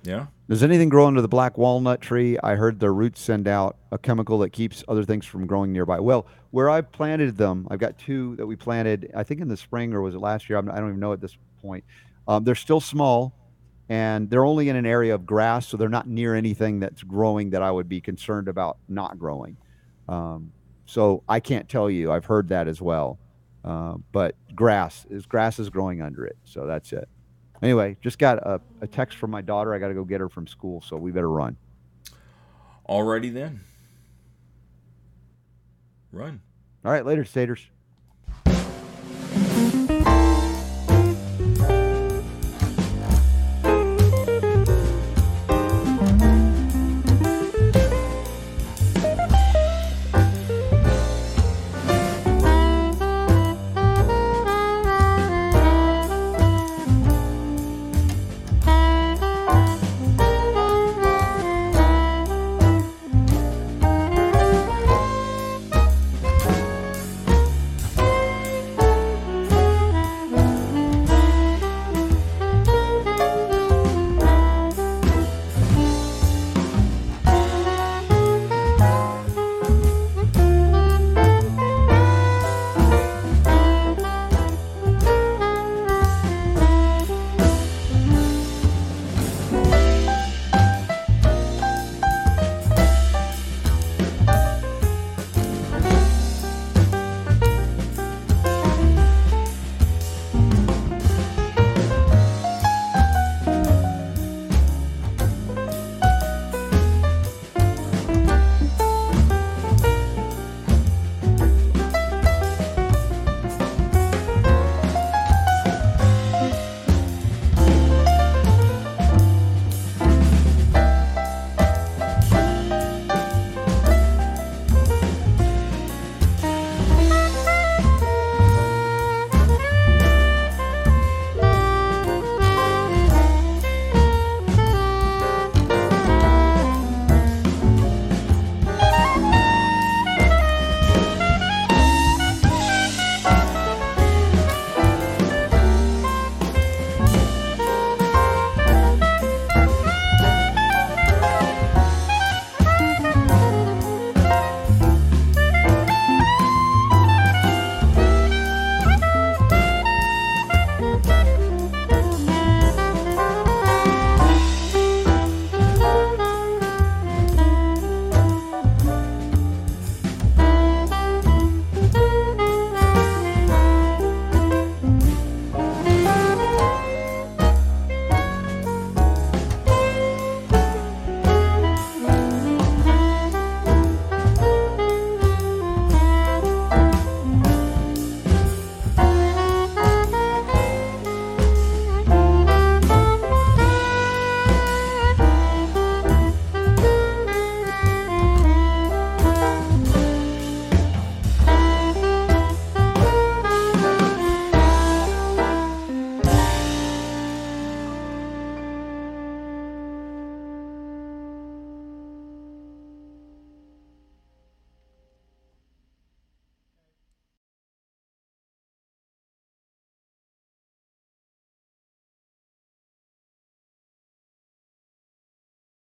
Yeah. Does anything grow under the black walnut tree? I heard their roots send out a chemical that keeps other things from growing nearby. Well, where I planted them, I've got two that we planted, I think in the spring or was it last year? I don't even know at this point. They're still small and they're only in an area of grass, so they're not near anything that's growing that I would be concerned about not growing. So I can't tell you. I've heard that as well. But grass is growing under it, so that's it. Anyway, just got a text from my daughter. I got to go get her from school, so we better run. All righty then. Run. All right, later, Staters.